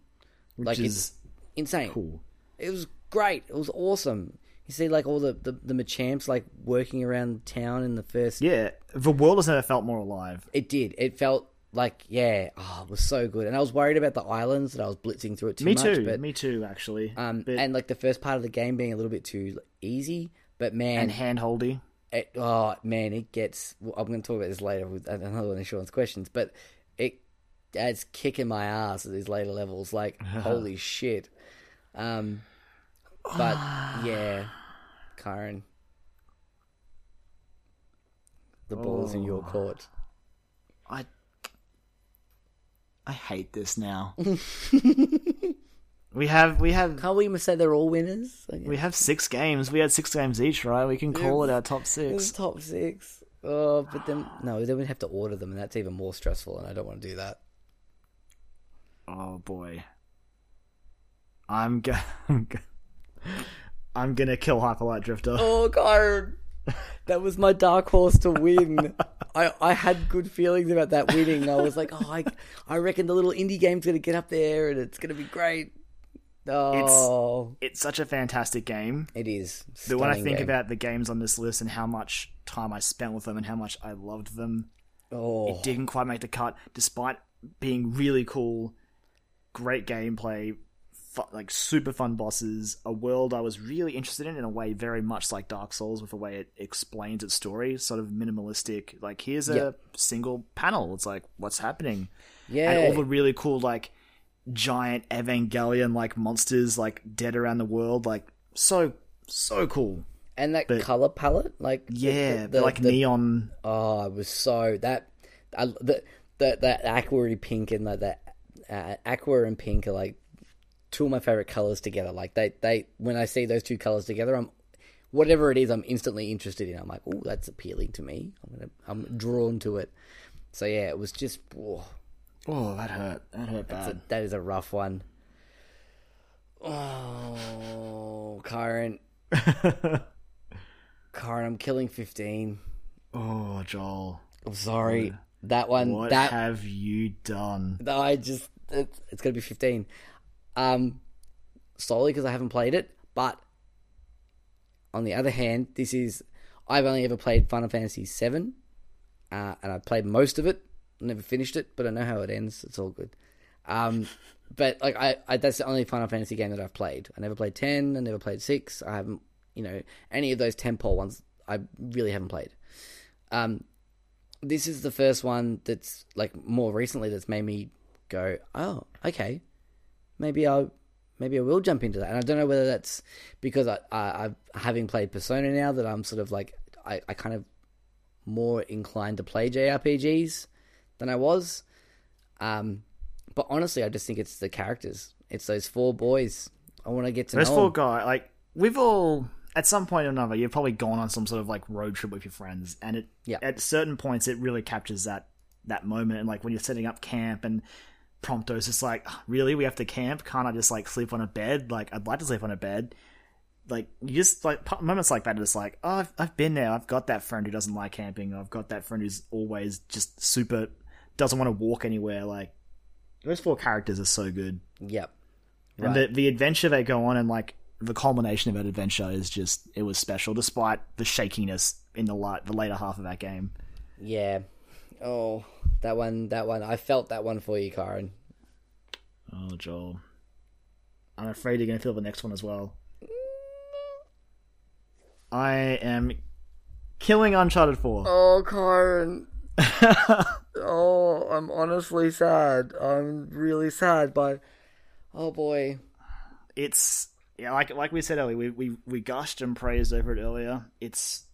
Which, like, it's insane. Cool. It was great. It was awesome. You see, like, all the Machamps, like, working around town in the first... Yeah, the world has never felt more alive. It did. It felt like, yeah, oh, it was so good. And I was worried about the islands, that I was blitzing through it too much. Me too, actually. And, like, the first part of the game being a little bit too, like, easy... But, man... And hand-holdy. It gets... Well, I'm going to talk about this later with another one of Sean's questions, but it's kicking my ass at these later levels. Like, holy shit. But, yeah, Kyron, the ball's in your court. I hate this now. We have. Can't we even say they're all winners? We have 6 games. We had 6 games each, right? We can call it our top 6. It was top 6. Oh, but then we'd have to order them, and that's even more stressful, and I don't want to do that. Oh boy, I'm gonna kill Hyper Light Drifter. Oh god, that was my dark horse to win. I had good feelings about that winning. I was like, I reckon the little indie game's gonna get up there, and it's gonna be great. Oh, it's such a fantastic game. It is. But when I think about the games on this list and how much time I spent with them and how much I loved them, it didn't quite make the cut, despite being really cool, great gameplay, like super fun bosses, a world I was really interested in a way very much like Dark Souls, with the way it explains its story, sort of minimalistic. Like, here's a single panel. It's like, what's happening? Yeah, and all the really cool like giant Evangelion like monsters like dead around the world, like so cool. And that color palette, like the neon. Oh, it was so that aqua pink and like that aqua and pink are like two of my favorite colors together. Like they when I see those two colors together, I'm whatever it is, I'm instantly interested in. I'm like, oh, that's appealing to me. I'm drawn to it. So yeah, it was just. Oh, that hurt. That hurt bad. That is a rough one. Oh, Kyron. I'm killing 15. Oh, Joel. I'm sorry. That one. What have you done? It's going to be 15. Solely because I haven't played it. But on the other hand, I've only ever played Final Fantasy 7, and I played most of it. Never finished it, but I know how it ends. It's all good. But like I that's the only Final Fantasy game that I've played. I never played 10. I never played 6. I haven't, any of those tentpole ones. I really haven't played. This is the first one that's like more recently that's made me go, oh, okay, maybe I will jump into that. And I don't know whether that's because I having played Persona now that I'm sort of like I kind of more inclined to play JRPGs than I was. But honestly, I just think it's the characters. It's those 4 boys. I want to get to know them. Those 4 guys, like, we've all, at some point or another, you've probably gone on some sort of, like, road trip with your friends, and at certain points, it really captures that moment, and, like, when you're setting up camp, and Prompto's just like, really, we have to camp? Can't I just, like, sleep on a bed? Like, I'd like to sleep on a bed. Like, you just, like, moments like that are just like, oh, I've been there. I've got that friend who doesn't like camping. I've got that friend who's always just super... doesn't want to walk anywhere. Like, those 4 characters are so good. Yep. Right. And the adventure they go on, and like the culmination of that adventure is just, it was special, despite the shakiness in the later half of that game. Yeah. Oh, that one. I felt that one for you, Kyron. Oh, Joel. I'm afraid you're going to feel the next one as well. I am killing Uncharted 4. Oh, Kyron. Oh, I'm honestly sad. I'm really sad, but oh boy, it's like we said earlier. We gushed and praised over it earlier. It's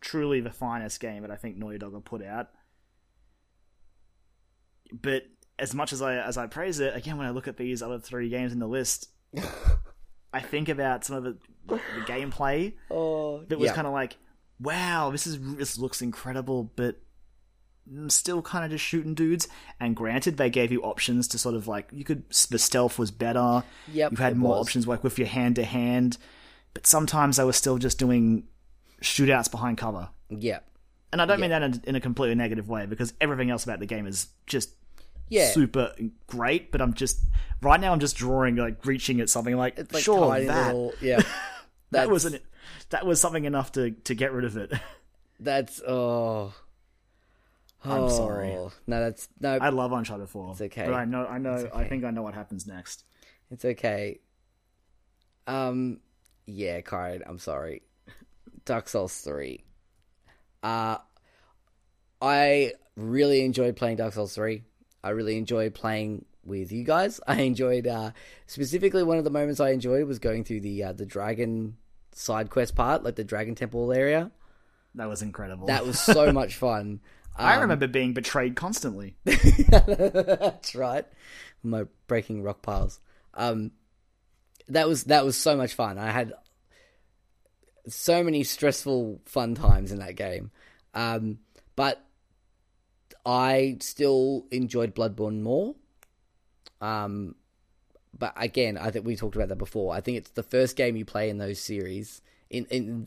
truly the finest game that I think Naughty Dog will put out. But as much as I praise it, again, when I look at these other 3 games in the list, I think about some of the gameplay that was kind of like, wow, this looks incredible, but still kind of just shooting dudes. And granted, they gave you options to sort of like, the stealth was better. Yep, you had more options like with your hand to hand, but sometimes they were still just doing shootouts behind cover. Yeah, and I don't mean that in a completely negative way, because everything else about the game is just super great. But I'm just drawing like reaching at something like sure that little, that wasn't. That was something enough to get rid of it. That's I'm sorry. No. I love Uncharted 4. It's okay. But I know. Okay. I think I know what happens next. It's okay. Yeah, Kyron. I'm sorry. Dark Souls 3. I really enjoyed playing Dark Souls 3. I really enjoyed playing with you guys. I enjoyed specifically one of the moments I enjoyed was going through the dragon side quest part, like the Dragon Temple area. That was incredible. That was so much fun. I remember being betrayed constantly. That's right. My breaking rock piles. That was so much fun. I had so many stressful fun times in that game, but I still enjoyed Bloodborne more. But again, I think we talked about that before. I think it's the first game you play in those series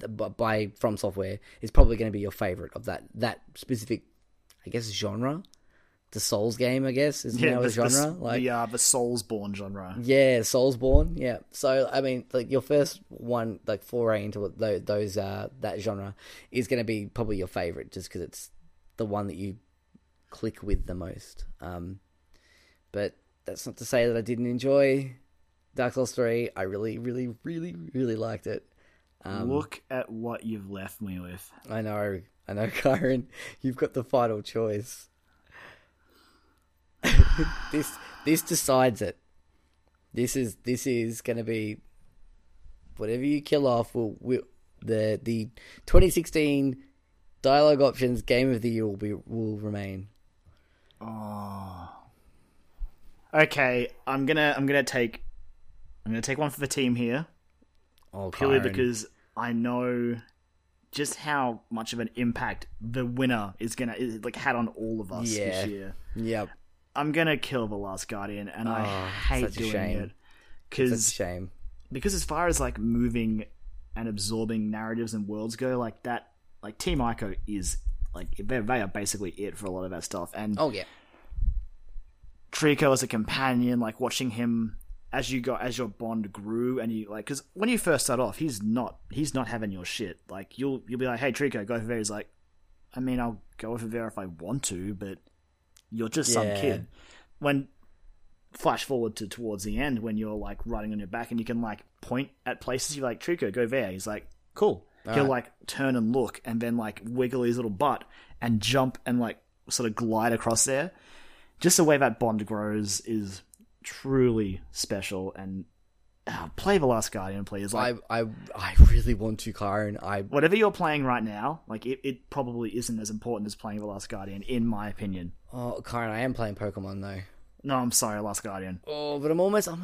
by From Software is probably going to be your favorite of that specific, I guess, genre. The Souls game, I guess, is now a genre. The Soulsborne genre. Yeah, Soulsborne. Yeah. So I mean, like your first one, like foray into those that genre, is going to be probably your favorite, just because it's the one that you click with the most. But that's not to say that I didn't enjoy Dark Souls 3. I really, really, really, really liked it. Look at what you've left me with. I know, Kyron. You've got the final choice. This decides it. This is going to be whatever you kill off. The 2016 Dialogue Options Game of the Year will remain. Oh. Okay, I'm gonna take one for the team here. Oh, purely because I know just how much of an impact the winner is had on all of us this year. Yep. I'm gonna kill The Last Guardian, and I hate doing it because it's such a shame. Because as far as like moving and absorbing narratives and worlds go, like that, like Team Ico is like they are basically it for a lot of that stuff. And Trico as a companion, like watching him as your bond grew, and you like because when you first start off, he's not having your shit. Like you'll be like, hey Trico, go for Vera. He's like, I mean, I'll go for Vera if I want to, but. You're just some kid. When flash forward to towards the end, when you're like riding on your back and you can like point at places, you're like, Trico, go there. He's like, cool. He'll like turn and look and then like wiggle his little butt and jump and like sort of glide across there. Just the way that bond grows is truly special. And play The Last Guardian, please. Like, I really want to, Kyron. Whatever you're playing right now, like it probably isn't as important as playing The Last Guardian, in my opinion. Oh, Kyron, I am playing Pokemon though. No, I'm sorry, Last Guardian. Oh, but I'm almost a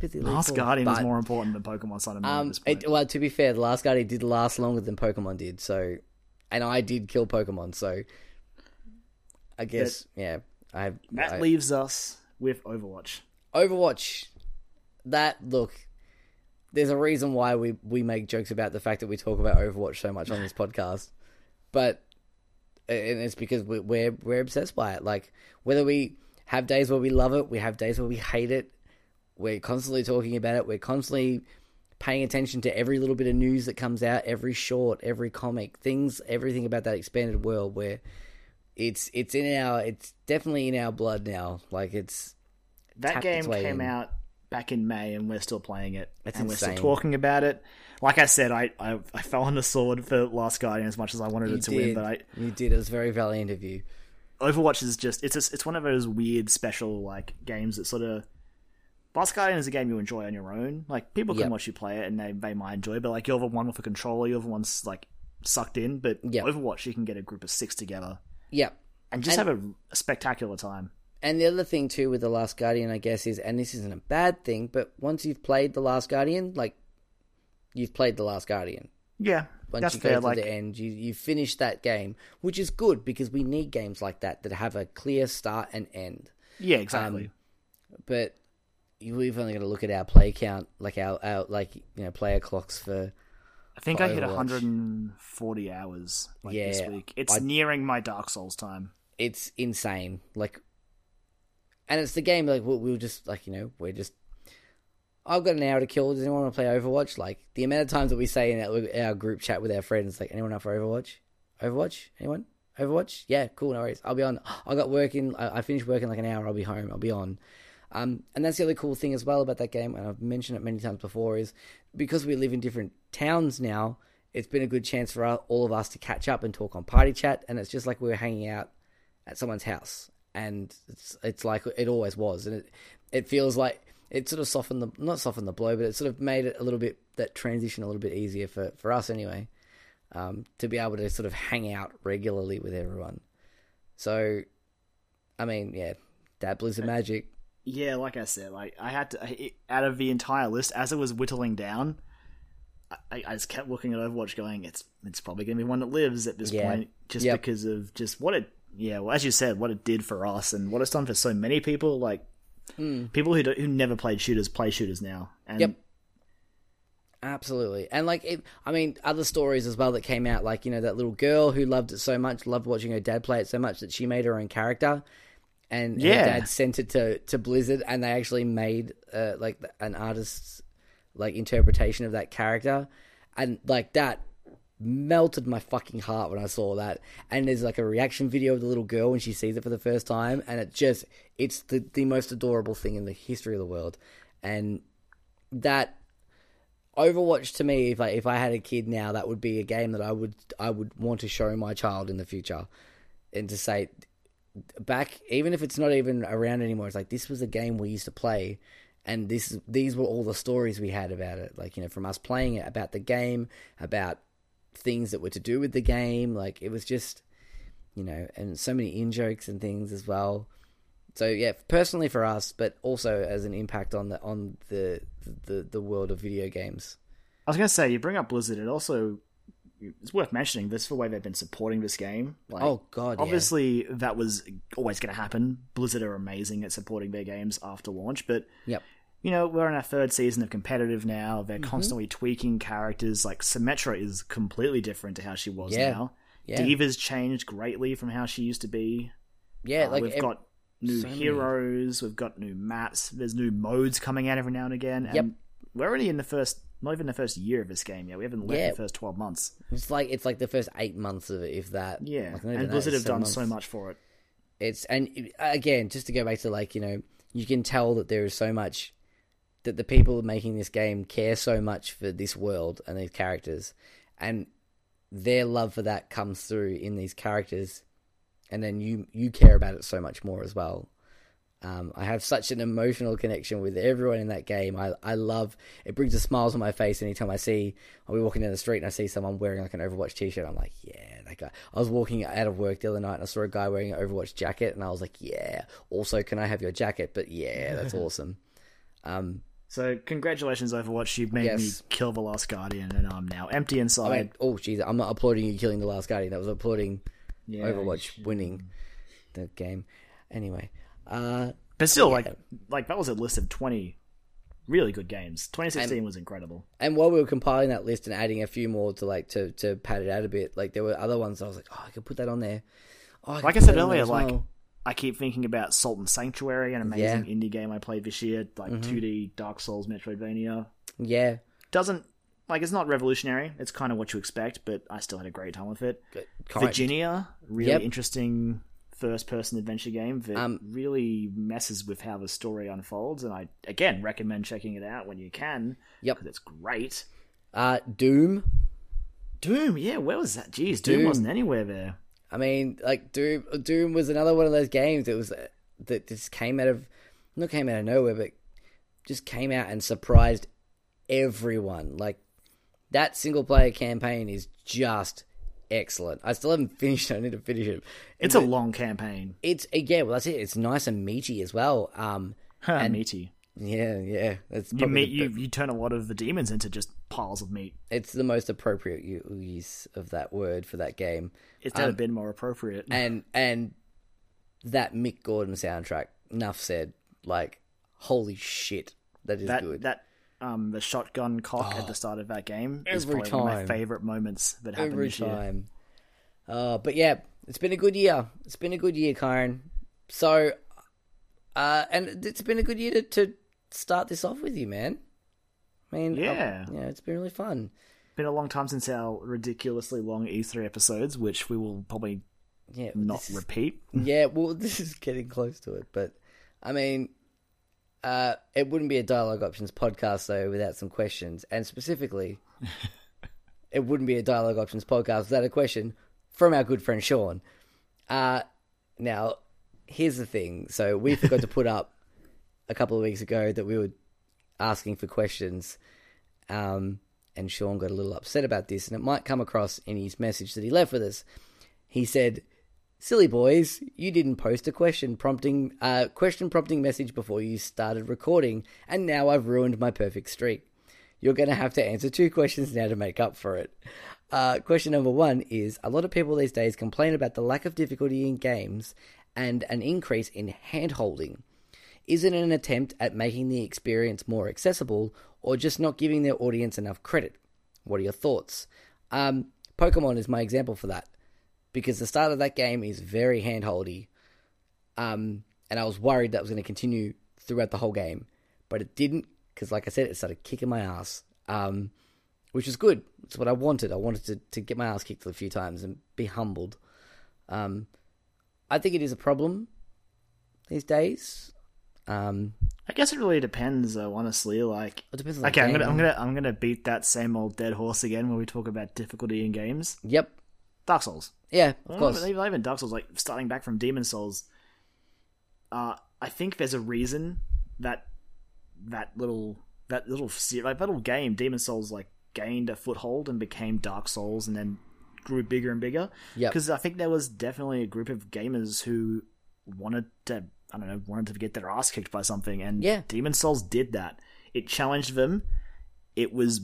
bit illegal. Last Guardian is more important than Pokemon Sun and Moon at this point. Well, to be fair, the Last Guardian did last longer than Pokemon did, so, and I did kill Pokemon, so I guess that leaves us with Overwatch. That look. There's a reason why we make jokes about the fact that we talk about Overwatch so much on this podcast, but and it's because we're obsessed by it. Like whether we have days where we love it, we have days where we hate it. We're constantly talking about it. We're constantly paying attention to every little bit of news that comes out, every short, every comic, everything about that expanded world where it's definitely in our blood now. Like it's that game came out back in May, and we're still playing it. We're still talking about it. Like I said, I fell on the sword for Last Guardian as much as I wanted it to win, but you did. It was very valiant of you. Overwatch is just it's one of those weird, special like games that sort of. Last Guardian is a game you enjoy on your own. Like people can watch you play it, and they might enjoy it, but like you're the one with a controller, you're the one's like sucked in. But Overwatch, you can get a group of six together. Yep, and just have a spectacular time. And the other thing, too, with The Last Guardian, I guess, is, and this isn't a bad thing, but once you've played The Last Guardian, like, you've played The Last Guardian. Yeah, that's fair. Once you go to the end, you finish that game, which is good, because we need games like that have a clear start and end. Yeah, exactly. But we've only got to look at our play count, like, our like you know, player clocks for... I think I hit 140 hours this week. It's nearing my Dark Souls time. It's insane. Like... And it's the game, like, we'll just, like, you know, we're just, I've got an hour to kill. Does anyone want to play Overwatch? Like, the amount of times that we say in our group chat with our friends, like, anyone up for Overwatch? Overwatch? Anyone? Overwatch? Yeah, cool, no worries. I'll be on. I got work in, I finished work in, like, an hour. I'll be home. I'll be on. And that's the other cool thing as well about that game, and I've mentioned it many times before, is because we live in different towns now, it's been a good chance for all of us to catch up and talk on party chat, and it's just like we were hanging out at someone's house. And it's like it always was, and it feels like it sort of not softened the blow, but it sort of made it a little bit that transition a little bit easier for us anyway, to be able to sort of hang out regularly with everyone. So, I mean, yeah, that Blizzard magic. Yeah, like I said, like I had to, out of the entire list, as it was whittling down, I just kept looking at Overwatch going, it's probably going to be one that lives at this point, just because of just what it, well, as you said, what it did for us and what it's done for so many people, like people who never played shooters play shooters now. And absolutely. And like, I mean, other stories as well that came out, like, you know, that little girl who loved it so much, loved watching her dad play it so much that she made her own character. And her dad sent it to Blizzard, and they actually made like an artist's like interpretation of that character, and like that melted my fucking heart when I saw that. And there's like a reaction video of the little girl when she sees it for the first time, and it just it's the most adorable thing in the history of the world. And that Overwatch to me, if I had a kid now, that would be a game that I would want to show my child in the future, and to say. Back, even if it's not even around anymore, it's like this was a game we used to play, and these were all the stories we had about it, like, you know, from us playing it, about the game, about things that were to do with the game. Like, it was just, you know, and so many in-jokes and things as well. So yeah, personally for us, but also as an impact on the world of video games. I was gonna say, you bring up Blizzard, it also it's worth mentioning this for the way they've been supporting this game. Like, oh god! Obviously, that was always going to happen. Blizzard are amazing at supporting their games after launch, but you know, we're in our third season of competitive now. They're constantly tweaking characters. Like Symmetra is completely different to how she was now. Yeah. Diva's changed greatly from how she used to be. Yeah, like we've got new heroes, we've got new maps. There's new modes coming out every now and again. And we're already in the first. Not even the first year of this game yet. We haven't left the first 12 months. It's like the first 8 months of it, if that. Yeah, like, and Blizzard have done so much for it. And again, just to go back to, like, you know, you can tell that there is so much, that the people making this game care so much for this world and these characters, and their love for that comes through in these characters, and then you care about it so much more as well. I have such an emotional connection with everyone in that game. I love it. Brings a smile to my face anytime I'll be walking down the street and I see someone wearing like an Overwatch t-shirt. I'm like, yeah, that guy. I was walking out of work the other night and I saw a guy wearing an Overwatch jacket, and I was like, yeah. Also, can I have your jacket? But yeah, that's awesome. So congratulations, Overwatch. You've made me kill The Last Guardian, and I'm now empty inside. Oh jeez, I'm not applauding you killing The Last Guardian. That was applauding Overwatch winning the game. Anyway. But still, like that was a list of 20 really good games. 2016 was incredible. And while we were compiling that list and adding a few more to like to pad it out a bit, like there were other ones that I was like, oh, I could put that on there. Oh, like I said earlier, like I keep thinking about Salt and Sanctuary, an amazing indie game I played this year, like 2D Dark Souls Metroidvania. Yeah, doesn't like it's not revolutionary. It's kind of what you expect, but I still had a great time with it. Virginia, really interesting. First-person adventure game that really messes with how the story unfolds, and I again recommend checking it out when you can. Yep, because it's great. Doom, yeah, where was that? Jeez, Doom wasn't anywhere there. I mean, like Doom was another one of those games that was that just came out of nowhere, but just came out and surprised everyone. Like that single-player campaign is just. Excellent. I still haven't finished it. I need to finish it. It's a long campaign. It's well, that's it. It's nice and meaty as well. And meaty. Yeah. That's you turn a lot of the demons into just piles of meat. It's the most appropriate use of that word for that game. It's never been more appropriate. And that Mick Gordon soundtrack. Enough said. Like, holy shit, that is good. The shotgun cock at the start of that game is probably one of my favourite moments that happened this year. But yeah, it's been a good year. It's been a good year, Kyron. So, and it's been a good year to start this off with you, man. I mean, yeah, it's been really fun. It's been a long time since our ridiculously long E3 episodes, which we will probably not repeat. Yeah, well, this is getting close to it, but I mean... it wouldn't be a Dialogue Options podcast, though, without some questions. And specifically, it wouldn't be a Dialogue Options podcast without a question from our good friend Sean. Now, here's the thing. So we forgot to put up a couple of weeks ago that we were asking for questions, and Sean got a little upset about this, and it might come across in his message that he left with us. He said, Silly boys, you didn't post a question prompting message before you started recording, and now I've ruined my perfect streak. You're going to have to answer two questions now to make up for it. Question number one is, a lot of people these days complain about the lack of difficulty in games and an increase in hand-holding. Is it an attempt at making the experience more accessible, or just not giving their audience enough credit? What are your thoughts? Pokemon is my example for that, because the start of that game is very hand-holdy, and I was worried that was going to continue throughout the whole game, but it didn't, because like I said, it started kicking my ass, which is good. It's what I wanted. I wanted to get my ass kicked a few times and be humbled. I think it is a problem these days. I guess it really depends, though, honestly. Like, it depends on the game. I'm gonna beat that same old dead horse again when we talk about difficulty in games. Yep. Dark Souls. Yeah, of course. Even Dark Souls, like starting back from Demon Souls. I think there's a reason that that little game, Demon Souls, like gained a foothold and became Dark Souls, and then grew bigger and bigger. Yeah. Because I think there was definitely a group of gamers who wanted to get their ass kicked by something, and yeah. Demon Souls did that. It challenged them. It was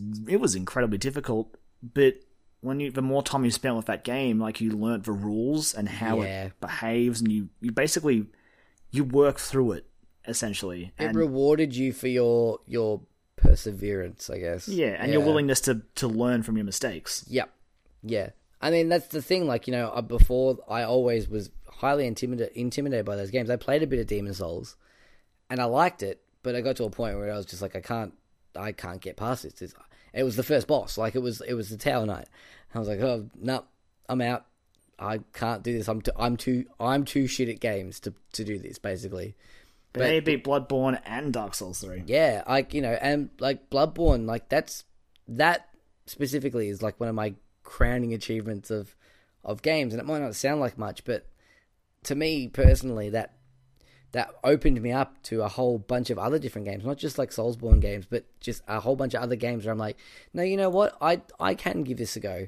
incredibly difficult, but the more time you spent with that game, like you learnt the rules and how it behaves, and you basically work through it essentially. It rewarded you for your perseverance, I guess. Yeah, and your willingness to learn from your mistakes. Yep. Yeah. I mean, that's the thing, like, you know, before I always was highly intimidated by those games. I played a bit of Demon Souls, and I liked it, but I got to a point where I was just like, I can't get past this. It was the first boss, like it was the Tower Knight. I was like, oh no, I'm out. I can't do this. I'm too shit at games to do this, basically. But they beat Bloodborne and Dark Souls 3. Yeah, like, you know, and like Bloodborne, like that specifically is like one of my crowning achievements of games, and it might not sound like much, but to me personally, that opened me up to a whole bunch of other different games, not just like Soulsborne games, but just a whole bunch of other games where I'm like, no, you know what, I can give this a go,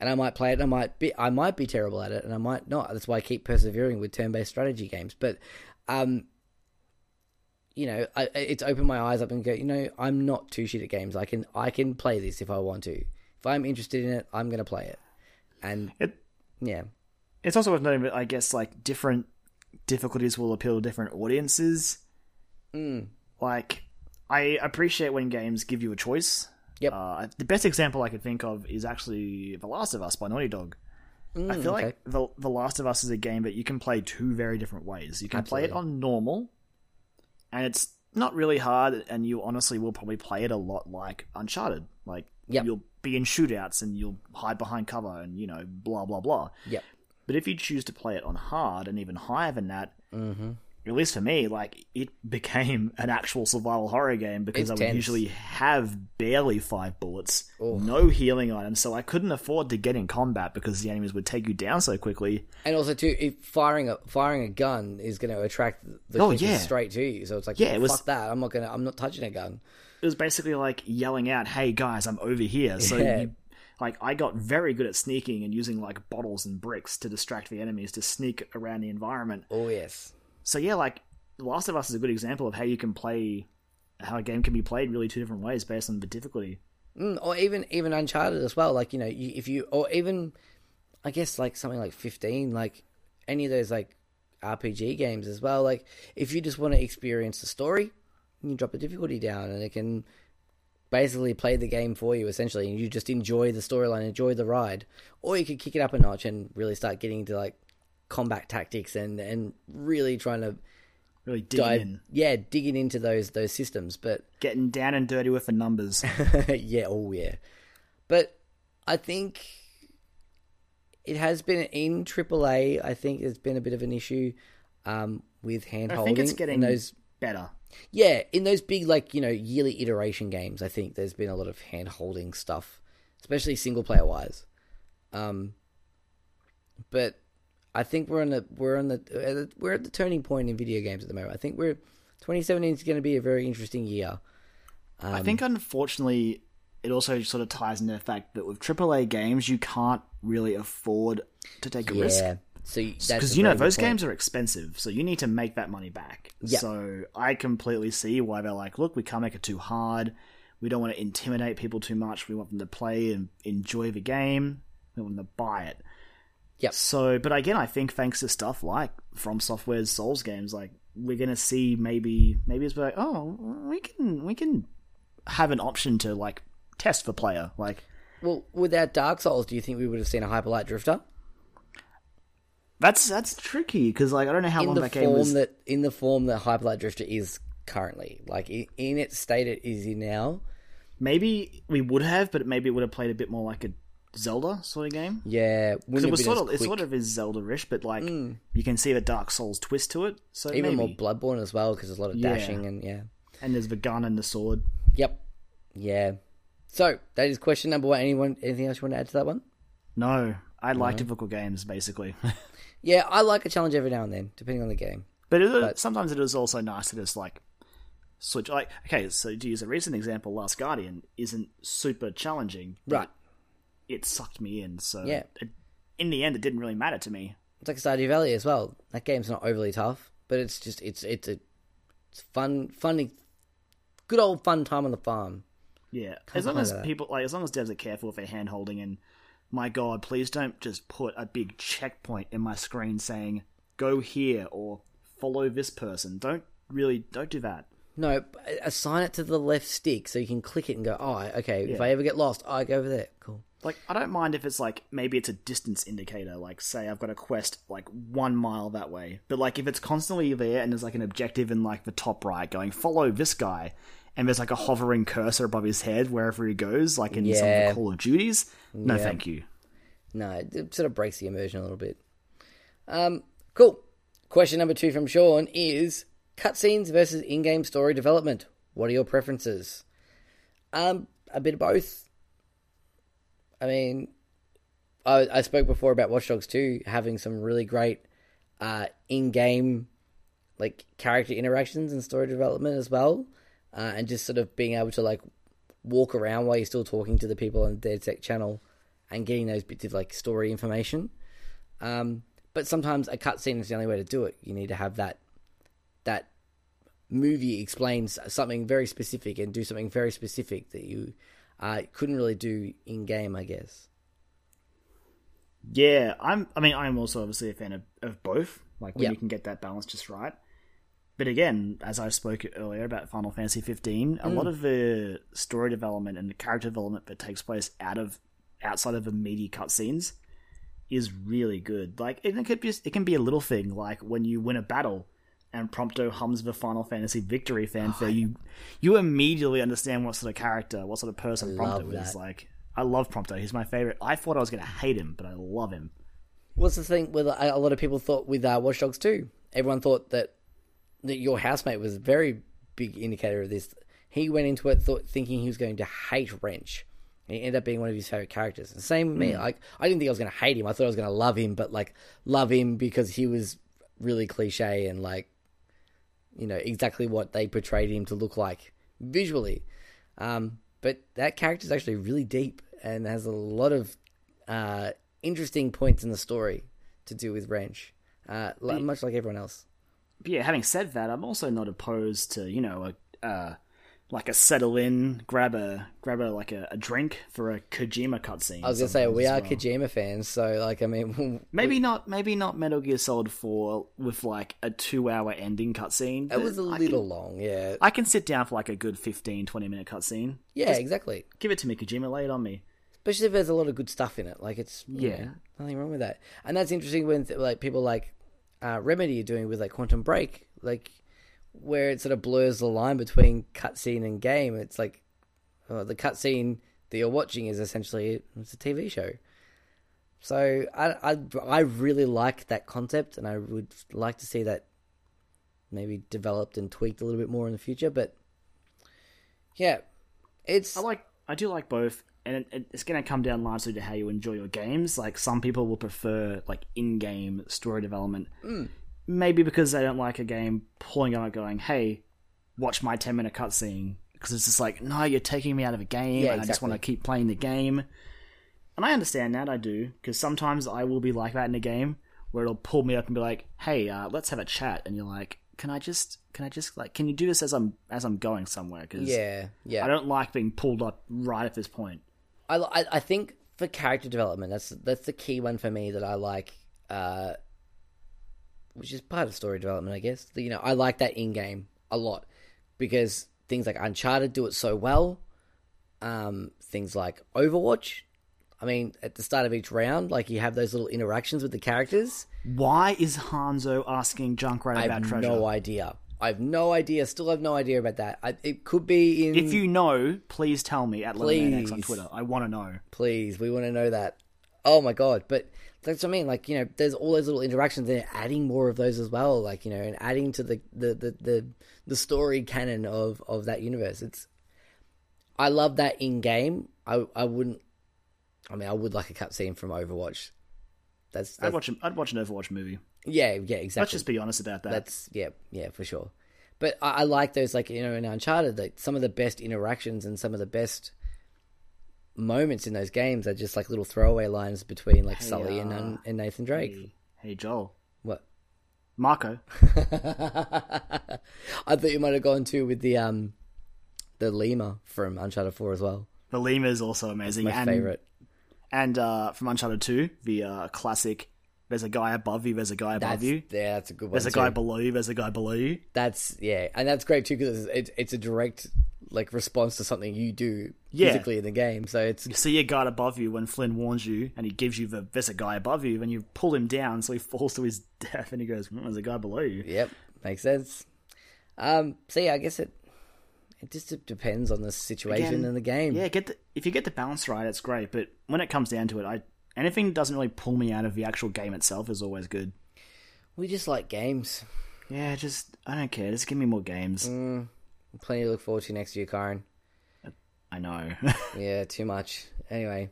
and I might play it, and I might be terrible at it, and I might not. That's why I keep persevering with turn-based strategy games. But you know, it's opened my eyes up and go, you know, I'm not too shit at games. I can play this if I want to. If I'm interested in it, I'm going to play it. And it's also worth noting that I guess like different difficulties will appeal to different audiences. Mm. Like, I appreciate when games give you a choice. Yep. The best example I could think of is actually The Last of Us by Naughty Dog. I feel like The Last of Us is a game that you can play two very different ways. You can play it on normal, and it's not really hard, and you honestly will probably play it a lot like Uncharted. Like, you'll be in shootouts, and you'll hide behind cover, and, you know, blah, blah, blah. Yep. But if you choose to play it on hard and even higher than that, at least for me, like, it became an actual survival horror game because I would usually have barely 5 bullets, no healing items, so I couldn't afford to get in combat because the enemies would take you down so quickly. And also, too, if firing a gun is going to attract the straight to you, so it's like, fuck that, I'm not touching a gun. It was basically like yelling out, "Hey guys, I'm over here." So like, I got very good at sneaking and using, like, bottles and bricks to distract the enemies, to sneak around the environment. Oh, yes. So, yeah, like, The Last of Us is a good example of how a game can be played really two different ways based on the difficulty. Or even Uncharted as well. Like, you know, I guess, like, something like 15, like, any of those, like, RPG games as well. Like, if you just want to experience the story, you drop the difficulty down and it can basically play the game for you, essentially, and you just enjoy the storyline, enjoy the ride. Or you could kick it up a notch and really start getting into, like, combat tactics and really trying to really digging into those systems, but getting down and dirty with the numbers. But I think it has been in AAA, I think there's been a bit of an issue with hand holding. I think it's getting better. Yeah, in those big, like, you know, yearly iteration games, I think there's been a lot of hand-holding stuff, especially single-player-wise. But I think we're at the turning point in video games at the moment. I think 2017 is going to be a very interesting year. I think, unfortunately, it also sort of ties into the fact that with AAA games, you can't really afford to take a risk. So because those games are expensive, so you need to make that money back. Yep. So I completely see why they're like, look, we can't make it too hard. We don't want to intimidate people too much. We want them to play and enjoy the game. We want them to buy it. Yep. So, but again, I think thanks to stuff like From Software's Souls games, like we're gonna see maybe it's like, oh, we can have an option to like test the player. Like, well, without Dark Souls, do you think we would have seen a Hyper Light Drifter? That's tricky because like I don't know how long that game was. In the form that Hyper Light Drifter is currently, like in its state it is in now. Maybe we would have, but maybe it would have played a bit more like a Zelda sort of game. Yeah, because it sort of is Zelda-ish, but like you can see the Dark Souls twist to it. So even maybe more Bloodborne as well because there's a lot of dashing and there's the gun and the sword. Yep. Yeah. So that is question number one. Anything else you want to add to that one? No, I like difficult games basically. Yeah, I like a challenge every now and then, depending on the game. But sometimes it is also nice to just, like, switch. Like, okay, so to use a recent example, Last Guardian isn't super challenging. Right. It sucked me in, so in the end it didn't really matter to me. It's like Stardew Valley as well. That game's not overly tough, but it's just, it's fun, good old fun time on the farm. Yeah, as long as devs are careful with their hand-holding and, my God, please don't just put a big checkpoint in my screen saying, go here, or follow this person. Don't do that. No, assign it to the left stick so you can click it and go, oh, okay, if I ever get lost, I go over there. Cool. Like, I don't mind if it's like, maybe it's a distance indicator. Like, say I've got a quest, like, 1 mile that way. But, like, if it's constantly there and there's, like, an objective in, like, the top right going, follow this guy, and there's, like, a hovering cursor above his head wherever he goes, like in some of the Call of Duties. No, thank you. No, it sort of breaks the immersion a little bit. Cool. Question number 2 from Sean is, cutscenes versus in-game story development. What are your preferences? A bit of both. I mean, I spoke before about Watch Dogs 2 having some really great in-game like character interactions and story development as well. And just sort of being able to, like, walk around while you're still talking to the people on their tech channel and getting those bits of, like, story information. But sometimes a cutscene is the only way to do it. You need to have that movie explains something very specific and do something very specific that you couldn't really do in-game, I guess. Yeah, I'm also obviously a fan of both. Like, when you can get that balance just right. But again, as I spoke earlier about Final Fantasy 15, a lot of the story development and the character development that takes place outside of the meaty cutscenes is really good. Like it can be a little thing, like when you win a battle and Prompto hums the Final Fantasy victory fanfare, you immediately understand what sort of character, what sort of person Prompto is. Like, I love Prompto; he's my favorite. I thought I was going to hate him, but I love him. What's the thing with a lot of people thought with Watch Dogs 2? Everyone thought that your housemate was a very big indicator of this. He went into it thinking he was going to hate Wrench. And he ended up being one of his favourite characters. And same with me. Like, I didn't think I was going to hate him. I thought I was going to love him, but, like, love him because he was really cliche and, like, you know, exactly what they portrayed him to look like visually. But that character's actually really deep and has a lot of interesting points in the story to do with Wrench, much like everyone else. Yeah, having said that, I'm also not opposed to, you know, a settle in, grab a like a drink for a Kojima cutscene. I was gonna say we are Kojima fans, so like I mean, maybe not Metal Gear Solid 4 with like a 2-hour ending cutscene. It was a little long, yeah. I can sit down for like a good 15-20 minute cutscene. Yeah, just exactly. Give it to me, Kojima. Lay it on me. Especially if there's a lot of good stuff in it. Like it's nothing wrong with that. And that's interesting when like people like. Remedy are doing with like Quantum Break, like where it sort of blurs the line between cutscene and game. It's like the cutscene that you're watching is essentially it's a TV show. So I really like that concept, and I would like to see that maybe developed and tweaked a little bit more in the future. But yeah, I do like both. And it's going to come down largely to how you enjoy your games. Like, some people will prefer, like, in-game story development. Maybe because they don't like a game pulling out going, hey, watch my 10-minute cutscene. Because it's just like, no, you're taking me out of a game. Yeah, and exactly. I just want to keep playing the game. And I understand that, I do. Because sometimes I will be like that in a game where it'll pull me up and be like, hey, let's have a chat. And you're like, can I just can you do this as I'm going somewhere? Cause yeah. I don't like being pulled up right at this point. I think for character development, that's the key one for me that I like, which is part of story development, I guess. You know, I like that in-game a lot because things like Uncharted do it so well. Things like Overwatch. I mean, at the start of each round, like, you have those little interactions with the characters. Why is Hanzo asking Junkrat about treasure? I have no idea. Still have no idea about that. It could be in... If you know, please tell me at LemonX on Twitter. I want to know. Please, we want to know that. Oh, my God. But that's what I mean. Like, you know, there's all those little interactions. They're adding more of those as well. Like, you know, and adding to the story canon of that universe. I love that in-game. I would like a cutscene from Overwatch. That's I'd watch an Overwatch movie. Yeah, exactly. Let's just be honest about that. Yeah, for sure. But I like those, like, you know, in Uncharted, like, some of the best interactions and some of the best moments in those games are just like little throwaway lines between, like, Sully and Nathan Drake. Hey, Joel. What? Marco. I thought you might have gone too with the lemur from Uncharted 4 as well. The lemur is also amazing. It's my favorite. And from Uncharted 2, the classic, there's a guy above you, there's a guy above you. Yeah, that's a good one. There's a guy below you, there's a guy below you. That's, yeah, and that's great too because it's a direct, like, response to something you do physically in the game. So it's... You see a guy above you when Flynn warns you and he gives you the, there's a guy above you, and you pull him down so he falls to his death and he goes, there's a guy below you. Yep, makes sense. I guess it just depends on the situation in the game. Yeah, if you get the balance right, it's great. But when it comes down to it, anything doesn't really pull me out of the actual game itself is always good. We just like games. Yeah, I don't care. Just give me more games. Plenty to look forward to next year, Kyron. I know. Yeah, too much. Anyway,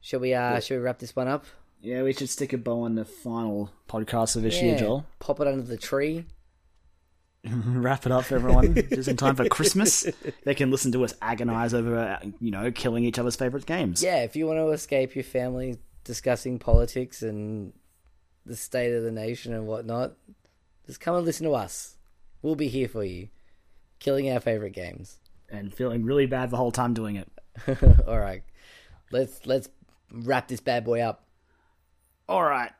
should we wrap this one up? Yeah, we should stick a bow on the final podcast of this year, Joel. Pop it under the tree. Wrap it up, everyone, just in time for Christmas. They can listen to us agonize over, you know, killing each other's favorite games. Yeah, if you want to escape your family discussing politics and the state of the nation and whatnot, just come and listen to us. We'll be here for you, killing our favorite games and feeling really bad the whole time doing it. All right, let's wrap this bad boy up. All right.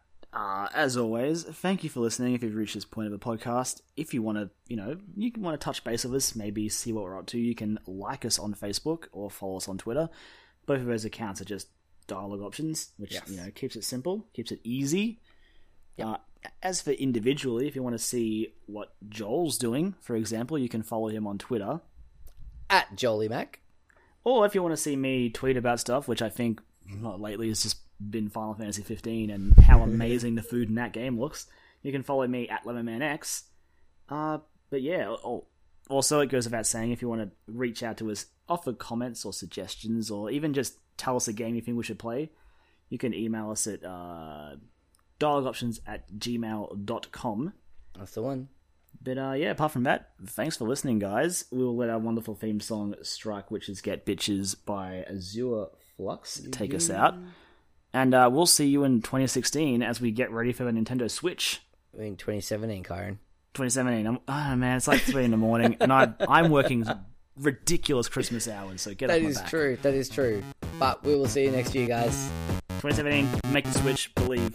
As always, thank you for listening. If you've reached this point of the podcast, if you want to, you know, you can want to touch base with us, maybe see what we're up to. You can like us on Facebook or follow us on Twitter. Both of those accounts are just Dialogue Options, which you know, keeps it simple, keeps it easy. Yep. As for individually, if you want to see what Joel's doing, for example, you can follow him on Twitter at JolieMac. Or if you want to see me tweet about stuff, which I think lately is just been Final Fantasy 15 and how amazing the food in that game looks, you can follow me at LemonManX. But yeah, also it goes without saying, if you want to reach out to us, offer comments or suggestions, or even just tell us a game you think we should play, you can email us at dialogueoptions@gmail.com. That's the one. But yeah, apart from that, thanks for listening, guys. We'll let our wonderful theme song strike, which is Get Bitches by Azure Flux, take us out. And we'll see you in 2016 as we get ready for the Nintendo Switch. I mean, 2017, Kyron. 2017. Oh, man, it's like 3 in the morning, and I'm working ridiculous Christmas hours, so get off my back. That is true. But we will see you next year, guys. 2017, make the Switch, believe.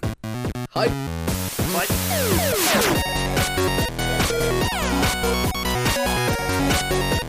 Hype. Hype.